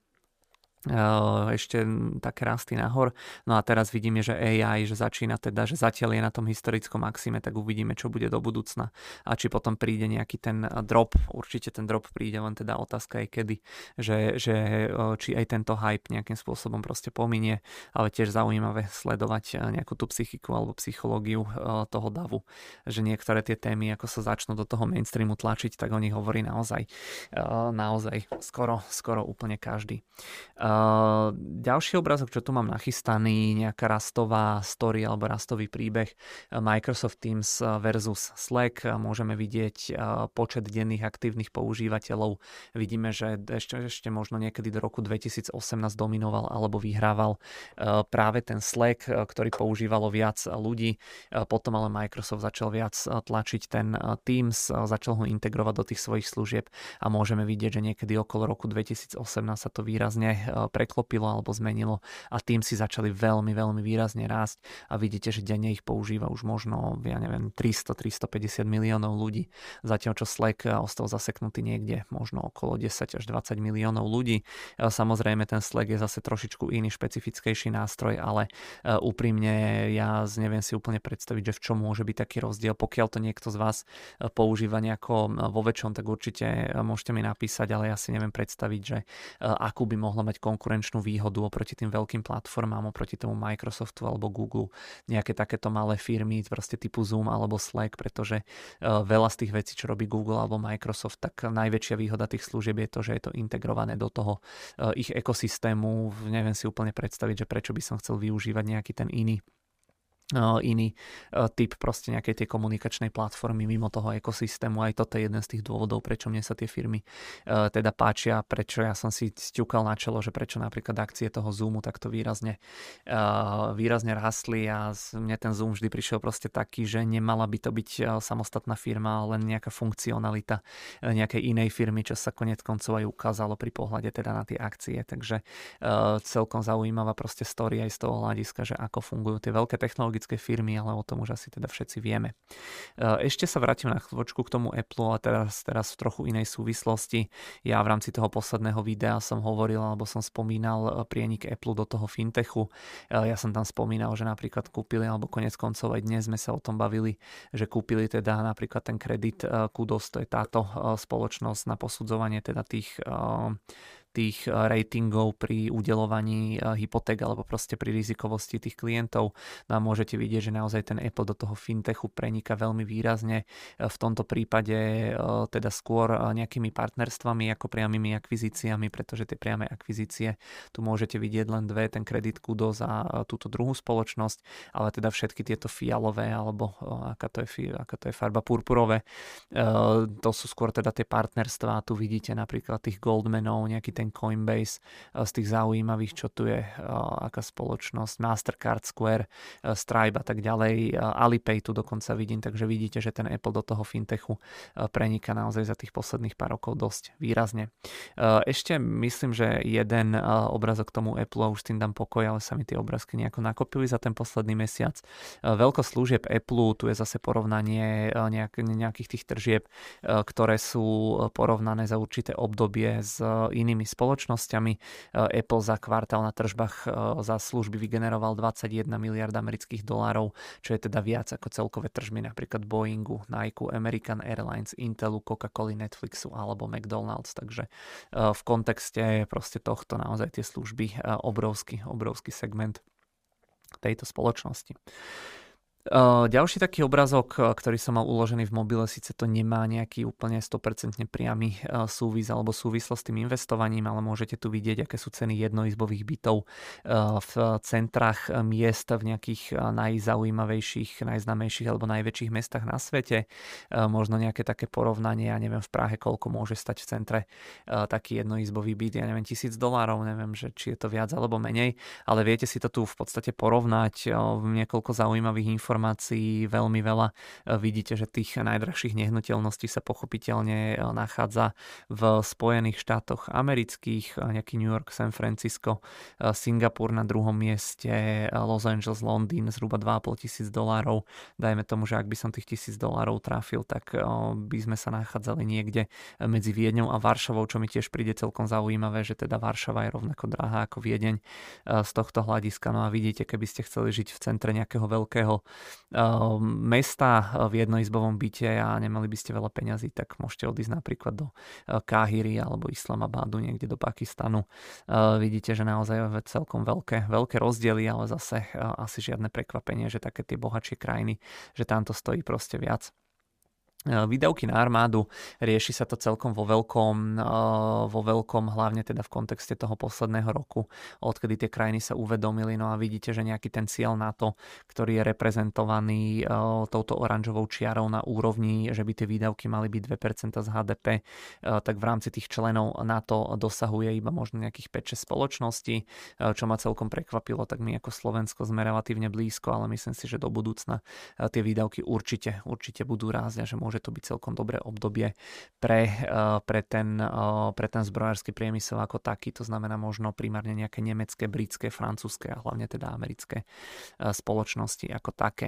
ešte také rasty nahor. No a teraz vidíme, že á í, že začína teda, že zatiaľ je na tom historickom maxime, tak uvidíme, čo bude do budúcna a či potom príde nejaký ten drop. Určite ten drop príde, len teda otázka je kedy, že, že či aj tento hype nejakým spôsobom proste pominie, ale tiež zaujímavé sledovať nejakú tú psychiku alebo psychológiu toho davu, že niektoré tie témy, ako sa začnú do toho mainstreamu tlačiť, tak o nich hovorí naozaj naozaj skoro, skoro úplne každý. Uh, ďalší obrázok, čo tu mám nachystaný, nejaká rastová story alebo rastový príbeh Microsoft Teams versus Slack. Môžeme vidieť počet denných aktívnych používateľov. Vidíme, že ešte, ešte možno niekedy do roku dvetisícosemnásť dominoval alebo vyhrával práve ten Slack, ktorý používalo viac ľudí. Potom ale Microsoft začal viac tlačiť ten Teams, začal ho integrovať do tých svojich služieb a môžeme vidieť, že niekedy okolo roku dvetisícosemnásť sa to výrazne preklopilo alebo zmenilo a tým si začali veľmi, veľmi výrazne rásť a vidíte, že denne ich používa už možno, ja neviem, tristo až tristopäťdesiat miliónov ľudí, zatiaľ čo Slack ostal zaseknutý niekde možno okolo desať až dvadsať miliónov ľudí. Samozrejme ten Slack je zase trošičku iný, špecifickejší nástroj, ale úprimne ja neviem si úplne predstaviť, že v čom môže byť taký rozdiel. Pokiaľ to niekto z vás používa nejako vo väčšom, tak určite môžete mi napísať, ale ja si neviem predstaviť, že akú by mohla mať konkurenčnú výhodu oproti tým veľkým platformám, oproti tomu Microsoftu alebo Google, nejaké takéto malé firmy, proste typu Zoom alebo Slack, pretože veľa z tých vecí, čo robí Google alebo Microsoft, tak najväčšia výhoda tých služieb je to, že je to integrované do toho ich ekosystému. Neviem si úplne predstaviť, že prečo by som chcel využívať nejaký ten iný iný typ proste nejakej tej komunikačnej platformy mimo toho ekosystému. Aj toto je jeden z tých dôvodov, prečo mne sa tie firmy uh, teda páčia, prečo ja som si ťukal na čelo, že prečo napríklad akcie toho Zoomu takto výrazne uh, výrazne rastli a mne ten Zoom vždy prišiel proste taký, že nemala by to byť samostatná firma, len nejaká funkcionalita nejakej inej firmy, čo sa koniec koncov aj ukázalo pri pohľade teda na tie akcie. Takže uh, celkom zaujímavá proste story aj z toho hľadiska, že ako fungujú tie veľké technológie firmy, ale o tom už asi teda všetci vieme. Ešte sa vrátim na chvíľočku k tomu Apple a teraz, teraz v trochu inej súvislosti. Ja v rámci toho posledného videa som hovoril, alebo som spomínal prienik Apple do toho fintechu. Ja som tam spomínal, že napríklad kúpili, alebo konec koncov aj dnes sme sa o tom bavili, že kúpili teda napríklad ten Credit Kudos, to je táto spoločnosť na posudzovanie teda tých tých ratingov pri udelovaní hypoték alebo proste pri rizikovosti tých klientov. No a môžete vidieť, že naozaj ten Apple do toho fintechu preniká veľmi výrazne. V tomto prípade teda skôr nejakými partnerstvami ako priamými akvizíciami, pretože tie priame akvizície tu môžete vidieť len dve, ten Credit Kudos a túto druhú spoločnosť, ale teda všetky tieto fialové alebo aká to je, aká to je farba purpurové, to sú skôr teda tie partnerstvá. Tu vidíte napríklad tých Goldmanov, nejaký ten Coinbase, z tých zaujímavých, čo tu je, aká spoločnosť, Mastercard, Square, Stripe a tak ďalej, Alipay tu dokonca vidím, takže vidíte, že ten Apple do toho fintechu preniká naozaj za tých posledných pár rokov dosť výrazne. Ešte myslím, že jeden obrázok tomu Apple, už s tým dám pokoj, ale sa mi tie obrázky nejako nakopili za ten posledný mesiac. Veľko služieb Apple, tu je zase porovnanie nejak, nejakých tých tržieb, ktoré sú porovnané za určité obdobie s inými spoločnosťami. Apple za kvartál na tržbách za služby vygeneroval dvadsaťjeden miliárd amerických dolárov, čo je teda viac ako celkové tržby napríklad Boeingu, Nike, American Airlines, Intelu, Coca-Coli, Netflixu alebo McDonald's. Takže v kontexte proste tohto naozaj tie služby obrovský, obrovský segment tejto spoločnosti. Ďalší taký obrázok, ktorý som mal uložený v mobile, síce to nemá nejaký úplne sto percent priamy súvis alebo súvislosť s tým investovaním, ale môžete tu vidieť, aké sú ceny jednoizbových bytov v centrách miest v nejakých najzaujímavejších, najznámejších alebo najväčších mestách na svete. Možno nejaké také porovnanie, ja neviem v Prahe, koľko môže stať v centre taký jednoizbový byt, ja neviem tisíc dolárov, neviem, že či je to viac alebo menej, ale viete si to tu v podstate porovnať. Niekoľko zaujímavých informácií informácií veľmi veľa. Vidíte, že tých najdrahších nehnuteľností sa pochopiteľne nachádza v Spojených štátoch amerických, nejaký New York, San Francisco, Singapur na druhom mieste, Los Angeles, Londýn, zhruba dva a pol tisíc dolárov. Dajme tomu, že ak by som tých tisíc dolárov trafil, tak by sme sa nachádzali niekde medzi Viedňou a Varšavou, čo mi tiež príde celkom zaujímavé, že teda Varšava je rovnako drahá ako Viedeň z tohto hľadiska. No a vidíte, keby ste chceli žiť v centre nejakého veľkého mesta v jednoizbovom byte a nemali by ste veľa peňazí, tak môžete odísť napríklad do Káhiry alebo Islamabadu, niekde do Pakistanu. Vidíte, že naozaj je celkom veľké, veľké rozdiely, ale zase asi žiadne prekvapenie, že také tie bohatšie krajiny, že tamto stojí proste viac. výdavky na armádu, rieši sa to celkom vo veľkom, vo veľkom, hlavne teda v kontexte toho posledného roku, odkedy tie krajiny sa uvedomili, no a vidíte, že nejaký ten cieľ NATO, ktorý je reprezentovaný touto oranžovou čiarou na úrovni, že by tie výdavky mali byť dve percentá z há dé pé, tak v rámci tých členov NATO dosahuje iba možno nejakých päť šesť spoločností, čo ma celkom prekvapilo, tak my ako Slovensko sme relatívne blízko, ale myslím si, že do budúcna tie výdavky určite, určite budú rásť a že môžu Môže to byť celkom dobré obdobie pre, pre, ten, pre ten zbrojársky priemysel ako taký, to znamená možno primárne nejaké nemecké, britské, francúzske a hlavne teda americké spoločnosti ako také.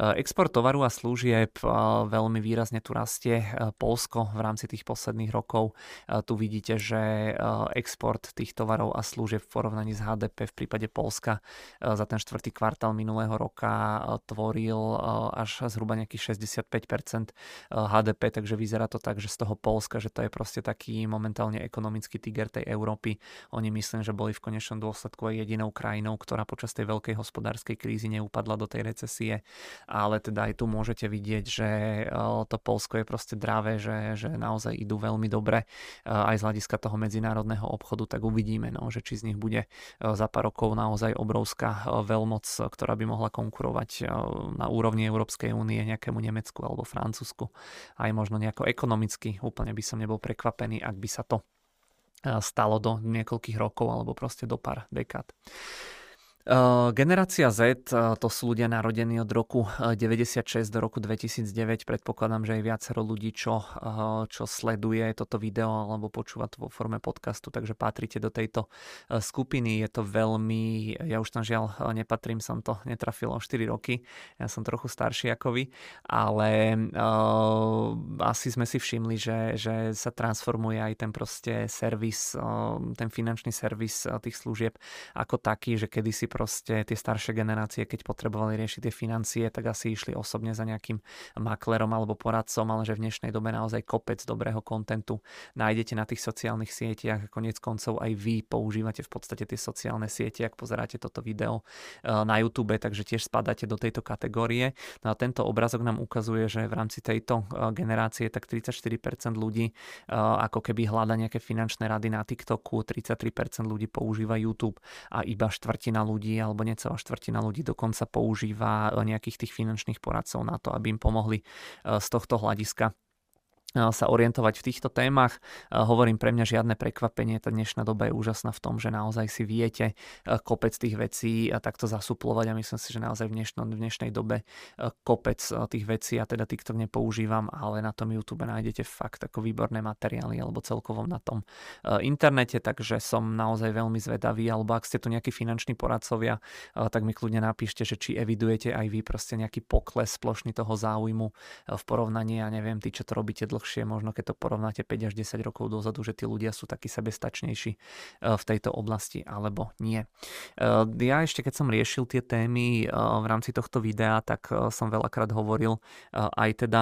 Export tovaru a služieb veľmi výrazne tu rastie. Poľsko v rámci tých posledných rokov, tu vidíte, že export tých tovarov a služieb v porovnaní s há dé pé v prípade Poľska za ten štvrtý kvartál minulého roka tvoril až zhruba nejakých šesťdesiatpäť percent há dé pé, takže vyzerá to tak, že z toho Polska, že to je proste taký momentálne ekonomický tiger tej Európy. Oni myslím, že boli v konečnom dôsledku aj jedinou krajinou, ktorá počas tej veľkej hospodárskej krízy neupadla do tej recesie, ale teda aj tu môžete vidieť, že to Polsko je proste dravé, že, že naozaj idú veľmi dobre aj z hľadiska toho medzinárodného obchodu, tak uvidíme, no, že či z nich bude za pár rokov naozaj obrovská veľmoc, ktorá by mohla konkurovať na úrovni Európskej únie nejakému Nemecku alebo Francúzsku. Aj možno nejako ekonomicky, úplne by som nebol prekvapený, ak by sa to stalo do niekoľkých rokov alebo proste do pár dekád. Generácia Z, to sú ľudia narodení od roku deväťdesiatšesť do roku dvetisícdeväť, predpokladám, že aj viacero ľudí, čo, čo sleduje toto video alebo počúva to vo forme podcastu, takže patrite do tejto skupiny, je to veľmi, ja už tam žiaľ nepatrím, som to netrafil o štyri roky, ja som trochu starší ako vy, ale uh, asi sme si všimli, že, že sa transformuje aj ten proste servis, ten finančný servis tých služieb ako taký, že kedysi proste tie staršie generácie, keď potrebovali riešiť tie financie, tak asi išli osobne za nejakým maklerom alebo poradcom, ale že v dnešnej dobe naozaj kopec dobrého kontentu nájdete na tých sociálnych sieťach, koniec koncov aj vy používate v podstate tie sociálne siete, ak pozeráte toto video na YouTube, takže tiež spadáte do tejto kategórie. No a tento obrázok nám ukazuje, že v rámci tejto generácie tak tridsaťštyri percent ľudí ako keby hľada nejaké finančné rady na TikToku, tridsaťtri percent ľudí používa YouTube a iba štvrtina ľudí alebo necelá štvrtina ľudí dokonca používa nejakých tých finančných poradcov na to, aby im pomohli z tohto hľadiska sa orientovať v týchto témach. Hovorím, pre mňa žiadne prekvapenie, tá dnešná doba je úžasná v tom, že naozaj si viete kopec tých vecí a takto zasuplovať a myslím si, že naozaj v, dnešno, v dnešnej dobe kopec tých vecí a teda TikTok nepoužívam, ale na tom YouTube nájdete fakt ako výborné materiály alebo celkovo na tom internete, takže som naozaj veľmi zvedavý, alebo ak ste tu nejakí finanční poradcovia, tak mi kľudne napíšte, že či evidujete aj vy proste nejaký pokles splošný toho záujmu v porovnaní, ja neviem, tí, čo to robíte dlhšie, možno keď to porovnáte päť až desať rokov dozadu, že tí ľudia sú takí sebestačnejší v tejto oblasti, alebo nie. Ja ešte, keď som riešil tie témy v rámci tohto videa, tak som veľakrát hovoril aj teda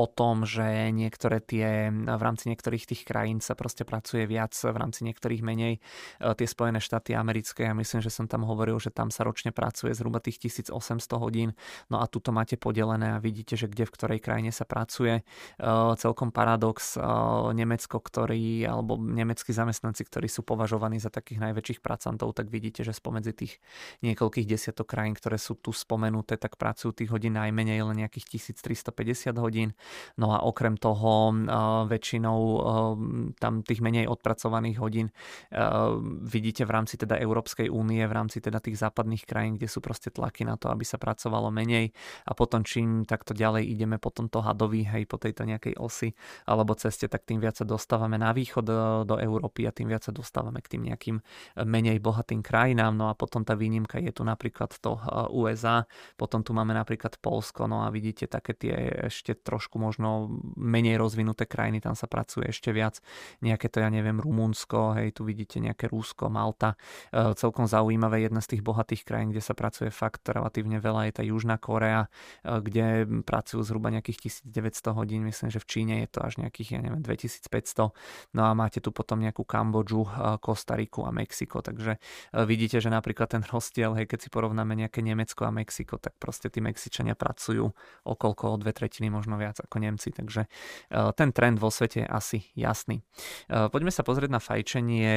o tom, že niektoré tie, v rámci niektorých tých krajín sa proste pracuje viac, v rámci niektorých menej. Tie Spojené štáty americké, ja myslím, že som tam hovoril, že tam sa ročne pracuje zhruba tých tisícosemsto hodín, no a tuto máte podelené a vidíte, že kde v ktorej krajine sa pracuje. Celkom paradox, Nemecko, ktorý, alebo nemeckí zamestnanci, ktorí sú považovaní za takých najväčších pracantov, tak vidíte, že spomedzi tých niekoľkých desiatok krajín, ktoré sú tu spomenuté, tak pracujú tých hodín najmenej, len nejakých tisíctristopäťdesiat hodín. No a okrem toho väčšinou tam tých menej odpracovaných hodín vidíte v rámci teda Európskej únie, v rámci teda tých západných krajín, kde sú proste tlaky na to, aby sa pracovalo menej a potom čím takto ďalej ideme po tomto hadovi, hej, po tejto nejakej osi alebo ceste, tak tým viac sa dostávame na východ do Európy a tým viac sa dostávame k tým nejakým menej bohatým krajinám. No a potom tá výnimka je tu napríklad to ú es á, potom tu máme napríklad Poľsko, no a vidíte také tie ešte trošku možno menej rozvinuté krajiny, tam sa pracuje ešte viac. Nejaké to, ja neviem, Rumunsko, hej, tu vidíte nejaké Rusko, Malta. E, celkom zaujímavé, jedna z tých bohatých krajín, kde sa pracuje fakt relatívne veľa, je tá Južná Korea, e, kde pracujú zhruba nejakých tisícdeväťsto hodín, myslím, že v Číne je to až nejakých, ja neviem, dvetisícpäťsto. No a máte tu potom nejakú Kambodžu, e, Kostariku a Mexiko, takže e, vidíte, že napríklad ten rozdiel, hej, keď si porovnáme nejaké Nemecko a Mexiko, tak proste tí Mexičania pracujú okolko o dve tretiny možno možno viac ako Nemci. Takže ten trend vo svete je asi jasný. Poďme sa pozrieť na fajčenie,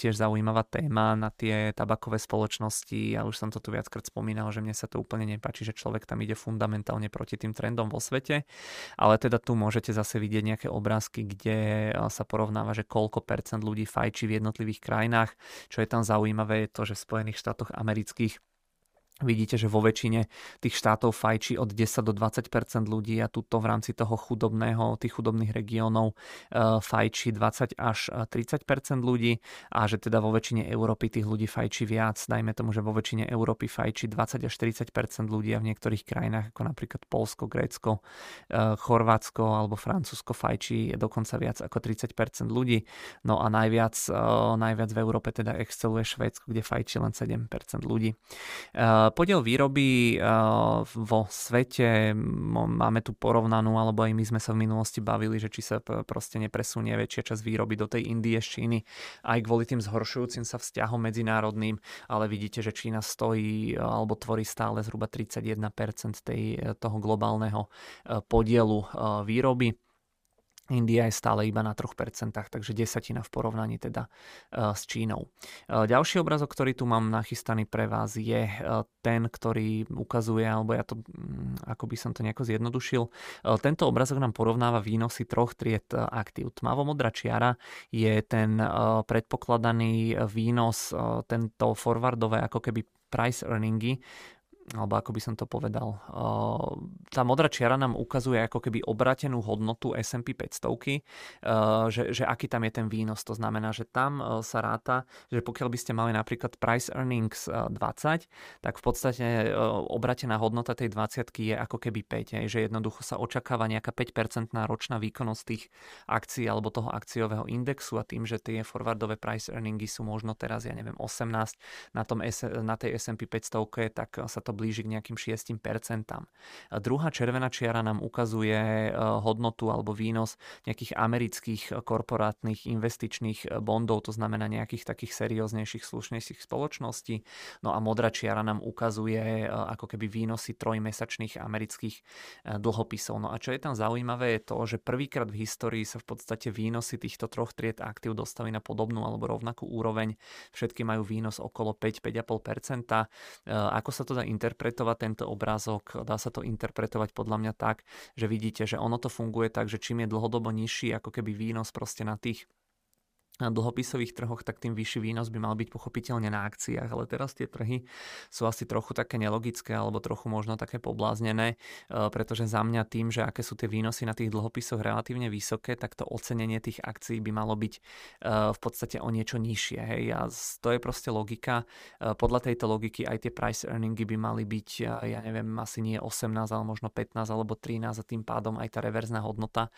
tiež zaujímavá téma, na tie tabakové spoločnosti. Ja už som to tu viackrát spomínal, že mne sa to úplne nepáči, že človek tam ide fundamentálne proti tým trendom vo svete, ale teda tu môžete zase vidieť nejaké obrázky, kde sa porovnáva, že koľko percent ľudí fajčí v jednotlivých krajinách. Čo je tam zaujímavé, je to, že v Spojených štátoch amerických vidíte, že vo väčšine tých štátov fajčí od desať do dvadsať percent ľudí a tuto v rámci toho chudobného, tých chudobných regiónov uh, fajčí dvadsať až tridsať percent ľudí a že teda vo väčšine Európy tých ľudí fajčí viac. Dajme tomu, že vo väčšine Európy fajčí dvadsať až štyridsať percent ľudí a v niektorých krajinách ako napríklad Poľsko, Grécko, uh, Chorvátsko alebo Francúzsko fajčí dokonca viac ako tridsať percent ľudí. No a najviac, uh, najviac v Európe teda exceluje Švédsko, kde fajčí len sedem percent ľudí. Uh, Podiel výroby vo svete, máme tu porovnanú, alebo aj my sme sa v minulosti bavili, že či sa proste nepresunie väčšia časť výroby do tej Indie z Číny, aj kvôli tým zhoršujúcim sa vzťahom medzinárodným, ale vidíte, že Čína stojí alebo tvorí stále zhruba tridsaťjeden percent tej, toho globálneho podielu výroby. India je stále iba na troch percentách, takže desatina v porovnaní teda uh, s Čínou. Uh, ďalší obrázok, ktorý tu mám nachystaný pre vás, je uh, ten, ktorý ukazuje, alebo ja to, um, ako by som to nejako zjednodušil, uh, tento obrázok nám porovnáva výnosy troch tried uh, aktív. Tmavomodrá čiara je ten uh, predpokladaný výnos, uh, tento forwardové ako keby price earningy, alebo ako by som to povedal, tá modrá čiara nám ukazuje ako keby obratenú hodnotu es end pí päťsto, že, že aký tam je ten výnos. To znamená, že tam sa ráta, že pokiaľ by ste mali napríklad price earnings dvadsať, tak v podstate obratená hodnota tej dvadsať je ako keby päť, že jednoducho sa očakáva nejaká päť percent ročná výkonnosť tých akcií alebo toho akciového indexu a tým, že tie forwardové price earningy sú možno teraz, ja neviem, osemnásť na, tom, na tej es end pí päťsto, tak sa to blíži k nejakým šesť percent. Druhá červená čiara nám ukazuje hodnotu alebo výnos nejakých amerických korporátnych investičných bondov, to znamená nejakých takých serióznejších, slušnejších spoločností. No a modrá čiara nám ukazuje ako keby výnosy trojmesačných amerických dlhopisov. No a čo je tam zaujímavé je to, že prvýkrát v histórii sa v podstate výnosy týchto troch tried aktív dostali na podobnú alebo rovnakú úroveň. Všetky majú výnos okolo päť až päť celá päť percent. Ako sa to dá interpretovať tento obrázok? Dá sa to interpretovať podľa mňa tak, že vidíte, že ono to funguje tak, že čím je dlhodobo nižší ako keby výnos proste na tých na dlhopisových trhoch, tak tým vyšší výnos by mal byť pochopiteľne na akciách, ale teraz tie trhy sú asi trochu také nelogické alebo trochu možno také pobláznené, pretože za mňa tým, že aké sú tie výnosy na tých dlhopisoch relatívne vysoké, tak to ocenenie tých akcií by malo byť v podstate o niečo nižšie. Hej. A to je proste logika. Podľa tejto logiky aj tie price earningy by mali byť, ja neviem, asi nie osemnásť, ale možno pätnásť alebo trinásť a tým pádom aj tá reverzná hodnota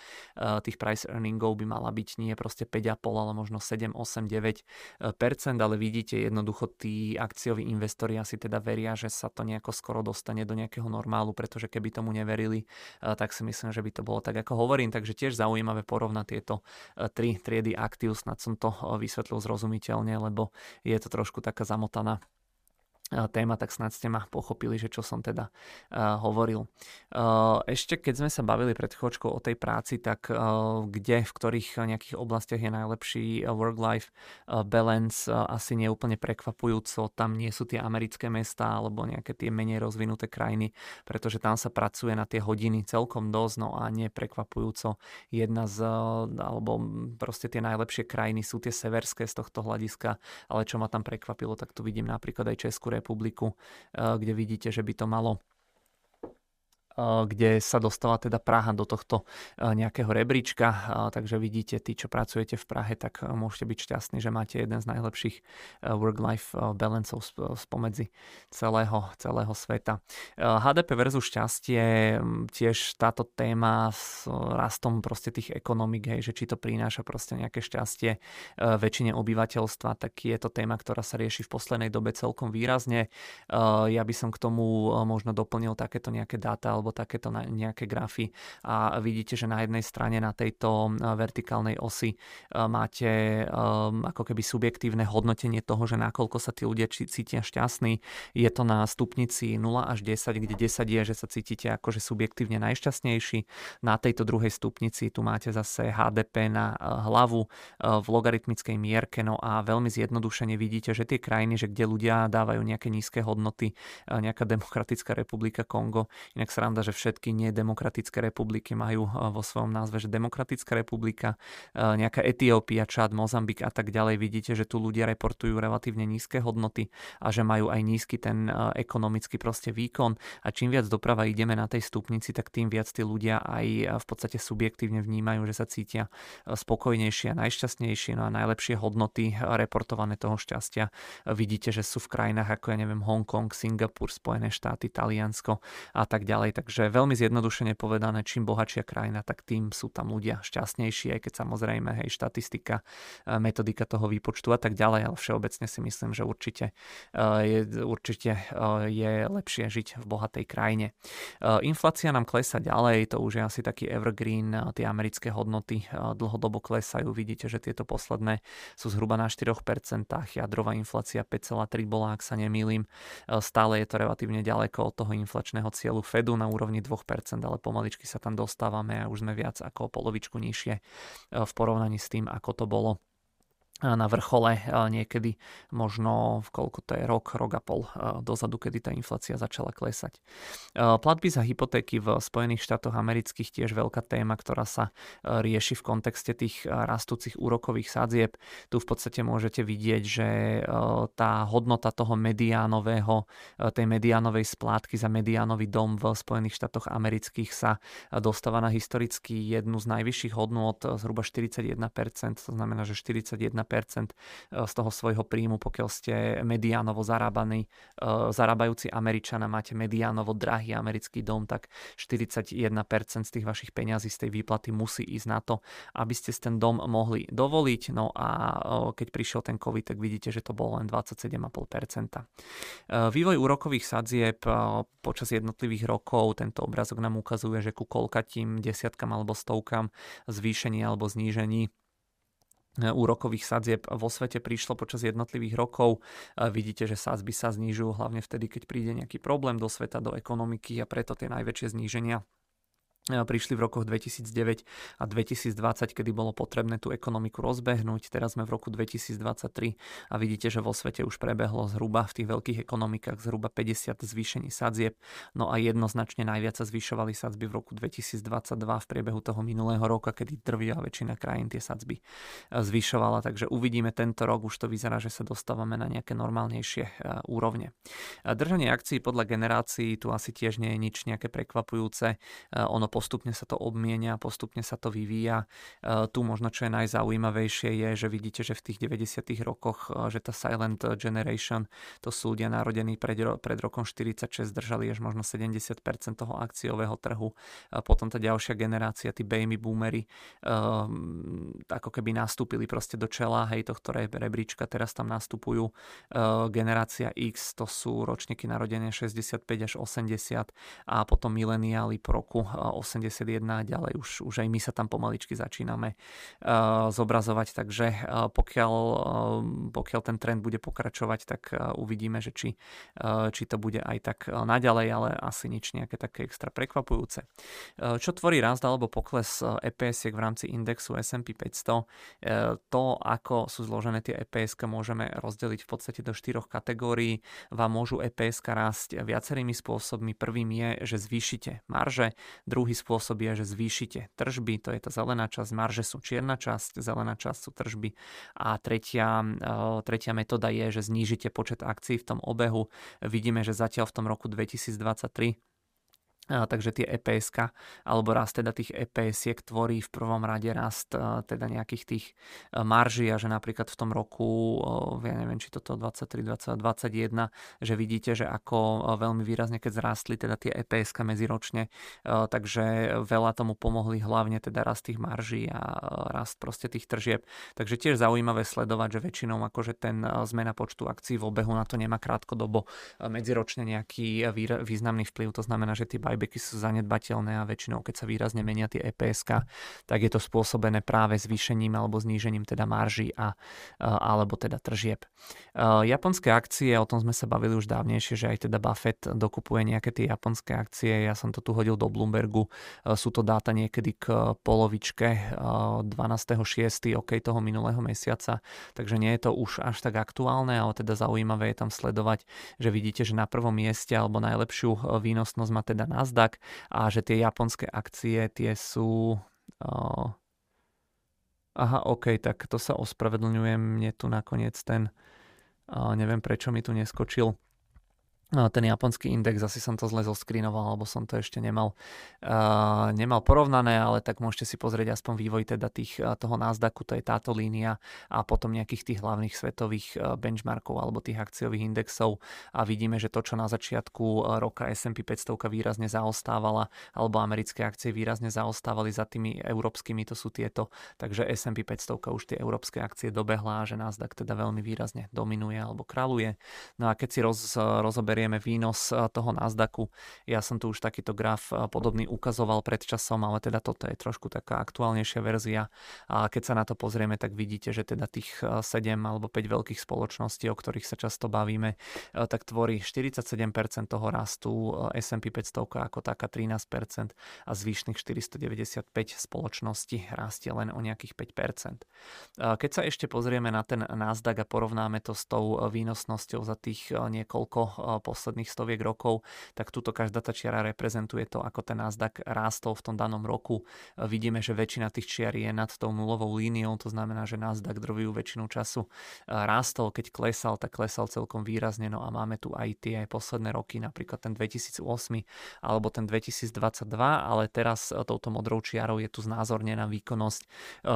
tých price earningov by mala byť nie proste päť celá päť, ale možno sedem, osem, deväť percent, ale vidíte jednoducho tí akcioví investori asi teda veria, že sa to nejako skoro dostane do nejakého normálu, pretože keby tomu neverili, tak si myslím, že by to bolo tak, ako hovorím. Takže tiež zaujímavé porovnať tieto tri triedy aktív, snad som to vysvetlil zrozumiteľne, lebo je to trošku taká zamotaná téma, tak snad ste ma pochopili, že čo som teda uh, hovoril. Uh, ešte keď sme sa bavili pred chvíľočkou o tej práci, tak uh, kde, v ktorých nejakých oblastiach je najlepší work-life balance, uh, asi nie úplne prekvapujúco, tam nie sú tie americké mestá alebo nejaké tie menej rozvinuté krajiny, pretože tam sa pracuje na tie hodiny celkom dosť, no a nie prekvapujúco jedna z, uh, alebo proste tie najlepšie krajiny sú tie severské z tohto hľadiska, ale čo ma tam prekvapilo, tak tu vidím napríklad aj Českú republiku, kde vidíte, že by to malo, kde sa dostala teda Praha do tohto nejakého rebríčka, takže vidíte, tí, čo pracujete v Prahe, tak môžete byť šťastní, že máte jeden z najlepších work-life balanceov spomedzi celého, celého sveta. há dé pé versus šťastie, tiež táto téma s rastom proste tých ekonomik, hej, že či to prináša proste nejaké šťastie väčšine obyvateľstva, tak je to téma, ktorá sa rieši v poslednej dobe celkom výrazne. Ja by som k tomu možno doplnil takéto nejaké dáta, alebo takéto nejaké grafy a vidíte, že na jednej strane na tejto vertikálnej osi máte ako keby subjektívne hodnotenie toho, že nakoľko sa tí ľudia cítia šťastní. Je to na stupnici nula až desať, kde desať je, že sa cítite akože subjektívne najšťastnejší. Na tejto druhej stupnici tu máte zase há dé pé na hlavu v logaritmickej mierke, no a veľmi zjednodušene vidíte, že tie krajiny, že kde ľudia dávajú nejaké nízke hodnoty, nejaká Demokratická republika Kongo, inak sranda, že všetky nedemokratické republiky majú vo svojom názve, že Demokratická republika, nejaká Etiópia, Čad, Mozambik a tak ďalej, vidíte, že tu ľudia reportujú relatívne nízke hodnoty a že majú aj nízky ten ekonomický proste výkon, a čím viac doprava ideme na tej stupnici, tak tým viac tí ľudia aj v podstate subjektívne vnímajú, že sa cítia spokojnejšie a najšťastnejšie, no a najlepšie hodnoty reportované toho šťastia vidíte, že sú v krajinách ako ja neviem Hongkong, Singapur, Spojené štáty, Taliansko a tak ďalej. Takže veľmi zjednodušene povedané, čím bohatšia krajina, tak tým sú tam ľudia šťastnejší, aj keď samozrejme hej, štatistika, metodika toho výpočtu a tak ďalej, ale všeobecne si myslím, že určite je, určite je lepšie žiť v bohatej krajine. Inflácia nám klesá ďalej, to už je asi taký evergreen, tie americké hodnoty dlhodobo klesajú, vidíte, že tieto posledné sú zhruba na štyri percentá, jadrová inflácia päť celá tri bola, ak sa nemýlim, stále je to relatívne ďaleko od toho inflačného cieľu Fedu na úrovni dve percentá, ale pomaličky sa tam dostávame a už sme viac ako polovičku nižšie v porovnaní s tým, ako to bolo na vrchole niekedy možno v koľko to je rok, rok a pol dozadu, kedy tá inflácia začala klesať. Platby za hypotéky v Spojených štátoch amerických tiež veľká téma, ktorá sa rieši v kontexte tých rastúcich úrokových sadzieb. Tu v podstate môžete vidieť, že tá hodnota toho mediánového, tej mediánovej splátky za mediánový dom v Spojených štátoch amerických sa dostáva na historicky jednu z najvyšších hodnôt, zhruba štyridsaťjeden percent, to znamená, že štyridsaťjeden percent z toho svojho príjmu, pokiaľ ste mediánovo zarábaný, zarábajúci Američan a máte mediánovo drahý americký dom, tak štyridsaťjeden percent z tých vašich peňazí z tej výplaty musí ísť na to, aby ste si ten dom mohli dovoliť. No a keď prišiel ten COVID, tak vidíte, že to bolo len dvadsaťsedem celá päť percenta. Vývoj úrokových sadzieb počas jednotlivých rokov, tento obrázok nám ukazuje, že ku koľkatím desiatkam alebo stovkam zvýšení alebo znížení úrokových sadzieb vo svete prišlo počas jednotlivých rokov. Vidíte, že sadzby sa znižujú hlavne vtedy, keď príde nejaký problém do sveta, do ekonomiky, a preto tie najväčšie zníženia prišli v rokoch dvetisícdeväť a dvetisícdvadsať, kedy bolo potrebné tú ekonomiku rozbehnúť. Teraz sme v roku dvetisícdvadsaťtri a vidíte, že vo svete už prebehlo zhruba v tých veľkých ekonomikách zhruba päťdesiat zvýšení sadzieb. No a jednoznačne najviac sa zvyšovali sadzby v roku dvetisícdvadsaťdva v priebehu toho minulého roka, kedy drvivá väčšina krajín tie sadzby zvyšovala. Takže uvidíme tento rok, už to vyzerá, že sa dostávame na nejaké normálnejšie úrovne. Držanie akcií podľa generácií, tu asi tiež nie je nič nejaké prekvapujúce. Ono postupne sa to obmienia, postupne sa to vyvíja. Tu možno, čo je najzaujímavejšie, je, že vidíte, že v tých deväťdesiatych rokoch, že tá Silent Generation, to sú ľudia narodení pred, pred rokom štyridsaťšesť, držali až možno sedemdesiat percent toho akciového trhu. Potom tá ďalšia generácia, tí baby boomery, ako keby nastúpili proste do čela, hej, tohto rebríčka, teraz tam nastupujú. Generácia X, to sú ročníky narodené šesťdesiatpäť až osemdesiat, a potom mileniáli po roku osemdesiatjeden a ďalej už, už aj my sa tam pomaličky začíname uh, zobrazovať, takže uh, pokiaľ, uh, pokiaľ ten trend bude pokračovať, tak uh, uvidíme, že či, uh, či to bude aj tak uh, naďalej, ale asi nič nejaké také extra prekvapujúce. Uh, čo tvorí rast alebo pokles uh, é pé esiek v rámci indexu es end pí päťsto? Uh, to, ako sú zložené tie é pé eska, môžeme rozdeliť v podstate do štyroch kategórií. Vám môžu é pé eska rásť viacerými spôsobmi. Prvým je, že zvýšite marže, druhý spôsob je, že zvýšite tržby, to je tá zelená časť, marže sú čierna časť, zelená časť sú tržby, a tretia, tretia metóda je, že znížite počet akcií v tom obehu. Vidíme, že zatiaľ v tom roku dvetisícdvadsaťtri, takže tie é pé eska, alebo rast teda tých é pé esiek tvorí v prvom rade rast teda nejakých tých marží, a že napríklad v tom roku, ja neviem, či toto dvadsaťtri, dvadsať, dvadsaťjeden, že vidíte, že ako veľmi výrazne keď zrástli teda tie é pé eska medziročne, takže veľa tomu pomohli hlavne teda rast tých marží a rast proste tých tržieb. Takže tiež zaujímavé sledovať, že väčšinou akože ten zmena počtu akcií v obehu, na to nemá krátkodobo medziročne nejaký významný vplyv, to znamená, že tie buy buybacky sú zanedbateľné a väčšinou, keď sa výrazne menia tie é pé eská, tak je to spôsobené práve zvýšením alebo znížením teda marží a, alebo teda tržieb. Japonské akcie, o tom sme sa bavili už dávnejšie, že aj teda Buffett dokupuje nejaké tie japonské akcie. Ja som to tu hodil do Bloombergu. Sú to dáta niekedy k polovičke dvanásteho šiesteho okej toho minulého mesiaca, takže nie je to už až tak aktuálne, ale teda zaujímavé je tam sledovať, že vidíte, že na prvom mieste alebo najlepšiu výnosnosť má teda Nasdaq a že tie japonské akcie tie sú... Uh, aha, ok, tak to sa ospravedlňujem, mne tu nakoniec ten, uh, neviem prečo mi tu neskočil ten japonský index, asi som to zle zoskrinoval, alebo som to ešte nemal, uh, nemal porovnané, ale tak môžete si pozrieť aspoň vývoj teda tých, toho Nasdaqu, to je táto línia a potom nejakých tých hlavných svetových benchmarkov alebo tých akciových indexov a vidíme, že to, čo na začiatku roka es end pí päťsto výrazne zaostávala alebo americké akcie výrazne zaostávali za tými európskymi, to sú tieto, takže es end pí päťsto už tie európske akcie dobehla a že Nasdaq teda veľmi výrazne dominuje alebo kráľuje. No a keď si roz, rozober berieme výnos toho Nasdaqu. Ja som tu už takýto graf podobný ukazoval pred časom, ale teda toto je trošku taká aktuálnejšia verzia. A keď sa na to pozrieme, tak vidíte, že teda tých sedem alebo päť veľkých spoločností, o ktorých sa často bavíme, tak tvorí štyridsaťsedem percent toho rastu es end pí päťsto ako taká trinásť percent a zvyšných štyristodeväťdesiatpäť spoločností rastie len o nejakých päť percent. Keď sa ešte pozrieme na ten Nasdaq a porovnáme to s tou výnosnosťou za tých niekoľko posledných stoviek rokov, tak tuto každá tá čiara reprezentuje to, ako ten Nasdaq rástol v tom danom roku. Vidíme, že väčšina tých čiar je nad tou nulovou líniou, to znamená, že Nasdaq drvivú väčšinu času rástol, keď klesal, tak klesal celkom výrazne, no a máme tu aj tie aj posledné roky, napríklad ten dvetisícosem alebo ten dvetisícdvadsaťdva, ale teraz touto modrou čiarou je tu znázornená výkonnosť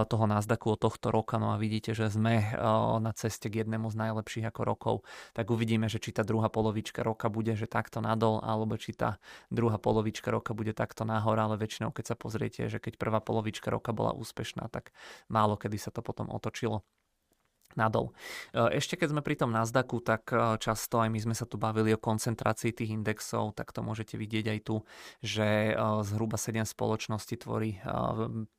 toho Nasdaqu od tohto roka, no a vidíte, že sme na ceste k jednému z najlepších ako rokov, tak uvidíme, že či tá druhá polovička roka bude, že takto nadol, alebo či tá druhá polovička roka bude takto nahor, ale väčšinou, keď sa pozriete, že keď prvá polovička roka bola úspešná, tak málo kedy sa to potom otočilo nadol. Ešte keď sme pri tom Nasdaqu, tak často aj my sme sa tu bavili o koncentrácii tých indexov, tak to môžete vidieť aj tu, že zhruba sedem spoločností tvorí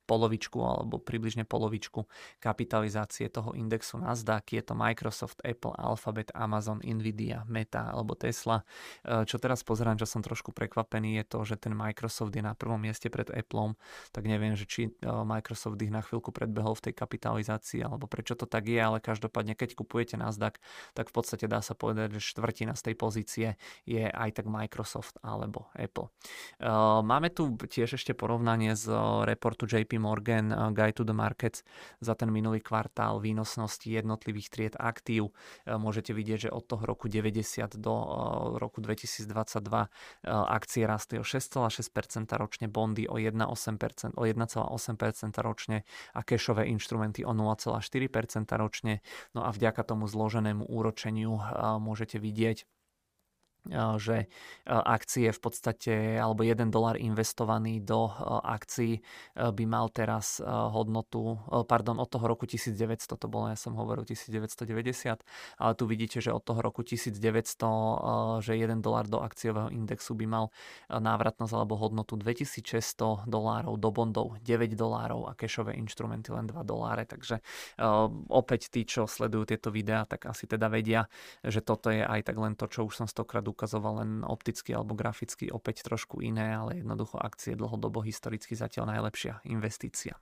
polovičku alebo približne polovičku kapitalizácie toho indexu Nasdaq. Je to Microsoft, Apple, Alphabet, Amazon, Nvidia, Meta alebo Tesla. Čo teraz pozerám, že som trošku prekvapený, je to, že ten Microsoft je na prvom mieste pred Applom, tak neviem, že či Microsoft ich na chvíľku predbehol v tej kapitalizácii alebo prečo to tak je, ale každopádne, keď kupujete Nasdaq, tak v podstate dá sa povedať, že štvrtina z tej pozície je aj tak Microsoft alebo Apple. Máme tu tiež ešte porovnanie z reportu jé pé Morgan Guide to the Markets za ten minulý kvartál výnosnosti jednotlivých tried aktív. Môžete vidieť, že od toho roku deväťdesiat do roku dvetisícdvadsaťdva akcie rastli o šesť celá šesť percent ročne, bondy o jeden celá osem percent, o jeden celá osem percent ročne a cashové inštrumenty o nula celá štyri percent ročne. No a vďaka tomu zloženému úročeniu môžete vidieť, že akcie v podstate alebo jeden dolár investovaný do akcií by mal teraz hodnotu, pardon, od toho roku tisícdeväťsto, to bolo, ja som hovoril tisícdeväťstodeväťdesiat, ale tu vidíte, že od toho roku tisícdeväťsto, že jeden dolár do akciového indexu by mal návratnosť alebo hodnotu dvetisícšesťsto dolárov, do bondov deväť dolárov a cashové inštrumenty len dva doláre, takže opäť tí, čo sledujú tieto videá, tak asi teda vedia, že toto je aj tak len to, čo už som stokrát ukazoval, len opticky alebo graficky opäť trošku iné, ale jednoducho akcie dlhodobo historicky zatiaľ najlepšia investícia.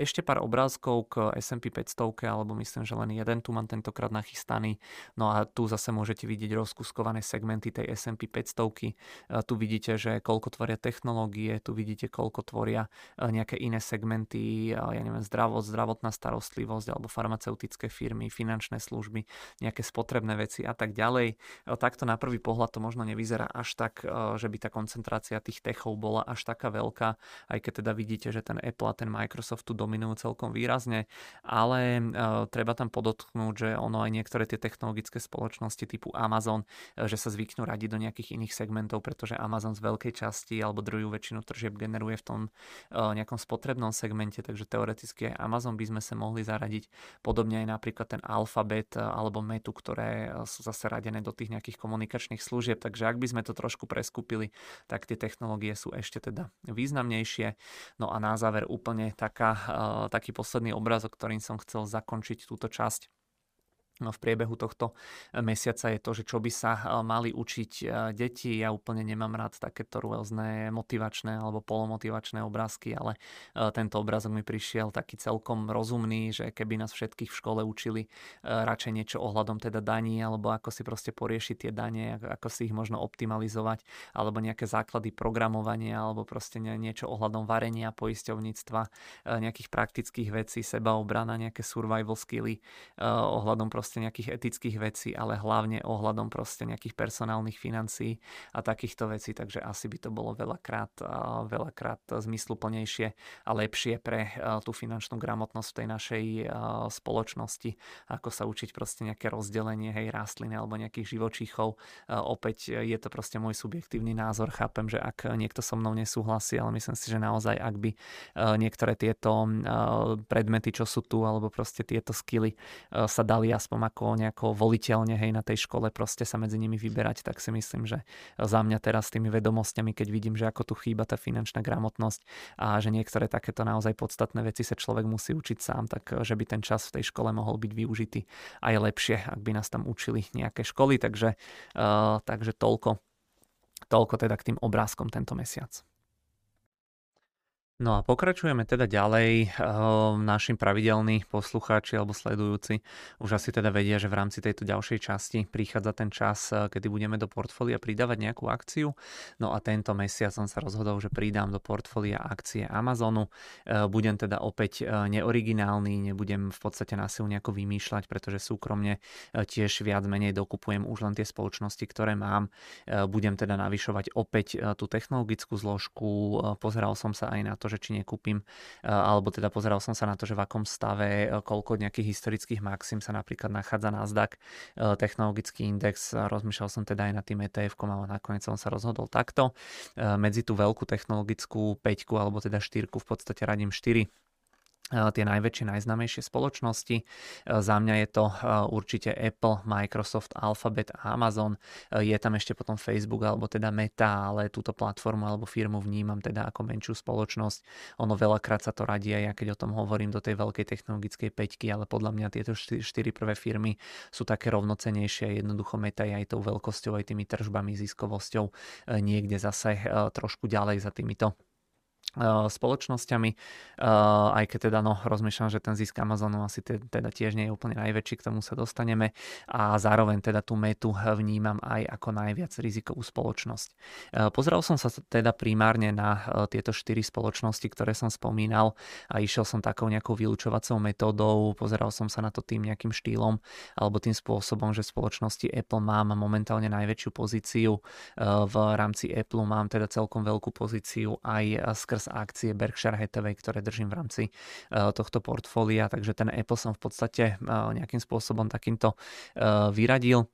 Ešte pár obrázkov k es end pí päťsto, alebo myslím, že len jeden tu mám tentokrát nachystaný. No a tu zase môžete vidieť rozkuskované segmenty tej es end pí päťsto. Tu vidíte, že koľko tvoria technológie, tu vidíte, koľko tvoria nejaké iné segmenty, ja neviem, zdravot, zdravotná starostlivosť alebo farmaceutické firmy, finančné služby, nejaké spotrebné veci a tak ďalej. Takto na prvý pohľad to možno nevyzerá až tak, že by tá koncentrácia tých techov bola až taká veľká, aj keď teda vidíte, že ten Apple a ten Microsoft tu dominujú celkom výrazne, ale uh, treba tam podotknúť, že ono aj niektoré tie technologické spoločnosti typu Amazon, že sa zvyknú radiť do nejakých iných segmentov, pretože Amazon z veľkej časti alebo druhú väčšinu tržieb generuje v tom uh, nejakom spotrebnom segmente, takže teoreticky aj Amazon by sme sa mohli zaradiť, podobne aj napríklad ten Alphabet alebo Metu, ktoré sú zase radené do tých nejakých komunikačných komunikačných služieb, takže ak by sme to trošku preskúpili, tak tie technológie sú ešte teda významnejšie. No a na záver úplne taká, taký posledný obrázok, ktorým som chcel zakončiť túto časť v priebehu tohto mesiaca, je to, že čo by sa mali učiť deti. Ja úplne nemám rád takéto rôzne motivačné alebo polomotivačné obrázky, ale tento obrázok mi prišiel taký celkom rozumný, že keby nás všetkých v škole učili radšej niečo ohľadom teda daní, alebo ako si proste poriešiť tie dane, ako si ich možno optimalizovať, alebo nejaké základy programovania, alebo proste niečo ohľadom varenia, poisťovníctva, nejakých praktických vecí, sebaobrana, nejaké survival skilly, ohľadom proste nejakých etických vecí, ale hlavne ohľadom proste nejakých personálnych financií a takýchto vecí, takže asi by to bolo veľakrát, veľakrát zmysluplnejšie a lepšie pre tú finančnú gramotnosť v tej našej spoločnosti, ako sa učiť proste nejaké rozdelenie, hej, rastliny alebo nejakých živočíchov. Opäť je to proste môj subjektívny názor, chápem, že ak niekto so mnou nesúhlasí, ale myslím si, že naozaj ak by niektoré tieto predmety, čo sú tu, alebo proste tieto skily sa dali aspoň ako nejako voliteľne, hej, na tej škole proste sa medzi nimi vyberať, tak si myslím, že za mňa teraz s tými vedomosťami, keď vidím, že ako tu chýba tá finančná gramotnosť a že niektoré takéto naozaj podstatné veci sa človek musí učiť sám, tak že by ten čas v tej škole mohol byť využitý aj lepšie, ak by nás tam učili nejaké školy, takže, uh, takže toľko, toľko teda k tým obrázkom tento mesiac. No a pokračujeme teda ďalej. Naši pravidelní poslucháči alebo sledujúci už asi teda vedia, že v rámci tejto ďalšej časti prichádza ten čas, kedy budeme do portfólia pridávať nejakú akciu. No a tento mesiac som sa rozhodol, že pridám do portfólia akcie Amazonu. Budem teda opäť neoriginálny, nebudem v podstate na silu nejako vymýšľať, pretože súkromne tiež viac menej dokupujem už len tie spoločnosti, ktoré mám. Budem teda navyšovať opäť tú technologickú zložku. Pozeral som sa aj na to, že či nekúpim, alebo teda pozeral som sa na to, že v akom stave, koľko nejakých historických maxim sa napríklad nachádza Nasdaq, technologický index, rozmýšľal som teda aj nad tým é té efkom, ale nakoniec som sa rozhodol takto. Medzi tú veľkú technologickú päťku, alebo teda štyrku, v podstate radím štyri tie najväčšie, najznámejšie spoločnosti. Za mňa je to určite Apple, Microsoft, Alphabet a Amazon. Je tam ešte potom Facebook alebo teda Meta, ale túto platformu alebo firmu vnímam teda ako menšiu spoločnosť. Ono veľakrát sa to radí, ja keď o tom hovorím, do tej veľkej technologickej päťky, ale podľa mňa tieto štyri prvé firmy sú také rovnocennejšie. Jednoducho Meta je aj tou veľkosťou, aj tými tržbami, ziskovosťou niekde zase trošku ďalej za týmito spoločnosťami, aj keď teda no, rozmýšľam, že ten zisk Amazonu asi teda tiež nie je úplne najväčší, k tomu sa dostaneme, a zároveň teda tú Metu vnímam aj ako najviac rizikovú spoločnosť. Pozeral som sa teda primárne na tieto štyri spoločnosti, ktoré som spomínal, a išiel som takou nejakou vylúčovacou metódou, pozeral som sa na to tým nejakým štýlom alebo tým spôsobom, že v spoločnosti Apple mám momentálne najväčšiu pozíciu, v rámci Apple mám teda celkom veľkú pozíciu aj skrz z akcie Berkshire Hathaway, ktoré držím v rámci uh, tohto portfólia, takže ten Apple som v podstate uh, nejakým spôsobom takýmto uh, vyradil.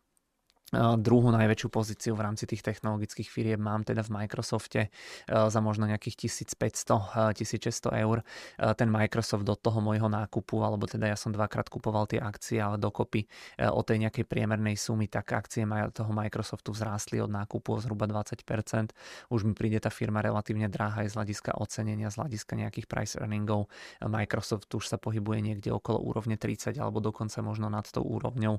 Druhú najväčšiu pozíciu v rámci tých technologických firieb mám teda v Microsofte za možno nejakých tisícpäťsto až tisícšesťsto eur. Ten Microsoft do toho môjho nákupu, alebo teda ja som dvakrát kupoval tie akcie, ale dokopy o tej nejakej priemernej sumy, tak akcie toho Microsoftu vzrástli od nákupu o zhruba dvadsať percent. Už mi príde tá firma relatívne drahá aj z hľadiska ocenenia, z hľadiska nejakých price earningov. Microsoft už sa pohybuje niekde okolo úrovne tridsať, alebo dokonca možno nad tou úrovňou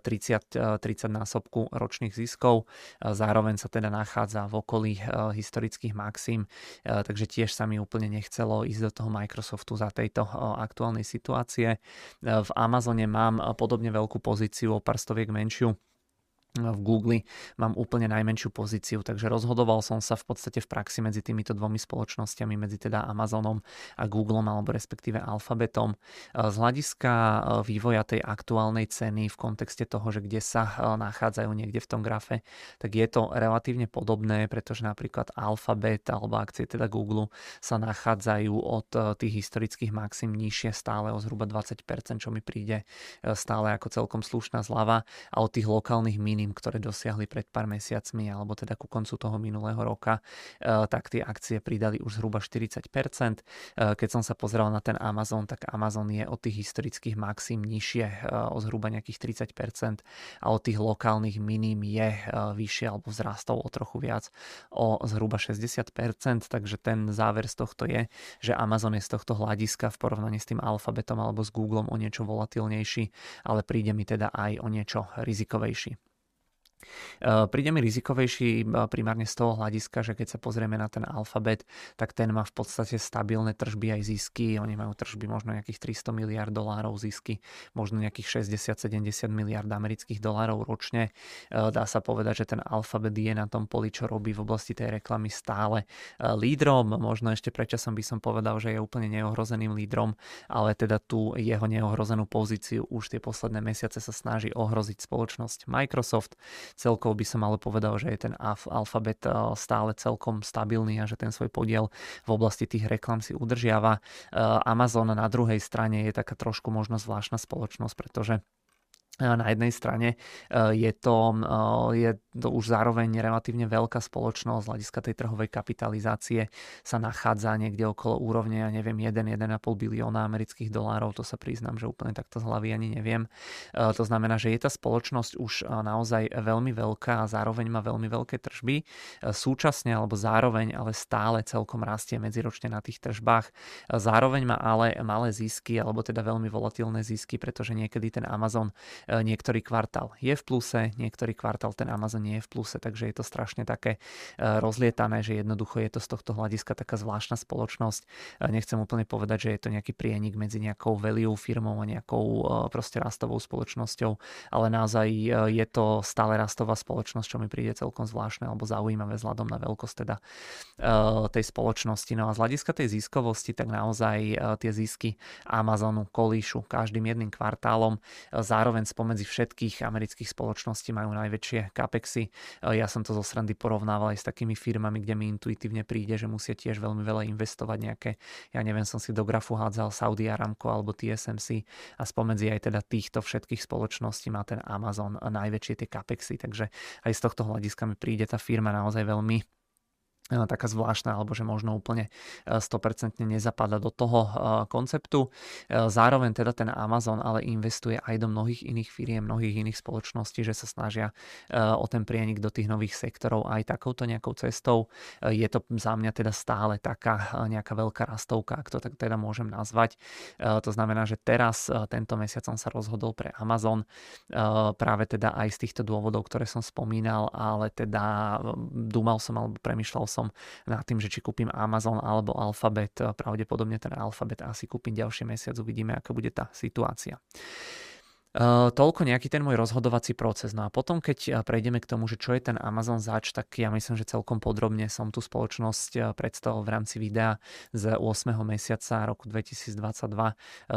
tridsať, tridsať násobku ročných ziskov, zároveň sa teda nachádza v okolí historických maxim, takže tiež sa mi úplne nechcelo ísť do toho Microsoftu za tejto aktuálnej situácie. V Amazone mám podobne veľkú pozíciu, o pár stoviek menšiu. V Google mám úplne najmenšiu pozíciu, takže rozhodoval som sa v podstate v praxi medzi týmito dvomi spoločnosťami, medzi teda Amazonom a Googlom, alebo respektíve Alphabetom. Z hľadiska vývoja tej aktuálnej ceny v kontexte toho, že kde sa nachádzajú niekde v tom grafe, tak je to relatívne podobné, pretože napríklad Alphabet alebo akcie teda Google sa nachádzajú od tých historických maxim nižšie stále o zhruba dvadsať percent, čo mi príde stále ako celkom slušná zľava, a od tých lokálnych mini minimum, ktoré dosiahli pred pár mesiacmi, alebo teda ku koncu toho minulého roka, tak tie akcie pridali už zhruba štyridsať percent. Keď som sa pozrel na ten Amazon, tak Amazon je od tých historických maxim nižšie o zhruba nejakých tridsať percent a od tých lokálnych minim je vyššie alebo vzrastov o trochu viac o zhruba šesťdesiat percent, takže ten záver z tohto je, že Amazon je z tohto hľadiska v porovnaní s tým Alphabetom alebo s Googlom o niečo volatilnejší, ale príde mi teda aj o niečo rizikovejší. Príde mi rizikovejší primárne z toho hľadiska, že keď sa pozrieme na ten Alphabet, tak ten má v podstate stabilné tržby aj zisky. Oni majú tržby možno nejakých tristo miliárd dolárov zisky, možno nejakých šesťdesiat sedemdesiat miliárd amerických dolárov ročne. Dá sa povedať, že ten Alphabet je na tom poli, čo robí v oblasti tej reklamy, stále lídrom. Možno ešte predčasom by som povedal, že je úplne neohrozeným lídrom, ale teda tú jeho neohrozenú pozíciu už tie posledné mesiace sa snaží ohroziť spoločnosť Microsoft. Celkovo by som ale povedal, že je ten Alphabet stále celkom stabilný a že ten svoj podiel v oblasti tých reklam si udržiava. Amazon na druhej strane je taká trošku možno zvláštna spoločnosť, pretože na jednej strane je to, je to už zároveň relatívne veľká spoločnosť, z hľadiska tej trhovej kapitalizácie sa nachádza niekde okolo úrovne, ja neviem, jeden až jeden a pol bilióna amerických dolárov, to sa priznám, že úplne takto z hlavy ani neviem. To znamená, že je tá spoločnosť už naozaj veľmi veľká a zároveň má veľmi veľké tržby. Súčasne alebo zároveň ale stále celkom rastie medziročne na tých tržbách. Zároveň má ale malé zisky alebo teda veľmi volatilné zisky, pretože niekedy ten Amazon niektorý kvartál je v pluse, niektorý kvartál ten Amazon nie je v pluse, takže je to strašne také rozlietané, že jednoducho je to z tohto hľadiska taká zvláštna spoločnosť. Nechcem úplne povedať, že je to nejaký prienik medzi nejakou value firmou a nejakou proste rastovou spoločnosťou, ale naozaj je to stále rastová spoločnosť, čo mi príde celkom zvláštne alebo zaujímavé vzhľadom na veľkosť teda tej spoločnosti. No a z hľadiska tej ziskovosti, tak naozaj tie zisky Amazonu kolíšu každým jedným kvartálom. Zároveň spomedzi všetkých amerických spoločností majú najväčšie capexy. Ja som to zo srandy porovnával aj s takými firmami, kde mi intuitívne príde, že musia tiež veľmi veľa investovať nejaké, ja neviem, som si do grafu hádzal Saudi Aramco alebo T S M C a spomedzi aj teda týchto všetkých spoločností má ten Amazon najväčšie tie capexy, takže aj z tohto hľadiska mi príde tá firma naozaj veľmi taká zvláštna, alebo že možno úplne sto percent nezapadá do toho konceptu. Zároveň teda ten Amazon ale investuje aj do mnohých iných firiem, mnohých iných spoločností, že sa snažia o ten prienik do tých nových sektorov aj takouto nejakou cestou. Je to za mňa teda stále taká nejaká veľká rastovka, ak to tak teda môžem nazvať. To znamená, že teraz tento mesiac som sa rozhodol pre Amazon práve teda aj z týchto dôvodov, ktoré som spomínal, ale teda dúmal som alebo premýšľal som nad tým, že či kúpim Amazon alebo Alphabet. Pravdepodobne ten Alphabet asi kúpim ďalší mesiac, uvidíme, aká bude tá situácia. Uh, toľko nejaký ten môj rozhodovací proces. No a potom, keď prejdeme k tomu, že čo je ten Amazon zač, tak ja myslím, že celkom podrobne som tú spoločnosť predstavil v rámci videa z ôsmeho mesiaca roku dvetisícdvadsaťdva.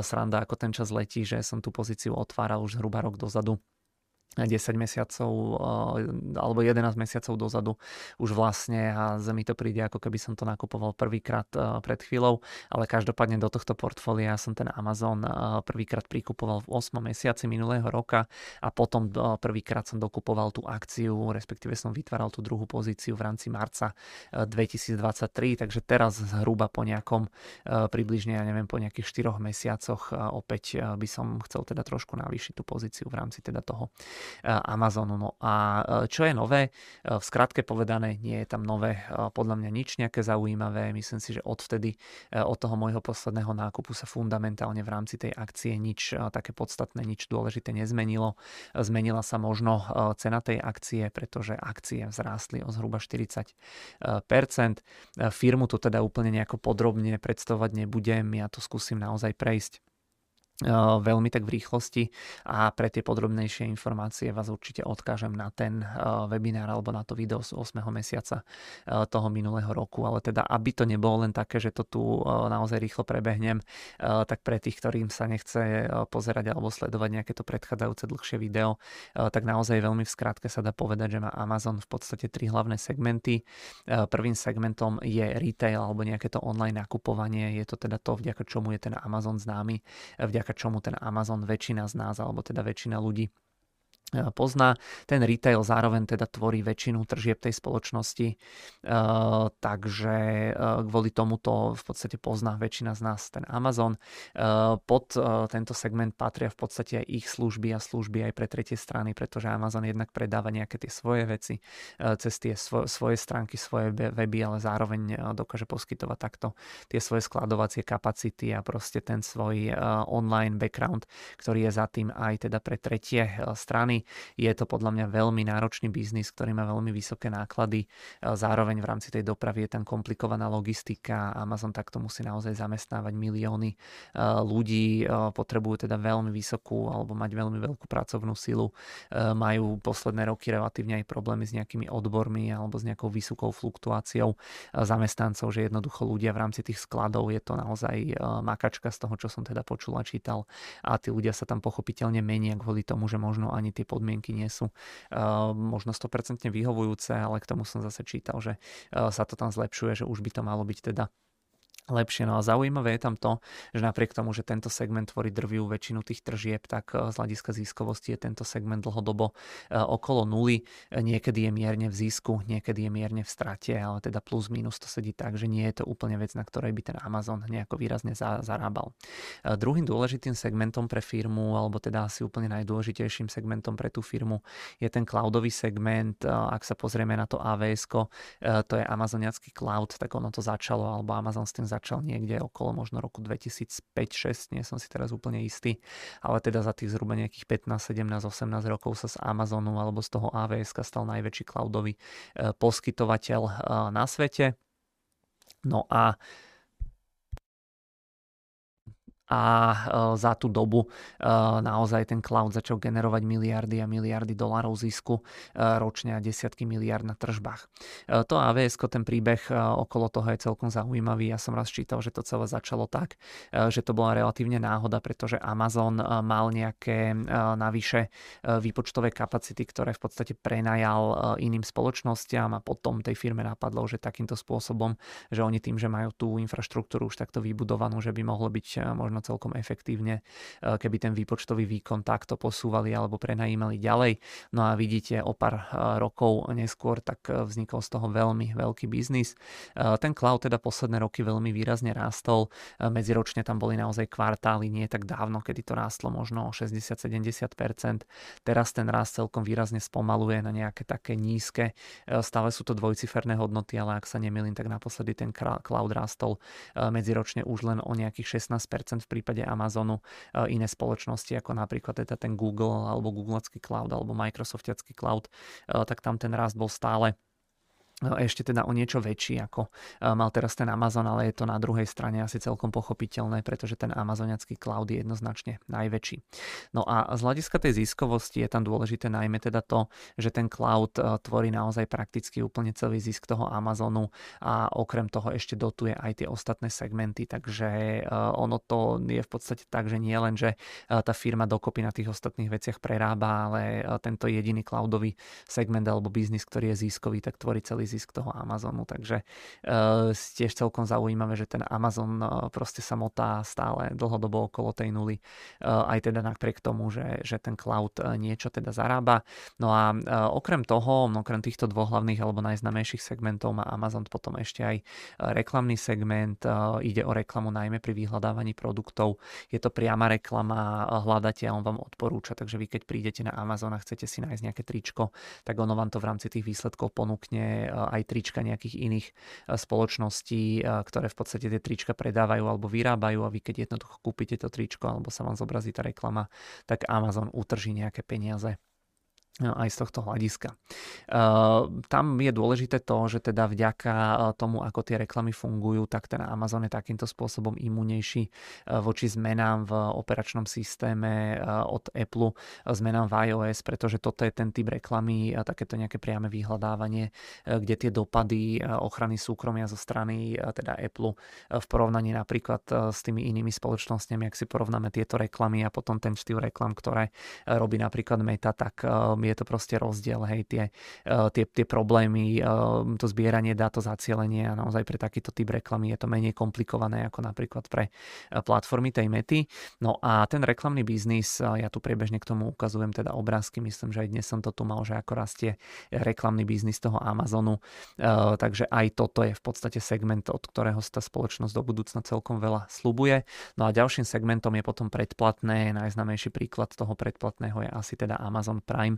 Sranda, ako ten čas letí, že som tú pozíciu otváral už zhruba rok dozadu. desať mesiacov alebo jedenásť mesiacov dozadu už vlastne a mi to príde, ako keby som to nakupoval prvýkrát pred chvíľou, ale každopádne do tohto portfólia som ten Amazon prvýkrát prikupoval v ôsmom mesiaci minulého roka a potom prvýkrát som dokupoval tú akciu, respektíve som vytváral tú druhú pozíciu v rámci marca dvetisícdvadsaťtri, takže teraz zhruba po nejakom približne, ja neviem, po nejakých štyroch mesiacoch opäť by som chcel teda trošku navýšiť tú pozíciu v rámci teda toho Amazonu. No a čo je nové? V skratke povedané, nie je tam nové podľa mňa nič nejaké zaujímavé. Myslím si, že odvtedy od toho môjho posledného nákupu sa fundamentálne v rámci tej akcie nič také podstatné, nič dôležité nezmenilo. Zmenila sa možno cena tej akcie, pretože akcie vzrástli o zhruba štyridsať percent. Firmu to teda úplne nejako podrobne predstavovať nebudem, ja to skúsim naozaj prejsť veľmi tak v rýchlosti a pre tie podrobnejšie informácie vás určite odkážem na ten webinár alebo na to video z ôsmeho mesiaca toho minulého roku, ale teda aby to nebolo len také, že to tu naozaj rýchlo prebehnem, tak pre tých, ktorým sa nechce pozerať alebo sledovať nejaké to predchádzajúce dlhšie video, tak naozaj veľmi v skratke sa dá povedať, že má Amazon v podstate tri hlavné segmenty. Prvým segmentom je retail alebo nejaké to online nakupovanie, je to teda to, vďaka čomu je ten Amazon známy, vďaka čomu ten Amazon väčšina z nás, alebo teda väčšina ľudí pozná. Ten retail zároveň teda tvorí väčšinu tržieb tej spoločnosti, takže kvôli tomu to v podstate pozná väčšina z nás ten Amazon. Pod tento segment patria v podstate aj ich služby a služby aj pre tretie strany, pretože Amazon jednak predáva nejaké tie svoje veci cez tie svoje stránky, svoje weby, ale zároveň dokáže poskytovať takto tie svoje skladovacie kapacity a proste ten svoj online background, ktorý je za tým aj teda pre tretie strany. Je to podľa mňa veľmi náročný biznis, ktorý má veľmi vysoké náklady. Zároveň v rámci tej dopravy je tam komplikovaná logistika. Amazon takto musí naozaj zamestnávať milióny ľudí. Potrebujú teda veľmi vysokú alebo mať veľmi veľkú pracovnú silu. Majú posledné roky relatívne aj problémy s nejakými odbormi alebo s nejakou vysokou fluktuáciou zamestnancov, že jednoducho ľudia v rámci tých skladov je to naozaj makačka z toho, čo som teda počul a čítal. A tí ľudia sa tam pochopiteľne menia kvôli tomu, že možno ani tie podmienky nie sú uh, možno sto percent vyhovujúce, ale k tomu som zase čítal, že uh, sa to tam zlepšuje, že už by to malo byť teda lepšie. No a zaujímavé je tam to, že napriek tomu, že tento segment tvorí drvivú väčšinu tých tržieb, tak z hľadiska ziskovosti je tento segment dlhodobo okolo nuly. Niekedy je mierne v zisku, niekedy je mierne v strate, ale teda plus minus to sedí tak, že nie je to úplne vec, na ktorej by ten Amazon nejako výrazne zarábal. Druhým dôležitým segmentom pre firmu, alebo teda asi úplne najdôležitejším segmentom pre tú firmu je ten cloudový segment. Ak sa pozrieme na to á vé esko, to je amazoniacký cloud, tak ono to začalo, alebo Amazon s tým začal niekde okolo možno roku dvetisícpäť šesť, nie som si teraz úplne istý, ale teda za tých zhruba nejakých pätnásť, sedemnásť, osemnásť rokov sa z Amazonu alebo z toho á vé eska stal najväčší cloudový poskytovateľ na svete. No a a za tú dobu naozaj ten cloud začal generovať miliardy a miliardy dolárov zisku ročne a desiatky miliard na tržbách. To á vé esko, ten príbeh okolo toho je celkom zaujímavý. Ja som raz čítal, že to celé začalo tak, že to bola relatívne náhoda, pretože Amazon mal nejaké navyše výpočtové kapacity, ktoré v podstate prenajal iným spoločnostiam a potom tej firme napadlo, že takýmto spôsobom, že oni tým, že majú tú infraštruktúru už takto vybudovanú, že by mohlo byť možno celkom efektívne, keby ten výpočtový výkon takto posúvali alebo prenajímali ďalej. No a vidíte, o pár rokov neskôr tak vznikol z toho veľmi veľký biznis. Ten cloud teda posledné roky veľmi výrazne rástol. Medziročne tam boli naozaj kvartály, nie tak dávno, kedy to rástlo možno o šesťdesiat sedemdesiat percent. Teraz ten rast celkom výrazne spomaluje na nejaké také nízke. Stále sú to dvojciferné hodnoty, ale ak sa nemýlim, tak naposledy ten cloud rástol medziročne už len o nejakých šestnásť percent v prípade Amazonu. Iné spoločnosti ako napríklad teda ten Google alebo Googlecký cloud alebo Microsoftiacký cloud, tak tam ten rast bol stále ešte teda o niečo väčší, ako mal teraz ten Amazon, ale je to na druhej strane asi celkom pochopiteľné, pretože ten amazoniacký cloud je jednoznačne najväčší. No a z hľadiska tej ziskovosti je tam dôležité najmä teda to, že ten cloud tvorí naozaj prakticky úplne celý zisk toho Amazonu a okrem toho ešte dotuje aj tie ostatné segmenty, takže ono to je v podstate tak, že nie len, že tá firma dokopy na tých ostatných veciach prerába, ale tento jediný cloudový segment alebo biznis, ktorý je ziskový, tak tvorí celý zisk toho Amazonu, takže uh, tiež celkom zaujímavé, že ten Amazon uh, proste sa motá stále dlhodobo okolo tej nuly, uh, aj teda napriek tomu, že, že ten cloud uh, niečo teda zarába. No a uh, okrem toho, okrem týchto dvoch hlavných alebo najznámejších segmentov má Amazon potom ešte aj reklamný segment. Uh, ide o reklamu najmä pri vyhľadávaní produktov. Je to priama reklama, uh, hľadáte a on vám odporúča, takže vy keď prídete na Amazon a chcete si nájsť nejaké tričko, tak ono vám to v rámci tých výsledkov ponúkne aj trička nejakých iných spoločností, ktoré v podstate tie trička predávajú alebo vyrábajú a vy keď jednoducho kúpite to tričko alebo sa vám zobrazí tá reklama, tak Amazon utrží nejaké peniaze aj z tohto hľadiska. Tam je dôležité to, že teda vďaka tomu, ako tie reklamy fungujú, tak ten Amazon je takýmto spôsobom imunejší voči zmenám v operačnom systéme od Apple, zmenám v iOS, pretože toto je ten typ reklamy, takéto nejaké priame vyhľadávanie, kde tie dopady ochrany súkromia zo strany teda Apple v porovnaní napríklad s tými inými spoločnosťami, ak si porovnáme tieto reklamy a potom ten štýl reklam, ktoré robí napríklad Meta, tak je to proste rozdiel, hej, tie, uh, tie, tie problémy, uh, to zbieranie dát, to zacielenie a naozaj pre takýto typ reklamy je to menej komplikované ako napríklad pre platformy tej Mety. No a ten reklamný biznis, ja tu priebežne k tomu ukazujem teda obrázky, myslím, že aj dnes som to tu mal, že ako rastie reklamný biznis toho Amazonu, uh, takže aj toto je v podstate segment, od ktorého sa tá spoločnosť do budúcna celkom veľa slubuje. No a ďalším segmentom je potom predplatné, najznámejší príklad toho predplatného je asi teda Amazon Prime.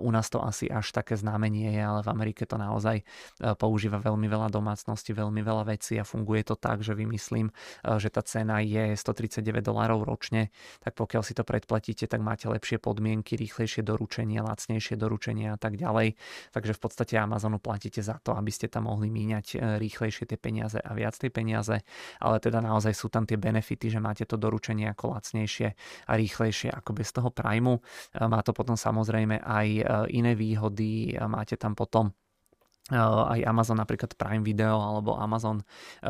U nás to asi až také známe nie je, ale v Amerike to naozaj používa veľmi veľa domácností, veľmi veľa vecí a funguje to tak, že vymyslím, že tá cena je stotridsaťdeväť dolárov ročne, tak pokiaľ si to predplatíte, tak máte lepšie podmienky, rýchlejšie doručenie, lacnejšie doručenie a tak ďalej. Takže v podstate Amazonu platíte za to, aby ste tam mohli míňať rýchlejšie tie peniaze a viac tie peniaze, ale teda naozaj sú tam tie benefity, že máte to doručenie ako lacnejšie a rýchlejšie ako bez toho Primeu. Má to potom samozrejme aj iné výhody, máte tam potom aj Amazon napríklad Prime Video alebo Amazon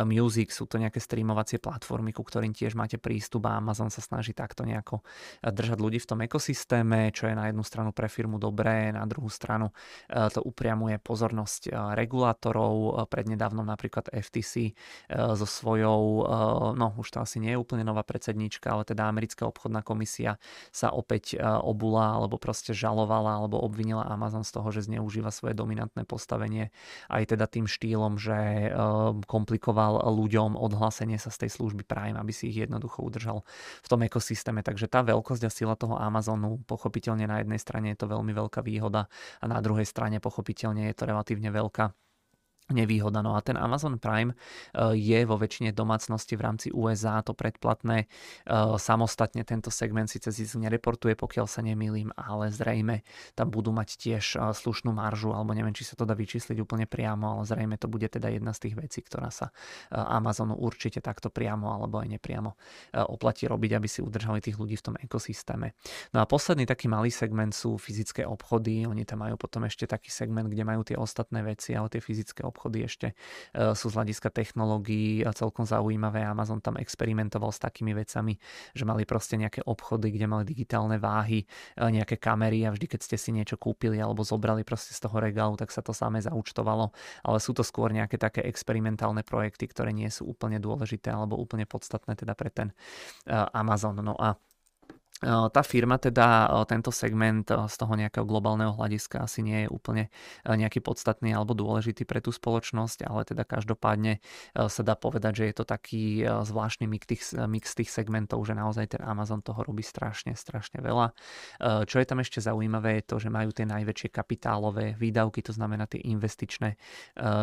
Music, sú to nejaké streamovacie platformy, ku ktorým tiež máte prístup a Amazon sa snaží takto nejako držať ľudí v tom ekosystéme, čo je na jednu stranu pre firmu dobré, na druhú stranu to upriamuje pozornosť regulátorov. Prednedávnom napríklad F T C so svojou, no už to asi nie je úplne nová predsednička, ale teda americká obchodná komisia sa opäť obula alebo proste žalovala alebo obvinila Amazon z toho, že zneužíva svoje dominantné postavenie aj teda tým štýlom, že komplikoval ľuďom odhlásenie sa z tej služby Prime, aby si ich jednoducho udržal v tom ekosystéme. Takže tá veľkosť a sila toho Amazonu, pochopiteľne na jednej strane je to veľmi veľká výhoda a na druhej strane pochopiteľne je to relatívne veľká nevýhoda. No a ten Amazon Prime je vo väčšine domácnosti v rámci U S A to predplatné. Samostatne tento segment síce zisk nereportuje, pokiaľ sa nemýlim, ale zrejme tam budú mať tiež slušnú maržu, alebo neviem, či sa to dá vyčísliť úplne priamo, ale zrejme to bude teda jedna z tých vecí, ktorá sa Amazonu určite takto priamo alebo aj nepriamo oplatí robiť, aby si udržali tých ľudí v tom ekosystéme. No a posledný taký malý segment sú fyzické obchody. Oni tam majú potom ešte taký segment, kde majú tie ostatné veci, ale tie fyzické obchody obchody ešte sú z hľadiska technológií celkom zaujímavé. Amazon tam experimentoval s takými vecami, že mali proste nejaké obchody, kde mali digitálne váhy, nejaké kamery a vždy, keď ste si niečo kúpili alebo zobrali proste z toho regálu, tak sa to samé zaúčtovalo, ale sú to skôr nejaké také experimentálne projekty, ktoré nie sú úplne dôležité alebo úplne podstatné teda pre ten Amazon. No a tá firma teda, tento segment z toho nejakého globálneho hľadiska asi nie je úplne nejaký podstatný alebo dôležitý pre tú spoločnosť, ale teda každopádne sa dá povedať, že je to taký zvláštny mix tých, mix tých segmentov, že naozaj ten Amazon toho robí strašne, strašne veľa. Čo je tam ešte zaujímavé je to, že majú tie najväčšie kapitálové výdavky, to znamená tie investičné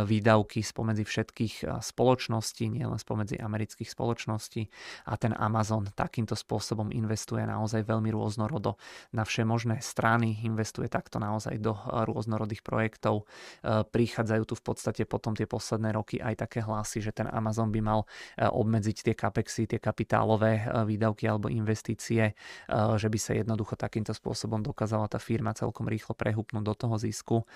výdavky spomedzi všetkých spoločností, nielen spomedzi amerických spoločností, a ten Amazon takýmto spôsobom investuje naozaj naozaj veľmi rôznorodo na všemožné strany, investuje takto naozaj do rôznorodých projektov. Prichádzajú tu v podstate potom tie posledné roky aj také hlasy, že ten Amazon by mal obmedziť tie capexy, tie kapitálové výdavky alebo investície, že by sa jednoducho takýmto spôsobom dokázala tá firma celkom rýchlo prehúpnúť do toho zisku.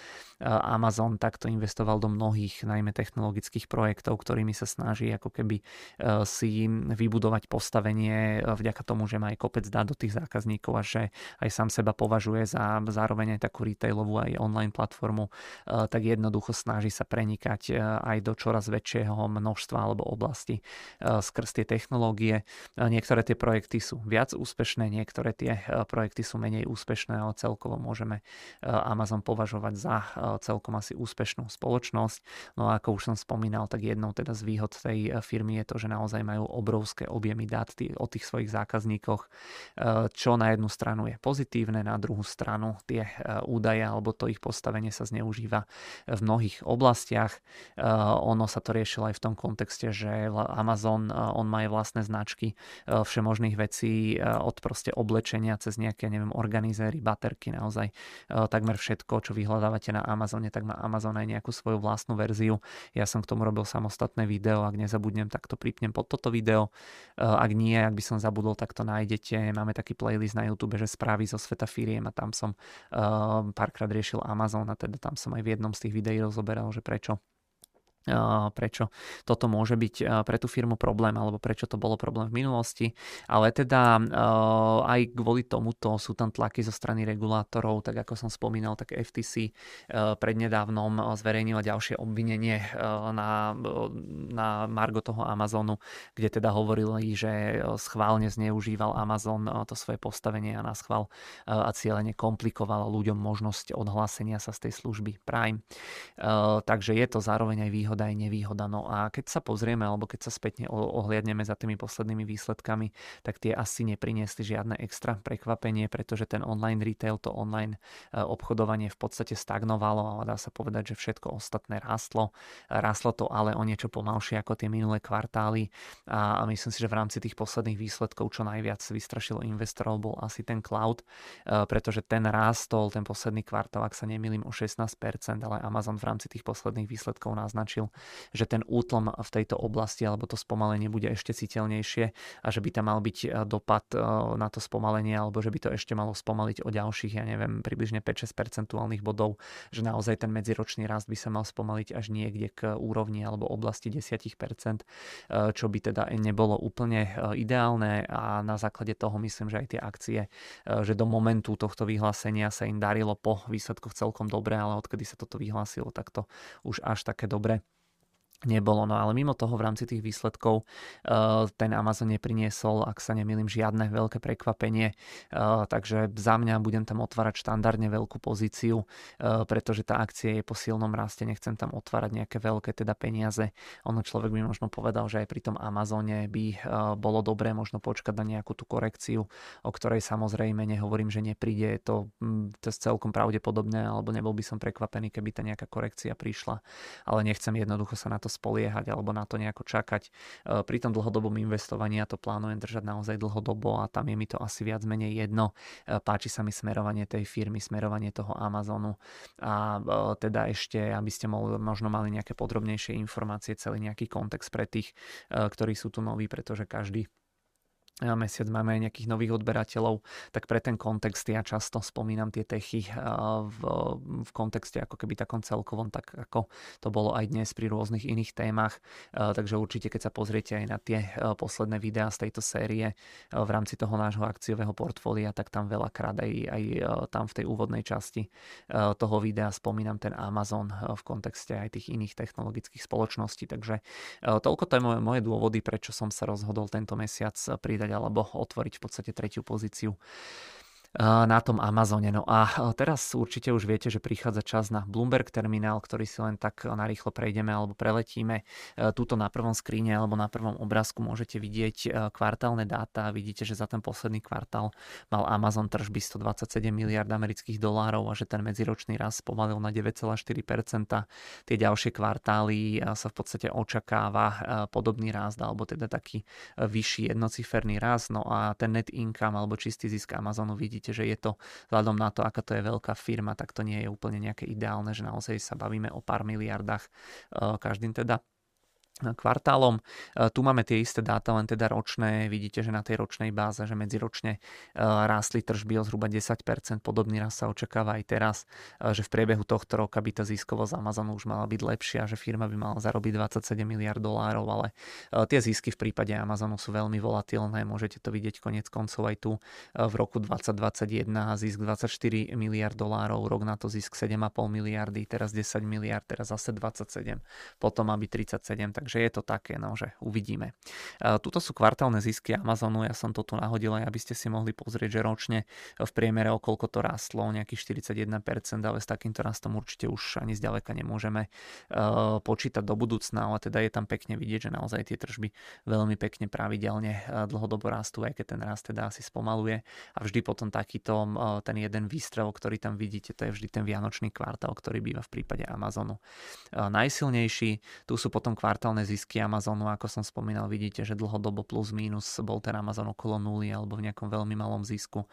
Amazon takto investoval do mnohých, najmä technologických projektov, ktorými sa snaží ako keby si vybudovať postavenie vďaka tomu, že má aj kopec dá do tých zákazníkov a že aj sám seba považuje za zároveň aj takú retailovú aj online platformu, tak jednoducho snaží sa prenikať aj do čoraz väčšieho množstva alebo oblasti skrz tie technológie. Niektoré tie projekty sú viac úspešné, niektoré tie projekty sú menej úspešné, ale celkovo môžeme Amazon považovať za celkom asi úspešnú spoločnosť. No a ako už som spomínal, tak jednou teda z výhod tej firmy je to, že naozaj majú obrovské objemy dát o tých svojich zákazníkoch, čo na jednu stranu je pozitívne, na druhú stranu tie údaje alebo to ich postavenie sa zneužíva v mnohých oblastiach. Ono sa to riešilo aj v tom kontexte, že Amazon, on má aj vlastné značky všemožných vecí od proste oblečenia cez nejaké, neviem, organizéry, baterky, naozaj takmer všetko, čo vyhľadávate na Amazone, tak má Amazon aj nejakú svoju vlastnú verziu. Ja som k tomu robil samostatné video, ak nezabudnem, tak to pripnem pod toto video. Ak nie, ak by som zabudol, tak to nájdete. Máme taký playlist na YouTube, že správy zo sveta firiem, a tam som uh, párkrát riešil Amazon a teda tam som aj v jednom z tých videí rozoberal, že prečo prečo toto môže byť pre tú firmu problém, alebo prečo to bolo problém v minulosti. Ale teda aj kvôli tomuto sú tam tlaky zo strany regulátorov, tak ako som spomínal, tak F T C prednedávnom zverejnila ďalšie obvinenie na, na margo toho Amazonu, kde teda hovorili, že schválne zneužíval Amazon to svoje postavenie a naschvál a cieľene komplikoval ľuďom možnosť odhlásenia sa z tej služby Prime. Takže je to zároveň aj výhoda aj nevýhoda. No a keď sa pozrieme, alebo keď sa spätne ohliadneme za tými poslednými výsledkami, tak tie asi nepriniesli žiadne extra prekvapenie, pretože ten online retail, to online obchodovanie v podstate stagnovalo a dá sa povedať, že všetko ostatné rástlo. Rástlo to ale o niečo pomalšie ako tie minulé kvartály a myslím si, že v rámci tých posledných výsledkov čo najviac vystrašilo investorov bol asi ten cloud, pretože ten rástol, ten posledný kvartál, ak sa nemýlim, o šestnásť percent, ale Amazon v rámci tých posledných výsledkov naznačil, že ten útlm v tejto oblasti alebo to spomalenie bude ešte citeľnejšie a že by tam mal byť dopad na to spomalenie, alebo že by to ešte malo spomaliť o ďalších, ja neviem, približne päť až šesť percentuálnych bodov, že naozaj ten medziročný rast by sa mal spomaliť až niekde k úrovni alebo oblasti desať percent, čo by teda nebolo úplne ideálne a na základe toho myslím, že aj tie akcie, že do momentu tohto vyhlásenia sa im darilo po výsledkoch celkom dobre, ale odkedy sa toto vyhlásilo, tak to už až také dobre nebolo. No ale mimo toho v rámci tých výsledkov ten Amazon nepriniesol, ak sa nemýlim, žiadne veľké prekvapenie, takže za mňa budem tam otvárať štandardne veľkú pozíciu, pretože tá akcia je po silnom raste, nechcem tam otvárať nejaké veľké teda peniaze. Ono človek by možno povedal, že aj pri tom Amazone by bolo dobré možno počkať na nejakú tú korekciu, o ktorej samozrejme nehovorím, že nepríde, je to, to je celkom pravdepodobné, alebo nebol by som prekvapený, keby tá nejaká korekcia prišla, ale nechcem jednoducho sa na to spoliehať alebo na to nejako čakať. Pri tom dlhodobom investovaní ja to plánujem držať naozaj dlhodobo a tam je mi to asi viac menej jedno. Páči sa mi smerovanie tej firmy, smerovanie toho Amazonu a teda ešte, aby ste možno mali nejaké podrobnejšie informácie, celý nejaký kontext pre tých, ktorí sú tu noví, pretože každý mesiac máme aj nejakých nových odberateľov, tak pre ten kontext ja často spomínam tie techy v, v kontexte ako keby takom celkovom, tak ako to bolo aj dnes pri rôznych iných témach, takže určite keď sa pozriete aj na tie posledné videá z tejto série v rámci toho nášho akciového portfólia, tak tam veľakrát aj, aj tam v tej úvodnej časti toho videa spomínam ten Amazon v kontexte aj tých iných technologických spoločností, takže toľko to je moje, moje dôvody, prečo som sa rozhodol tento mesiac pridať alebo otvoriť v podstate tretiu pozíciu na tom Amazone. No a teraz určite už viete, že prichádza čas na Bloomberg terminál, ktorý si len tak narýchlo prejdeme alebo preletíme. Tuto na prvom skríne alebo na prvom obrázku môžete vidieť kvartálne dáta. Vidíte, že za ten posledný kvartál mal Amazon tržby stodvadsaťsedem miliárd amerických dolárov a že ten medziročný rast pomalil na deväť celá štyri percent. Tie ďalšie kvartály sa v podstate očakáva podobný rast alebo teda taký vyšší jednociferný rast. No a ten net income alebo čistý zisk Amazonu vidí, že je to, vzhľadom na to, aká to je veľká firma, tak to nie je úplne nejaké ideálne, že naozaj sa bavíme o pár miliardách každým teda kvartálom. Tu máme tie isté dáta, len teda ročné. Vidíte, že na tej ročnej báze, že medziročne rástli tržby o zhruba desať percent. Podobný rast sa očakáva aj teraz, že v priebehu tohto roka by tá ziskovosť Amazonu už mala byť lepšia, že firma by mala zarobiť dvadsaťsedem miliárd dolárov, ale tie zisky v prípade Amazonu sú veľmi volatilné. Môžete to vidieť koniec koncov aj tu v roku dvadsať dvadsaťjeden zisk dvadsaťštyri miliárd dolárov, rok na to zisk sedem celá päť miliardy, teraz desať miliárd, teraz zase dvadsaťsedem, potom má byť tridsaťsedem, takže že je to také, no, že uvidíme. Tuto sú kvartálne zisky Amazonu, ja som to tu nahodil, aby ste si mohli pozrieť, že ročne v priemere okolko to rastlo, nejakých štyridsaťjeden percent, ale s takýmto rastom určite už ani zďaleka nemôžeme počítať do budúcna, ale teda je tam pekne vidieť, že naozaj tie tržby veľmi pekne pravidelne dlhodobo rastú, aj keď ten rast teda asi spomaluje a vždy potom takýto ten jeden výstrel, ktorý tam vidíte, to je vždy ten vianočný kvartál, ktorý býva v prípade Amazonu najsilnejší. Tu sú potom kvartálne zisky Amazonu, ako som spomínal, vidíte, že dlhodobo plus mínus bol ten Amazon okolo nuly alebo v nejakom veľmi malom zisku.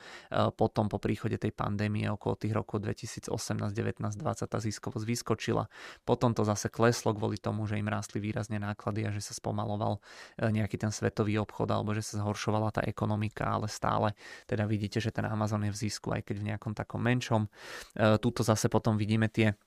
Potom po príchode tej pandémie okolo tých rokov dvetisícosemnásť, devätnásť, dvadsať tá ziskovosť vyskočila. Potom to zase kleslo kvôli tomu, že im rástli výrazne náklady a že sa spomaloval nejaký ten svetový obchod alebo že sa zhoršovala tá ekonomika, ale stále teda vidíte, že ten Amazon je v zisku, aj keď v nejakom takom menšom. Tuto zase potom vidíme tie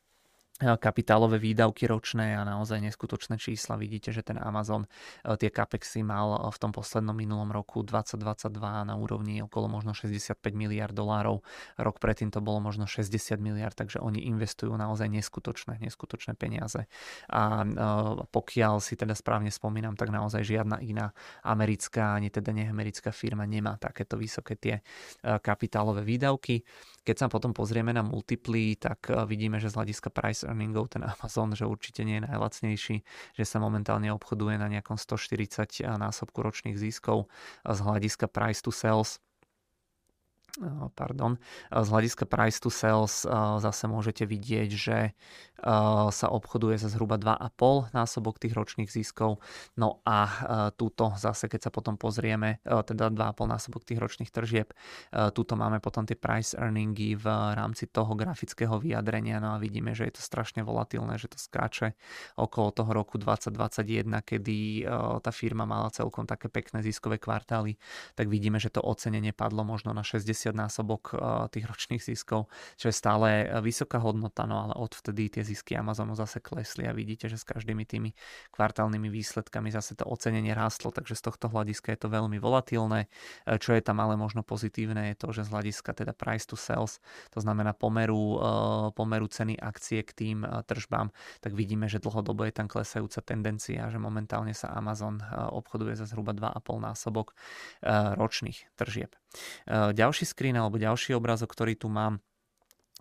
kapitálové výdavky ročné a naozaj neskutočné čísla. Vidíte, že ten Amazon tie capexy mal v tom poslednom minulom roku dvadsať dvadsaťdva na úrovni okolo možno šesťdesiatpäť miliárd dolárov. Rok predtým to bolo možno šesťdesiat miliárd, takže oni investujú naozaj neskutočné, neskutočné peniaze. A pokiaľ si teda správne spomínam, tak naozaj žiadna iná americká, ani teda neamerická firma nemá takéto vysoké tie kapitálové výdavky. Keď sa potom pozrieme na multiply, tak vidíme, že z hľadiska price earningov ten Amazon, že určite nie je najlacnejší, že sa momentálne obchoduje na nejakom stoštyridsať násobku ročných ziskov z hľadiska price to sales. Pardon. Z hľadiska price to sales zase môžete vidieť, že sa obchoduje za zhruba dva a pol násobok tých ročných ziskov. No a túto zase, keď sa potom pozrieme, teda dva a pol násobok tých ročných tržieb, túto máme potom tie price earningy v rámci toho grafického vyjadrenia. No a vidíme, že je to strašne volatilné, že to skáče okolo toho roku dvadsať dvadsaťjeden, kedy tá firma mala celkom také pekné ziskové kvartály, tak vidíme, že to ocenenie padlo možno na šesťdesiat násobok tých ročných ziskov, čo je stále vysoká hodnota, no ale odvtedy tie zisky Amazonu zase klesli a vidíte, že s každými tými kvartálnymi výsledkami zase to ocenenie rástlo, takže z tohto hľadiska je to veľmi volatilné. Čo je tam ale možno pozitívne, je to, že z hľadiska teda price to sales, to znamená pomeru, pomeru ceny akcie k tým tržbám, tak vidíme, že dlhodobo je tam klesajúca tendencia, že momentálne sa Amazon obchoduje za zhruba dva a pol násobok ročných tržieb. Ďalší screen alebo ďalší obrázok, ktorý tu mám,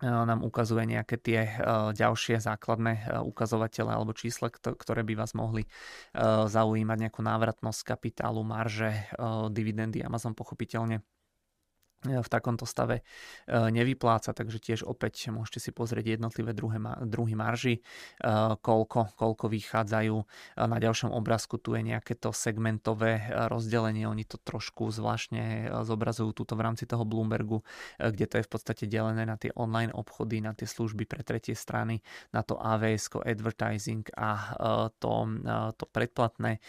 nám ukazuje nejaké tie ďalšie základné ukazovatele alebo čísla, ktoré by vás mohli zaujímať, nejakú návratnosť kapitálu, marže, dividendy. Amazon pochopiteľne v takomto stave nevypláca, takže tiež opäť môžete si pozrieť jednotlivé druhy marži, koľko, koľko vychádzajú. Na ďalšom obrázku tu je nejaké to segmentové rozdelenie, oni to trošku zvláštne zobrazujú túto v rámci toho Bloombergu, kde to je v podstate delené na tie online obchody, na tie služby pre tretie strany, na to á vé es ko, advertising a to, to predplatné.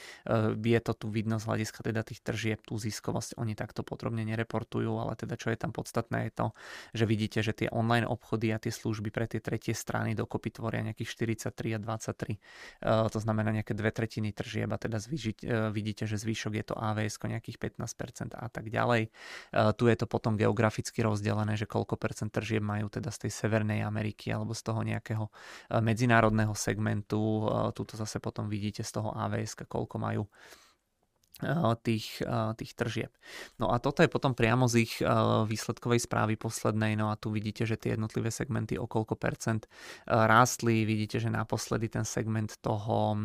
Je to tu vidno z hľadiska teda tých tržieb, tú ziskovosť oni takto podrobne nereportujú, ale teda čo je tam podstatné je to, že vidíte, že tie online obchody a tie služby pre tie tretie strany dokopy tvoria nejakých štyridsaťtri a dvadsaťtri. To znamená nejaké dve tretiny tržieb a teda zvýšiť, vidíte, že zvýšok je to á vé es ko nejakých pätnásť percent a tak ďalej. Tu je to potom geograficky rozdelené, že koľko percent tržieb majú teda z tej Severnej Ameriky alebo z toho nejakého medzinárodného segmentu. Tuto zase potom vidíte z toho á vé es ka, koľko majú Tých, tých tržieb. No a toto je potom priamo z ich výsledkovej správy poslednej, no a tu vidíte, že tie jednotlivé segmenty o koľko percent rástli, vidíte, že naposledy ten segment toho,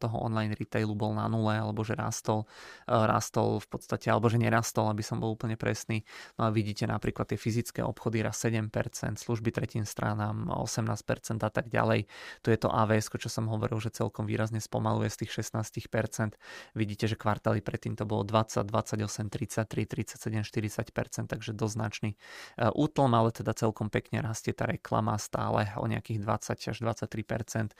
toho online retailu bol na nule, alebo že rástol, rástol v podstate, alebo že nerastol, aby som bol úplne presný. No a vidíte napríklad tie fyzické obchody rast sedem percent, služby tretím stranám osemnásť percent a tak ďalej. Tu je to á vé es ko, čo som hovoril, že celkom výrazne spomaluje z tých šestnásť percent. Vidíte, že kvart predtým to bolo dvadsať, dvadsaťosem, tridsaťtri, tridsaťsedem, štyridsať percent, takže doznačný útlm, ale teda celkom pekne rastie tá reklama stále o nejakých dvadsať až dvadsaťtri percent,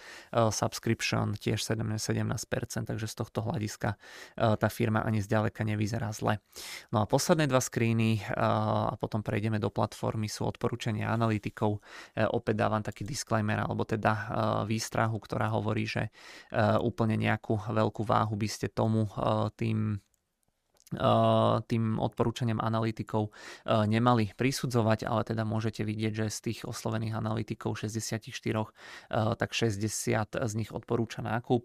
subscription tiež sedemnásť percent, takže z tohto hľadiska tá firma ani zďaleka nevyzerá zle. No a posledné dva skríny a potom prejdeme do platformy sú odporúčania analytikov. Opäť dávam taký disclaimer alebo teda výstrahu, ktorá hovorí, že úplne nejakú veľkú váhu by ste tomu tým tým odporúčaniam analytikov nemali prisudzovať, ale teda môžete vidieť, že z tých oslovených analytikov šesťdesiatštyri, tak šesťdesiat z nich odporúča nákup.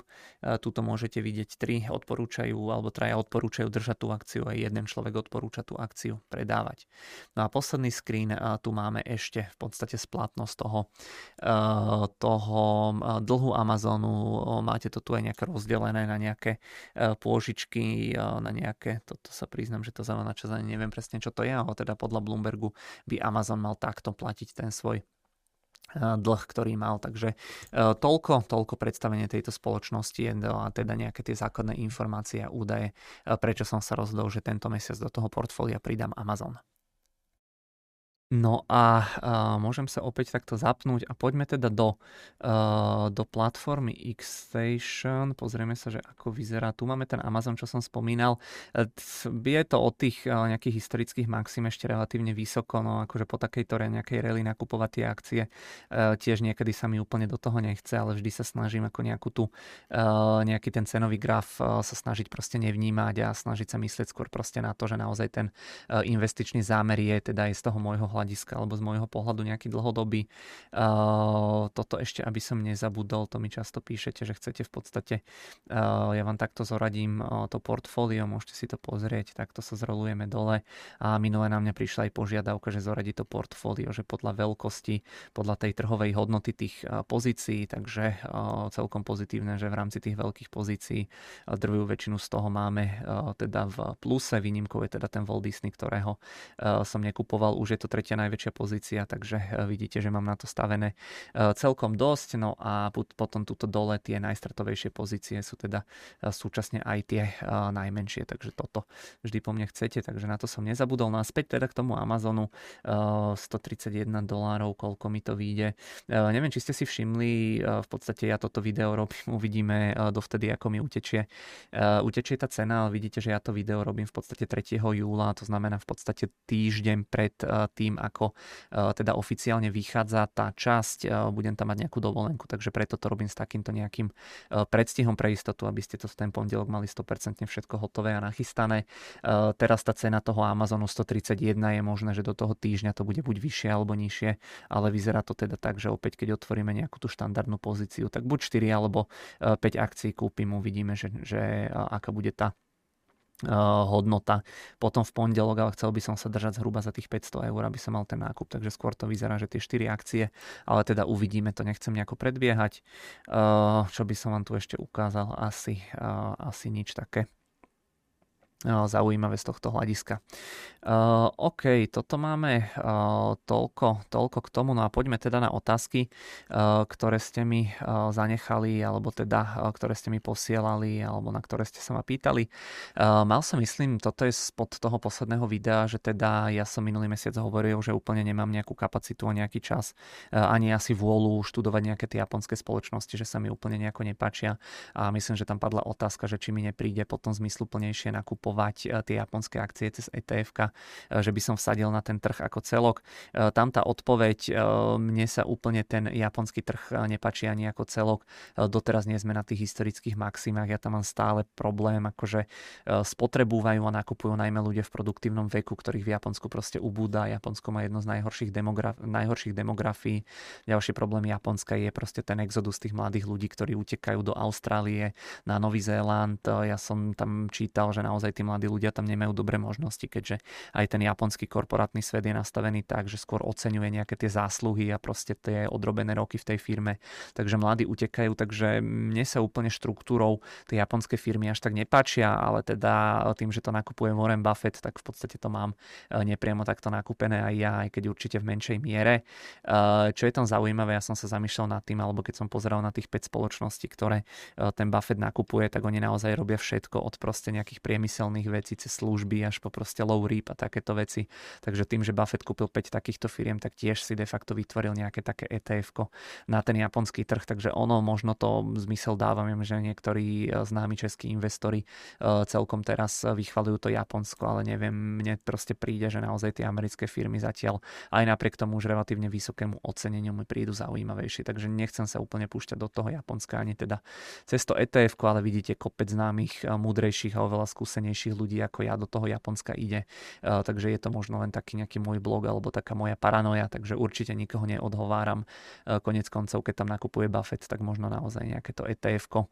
Tuto môžete vidieť tri odporúčajú, alebo traja odporúčajú držať tú akciu a jeden človek odporúča tú akciu predávať. No a posledný screen, tu máme ešte v podstate splatnosť toho, toho dlhu Amazonu. Máte to tu aj nejak rozdelené na nejaké pôžičky, na nejaké to To sa priznám, že to za na čas ani neviem presne, čo to je, ale teda podľa Bloombergu by Amazon mal takto platiť ten svoj dlh, ktorý mal. Takže toľko, toľko predstavenie tejto spoločnosti a teda nejaké tie základné informácie a údaje, prečo som sa rozhodol, že tento mesiac do toho portfólia pridám Amazon. No a uh, môžem sa opäť takto zapnúť a poďme teda do, uh, do platformy Xstation. Pozrieme sa, že ako vyzerá. Tu máme ten Amazon, čo som spomínal. Je to od tých uh, nejakých historických maxim ešte relatívne vysoko, no akože po takejto nejakej rally nakupovať tie akcie. Uh, tiež niekedy sa mi úplne do toho nechce, ale vždy sa snažím ako nejakú tu, uh, nejaký ten cenový graf uh, sa snažiť proste nevnímať a snažiť sa myslieť skôr proste na to, že naozaj ten uh, investičný zámer je, teda je z toho môjho hľadiska alebo z môjho pohľadu nejaký dlhodobý. Uh, toto ešte, aby som nezabudol, to mi často píšete, že chcete v podstate, uh, ja vám takto zoradím uh, to portfólio, môžete si to pozrieť, takto sa zrolujeme dole a minule na mňa prišla aj požiadavka, že zoradí to portfólio, že podľa veľkosti, podľa tej trhovej hodnoty tých uh, pozícií, takže uh, celkom pozitívne, že v rámci tých veľkých pozícií uh, drvujú väčšinu z toho máme uh, teda v pluse, výnimkou je teda ten Walt Disney, ktorého uh, som nekupoval, už je to tretia najväčšia pozícia, takže vidíte, že mám na to stavené celkom dosť. No a potom tuto dole tie najstratovejšie pozície sú teda súčasne aj tie najmenšie, takže toto vždy po mne chcete, takže na to som nezabudol. No a späť teda k tomu Amazonu, stotridsaťjeden dolárov, koľko mi to vyjde. Neviem, či ste si všimli, v podstate ja toto video robím, uvidíme dovtedy, ako mi utečie, utečie tá cena, ale vidíte, že ja to video robím v podstate tretieho júla, to znamená v podstate týždeň pred tým, tým, ako uh, teda oficiálne vychádza tá časť, uh, budem tam mať nejakú dovolenku, takže preto to robím s takýmto nejakým uh, predstihom pre istotu, aby ste to v ten pondelok mali sto percent všetko hotové a nachystané. Uh, teraz tá cena toho Amazonu stotridsaťjeden je možné, že do toho týždňa to bude buď vyššie alebo nižšie, ale vyzerá to teda tak, že opäť keď otvoríme nejakú tú štandardnú pozíciu, tak buď štyri alebo uh, päť akcií kúpim, uvidíme, že, že uh, aká bude tá hodnota. Potom v pondelok, ale chcel by som sa držať zhruba za tých päťsto eur, aby som mal ten nákup, takže skôr to vyzerá, že tie štyri akcie, ale teda uvidíme, to nechcem nejako predbiehať. Čo by som vám tu ešte ukázal? Asi, asi nič také zaujímavé z tohto hľadiska. Uh, OK, toto máme uh, toľko, toľko k tomu. No a poďme teda na otázky, uh, ktoré ste mi uh, zanechali, alebo teda, uh, ktoré ste mi posielali, alebo na ktoré ste sa ma pýtali. Uh, mal som, myslím, toto je spod toho posledného videa, že teda ja som minulý mesiac hovoril, že úplne nemám nejakú kapacitu a nejaký čas, uh, ani asi vôľu študovať nejaké tie japonské spoločnosti, že sa mi úplne nejako nepáčia. A myslím, že tam padla otázka, že či mi nepríde potom zmysluplnejšie nakúpať tie japonské akcie cez é té efka, že by som vsadil na ten trh ako celok. Tam tá odpoveď, mne sa úplne ten japonský trh nepáči ani ako celok. Doteraz nie sme na tých historických maximách, ja tam mám stále problém, akože spotrebúvajú a nakupujú najmä ľudia v produktívnom veku, ktorých v Japonsku proste ubúda. Japonsko má jedno z najhorších, demograf- najhorších demografií. Ďalší problém Japonska je proste ten exodus tých mladých ľudí, ktorí utekajú do Austrálie, na Nový Zéland. Ja som tam čítal, že naozaj tí mladí ľudia tam nemajú dobré možnosti, keďže aj ten japonský korporátny svet je nastavený tak, že skôr oceňuje nejaké tie zásluhy a proste tie odrobené roky v tej firme. Takže mladí utekajú, takže mne sa úplne štruktúrou tie japonské firmy až tak nepáčia, ale teda tým, že to nakupuje Warren Buffett, tak v podstate to mám nepriamo takto nakúpené aj ja, aj keď určite v menšej miere. Čo je tam zaujímavé, ja som sa zamýšľal nad tým, alebo keď som pozeral na tých päť spoločností, ktoré ten Buffett nakupuje, tak oni naozaj robia všetko od proste nejakých priemyselných vecí cez služby až po proste low rip a takéto veci. Takže tým, že Buffett kúpil päť takýchto firiem, tak tiež si de facto vytvoril nejaké také é té efko na ten japonský trh, takže ono možno to zmysel dáva, viem, že niektorí známi českí investori celkom teraz vychvaľujú to Japonsko, ale neviem, mne proste príde, že naozaj tie americké firmy zatiaľ aj napriek tomu už relatívne vysokému oceneniu mi prídu zaujímavejšie, takže nechcem sa úplne púšťať do toho Japonska ani teda cez to é té efko, ale vidíte kopec známych, múdrejších a oveľa skúsenejších ľudí ako ja do toho Japonska ide. Uh, takže je to možno len taký nejaký môj blog alebo taká moja paranoja, takže určite nikoho neodhováram. Uh, konec koncov, keď tam nakupuje Buffett, tak možno naozaj nejaké to é té efko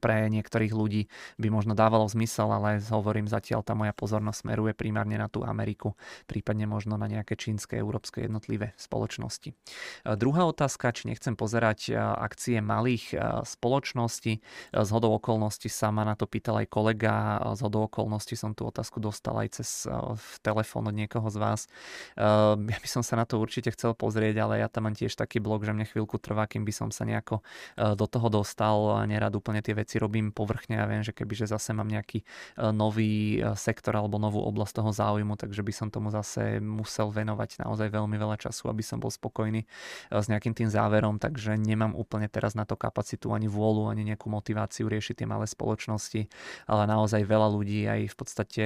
pre niektorých ľudí by možno dávalo zmysel, ale hovorím, zatiaľ tá moja pozornosť smeruje primárne na tú Ameriku, prípadne možno na nejaké čínske, európske jednotlivé spoločnosti. Druhá otázka, či nechcem pozerať akcie malých spoločností. Zhodou okolností sa ma na to pýtal aj kolega, zhodou okolností som tú otázku dostal aj cez telefón od niekoho z vás. Ja by som sa na to určite chcel pozrieť, ale ja tam mám tiež taký blok, že mne chvíľku trvá, kým by som sa nejako do toho dostal, nerad úplne tie veci robím povrchne a viem, že kebyže zase mám nejaký nový sektor alebo novú oblasť toho záujmu, takže by som tomu zase musel venovať naozaj veľmi veľa času, aby som bol spokojný s nejakým tým záverom, takže nemám úplne teraz na to kapacitu ani vôľu, ani nejakú motiváciu riešiť tie malé spoločnosti, ale naozaj veľa ľudí, aj v podstate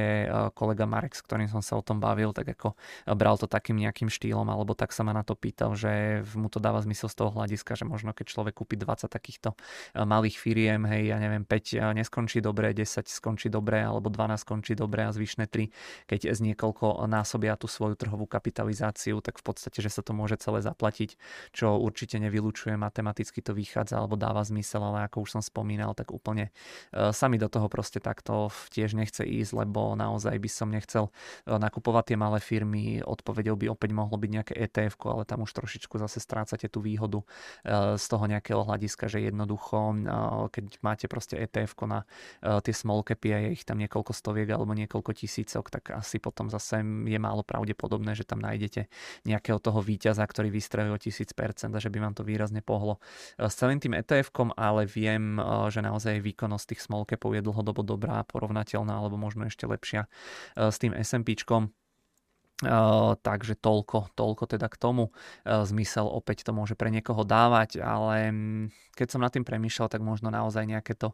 kolega Marek, s ktorým som sa o tom bavil, tak ako bral to takým nejakým štýlom, alebo tak sa ma na to pýtal, že mu to dáva zmysel z toho hľadiska, že možno keď človek kúpi dvadsať takýchto malých firiem, hej, ja neviem, päť neskončí dobre, desať skončí dobre, alebo dvanásť skončí dobre a zvyšné tri, keď z niekoľko násobia tú svoju trhovú kapitalizáciu, tak v podstate, že sa to môže celé zaplatiť, čo určite nevylučuje, matematicky to vychádza, alebo dáva zmysel, ale ako už som spomínal, tak úplne sami do toho proste takto tiež nechce ísť, lebo naozaj by som nechcel nakupovať tie malé firmy, odpovedou by opäť mohlo byť nejaké é té efko, ale tam už trošičku zase strácate tú výhodu z toho nejakého hľadiska, že jednoducho, keď máte proste é té efko na tie small capy a je ich tam niekoľko stoviek alebo niekoľko tisícok, tak asi potom zase je málo pravdepodobné, že tam nájdete nejakého toho víťaza, ktorý vystrelil tisíc percent a že by vám to výrazne pohlo s celým tým é té efkom, ale viem, že naozaj výkonnosť tých small capov je dlhodobo dobrá, porovnateľná alebo možno ešte lepšia s tým es end píčkom. Uh, takže toľko, toľko teda k tomu. Uh, zmysel opäť to môže pre niekoho dávať, ale um, keď som nad tým premýšľal, tak možno naozaj nejaké to uh,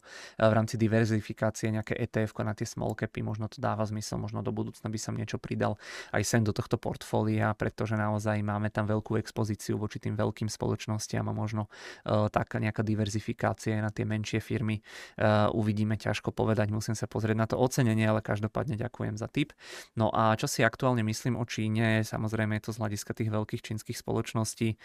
v rámci diverzifikácie, nejaké é té efko na tie small capy, možno to dáva zmysel, možno do budúcna by som niečo pridal aj sem do tohto portfólia, pretože naozaj máme tam veľkú expozíciu voči tým veľkým spoločnostiam a možno uh, taká nejaká diverzifikácia na tie menšie firmy. Uh, uvidíme, ťažko povedať, musím sa pozrieť na to ocenenie, ale každopádne ďakujem za tip. No a čo si aktuálne myslím o Číne, samozrejme je to z hľadiska tých veľkých čínskych spoločností.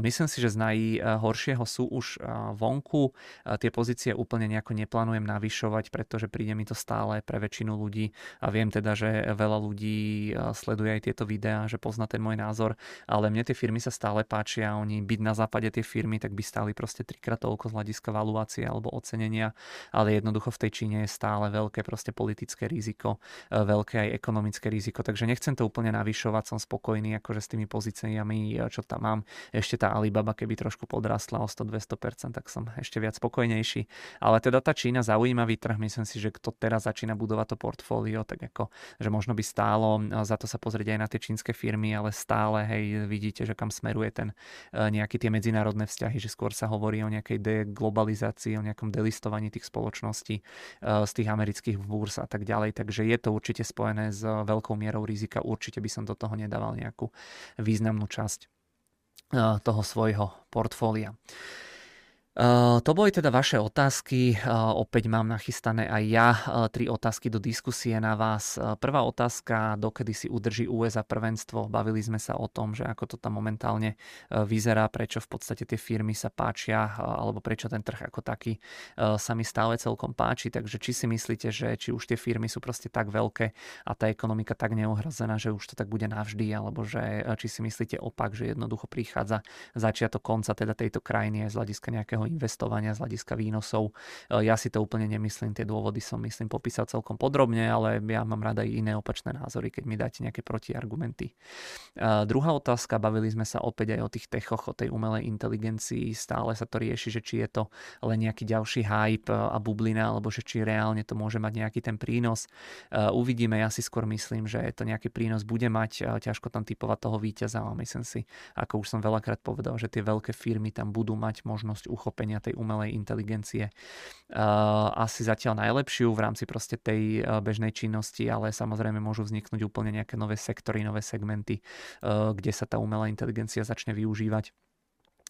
Myslím si, že z najhoršieho sú už vonku. Tie pozície úplne nejako neplánujem navyšovať, pretože príde mi to stále pre väčšinu ľudí a viem teda, že veľa ľudí sleduje aj tieto videá, že pozná ten môj názor, ale mne tie firmy sa stále páčia, oni byť na západe tie firmy, tak by stáli proste trikrát toľko z hľadiska valuácie alebo ocenenia, ale jednoducho v tej Číne je stále veľké proste politické riziko, veľké aj ekonomické riziko, takže nechcem to úplne navyšovať, som spokojný akože s tými pozíciami, čo tam mám. Ešte tá Alibaba, keby trošku podrastla o sto až dvesto percent, tak som ešte viac spokojnejší. Ale teda tá Čína, zaujímavý trh, myslím si, že kto teraz začína budovať to portfólio, tak ako, že možno by stálo za to sa pozrieť aj na tie čínske firmy, ale stále, hej, vidíte, že kam smeruje ten nejaký tie medzinárodné vzťahy, že skôr sa hovorí o nejakej deglobalizácii, o nejakom delistovaní tých spoločností z tých amerických búrs a tak ďalej. Takže je to určite spojené s veľkou mierou rizika. Určite by som do toho nedával nejakú významnú časť toho svojho portfólia. Uh, to boli teda vaše otázky, uh, opäť mám nachystané aj ja uh, tri otázky do diskusie na vás. Uh, prvá otázka, dokedy si udrží ú es á prvenstvo? Bavili sme sa o tom, že ako to tam momentálne uh, vyzerá, prečo v podstate tie firmy sa páčia, uh, alebo prečo ten trh ako taký uh, sa mi stále celkom páči, takže či si myslíte, že či už tie firmy sú proste tak veľké a tá ekonomika tak neohrozená, že už to tak bude navždy, alebo že uh, či si myslíte opak, že jednoducho prichádza začiatok konca teda tejto krajiny aj z hľadiska nejakého investovania, z hľadiska výnosov. Ja si to úplne nemyslím, tie dôvody som myslím popísal celkom podrobne, ale ja mám rada aj iné opačné názory, keď mi dáte nejaké protiargumenty. Uh, druhá otázka, bavili sme sa opäť aj o tých techoch, o tej umelej inteligencii, stále sa to rieši, že či je to len nejaký ďalší hype a bublina, alebo že či reálne to môže mať nejaký ten prínos. Uh, uvidíme, ja si skôr myslím, že to nejaký prínos bude mať, ťažko tam typovať toho víťaza, ale myslím si, ako už som veľakrát povedal, že tie veľké firmy tam budú mať možnosť uchopiť penia tej umelej inteligencie uh, asi zatiaľ najlepšiu v rámci proste tej uh, bežnej činnosti, ale samozrejme môžu vzniknúť úplne nejaké nové sektory, nové segmenty, uh, kde sa tá umelá inteligencia začne využívať.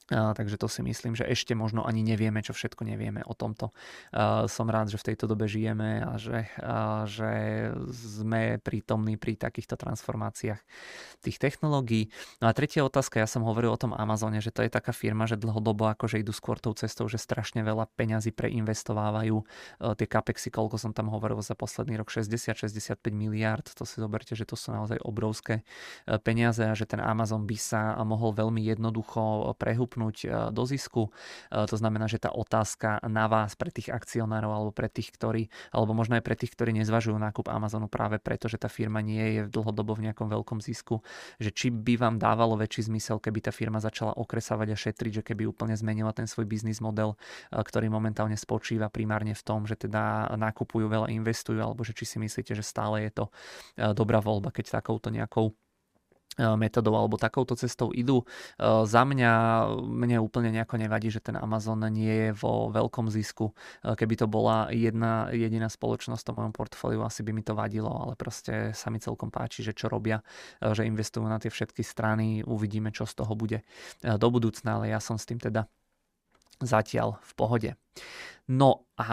Uh, takže to si myslím, že ešte možno ani nevieme, čo všetko nevieme o tomto. Uh, som rád, že v tejto dobe žijeme a že, uh, že sme prítomní pri takýchto transformáciách tých technológií. No a tretia otázka, ja som hovoril o tom Amazone, že to je taká firma, že dlhodobo akože idú skôr tou cestou, že strašne veľa peňazí preinvestovávajú. Uh, tie kapexy, koľko som tam hovoril za posledný rok, šesťdesiat až šesťdesiatpäť miliárd, to si zoberte, že to sú naozaj obrovské uh, peniaze a že ten Amazon by sa mohol veľmi jednoducho prehúpnúť nakopnúť do zisku. To znamená, že tá otázka na vás pre tých akcionárov alebo pre tých, ktorí, alebo možno aj pre tých, ktorí nezvažujú nákup Amazonu práve preto, že tá firma nie je dlhodobo v nejakom veľkom zisku, že či by vám dávalo väčší zmysel, keby tá firma začala okresávať a šetriť, že keby úplne zmenila ten svoj biznis model, ktorý momentálne spočíva primárne v tom, že teda nakupujú veľa, investujú, alebo že či si myslíte, že stále je to dobrá voľba, keď takouto nejakou metodou alebo takouto cestou idú. Za mňa, mne úplne nejako nevadí, že ten Amazon nie je vo veľkom zisku. Keby to bola jedna jediná spoločnosť v mojom portfóliu, asi by mi to vadilo, ale proste sa mi celkom páči, že čo robia, že investujú na tie všetky strany, uvidíme, čo z toho bude do budúcna, ale ja som s tým teda zatiaľ v pohode. No a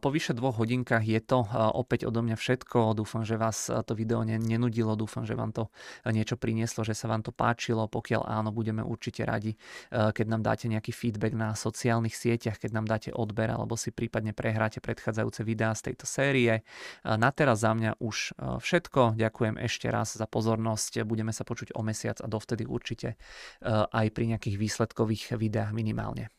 po vyše dvoch hodinkách je to opäť odo mňa všetko. Dúfam, že vás to video nenudilo, dúfam, že vám to niečo prinieslo, že sa vám to páčilo. Pokiaľ áno, budeme určite radi, keď nám dáte nejaký feedback na sociálnych sieťach, keď nám dáte odber alebo si prípadne prehráte predchádzajúce videá z tejto série. Na teraz za mňa už všetko. Ďakujem ešte raz za pozornosť. Budeme sa počuť o mesiac a dovtedy určite aj pri nejakých výsledkových videách minimálne.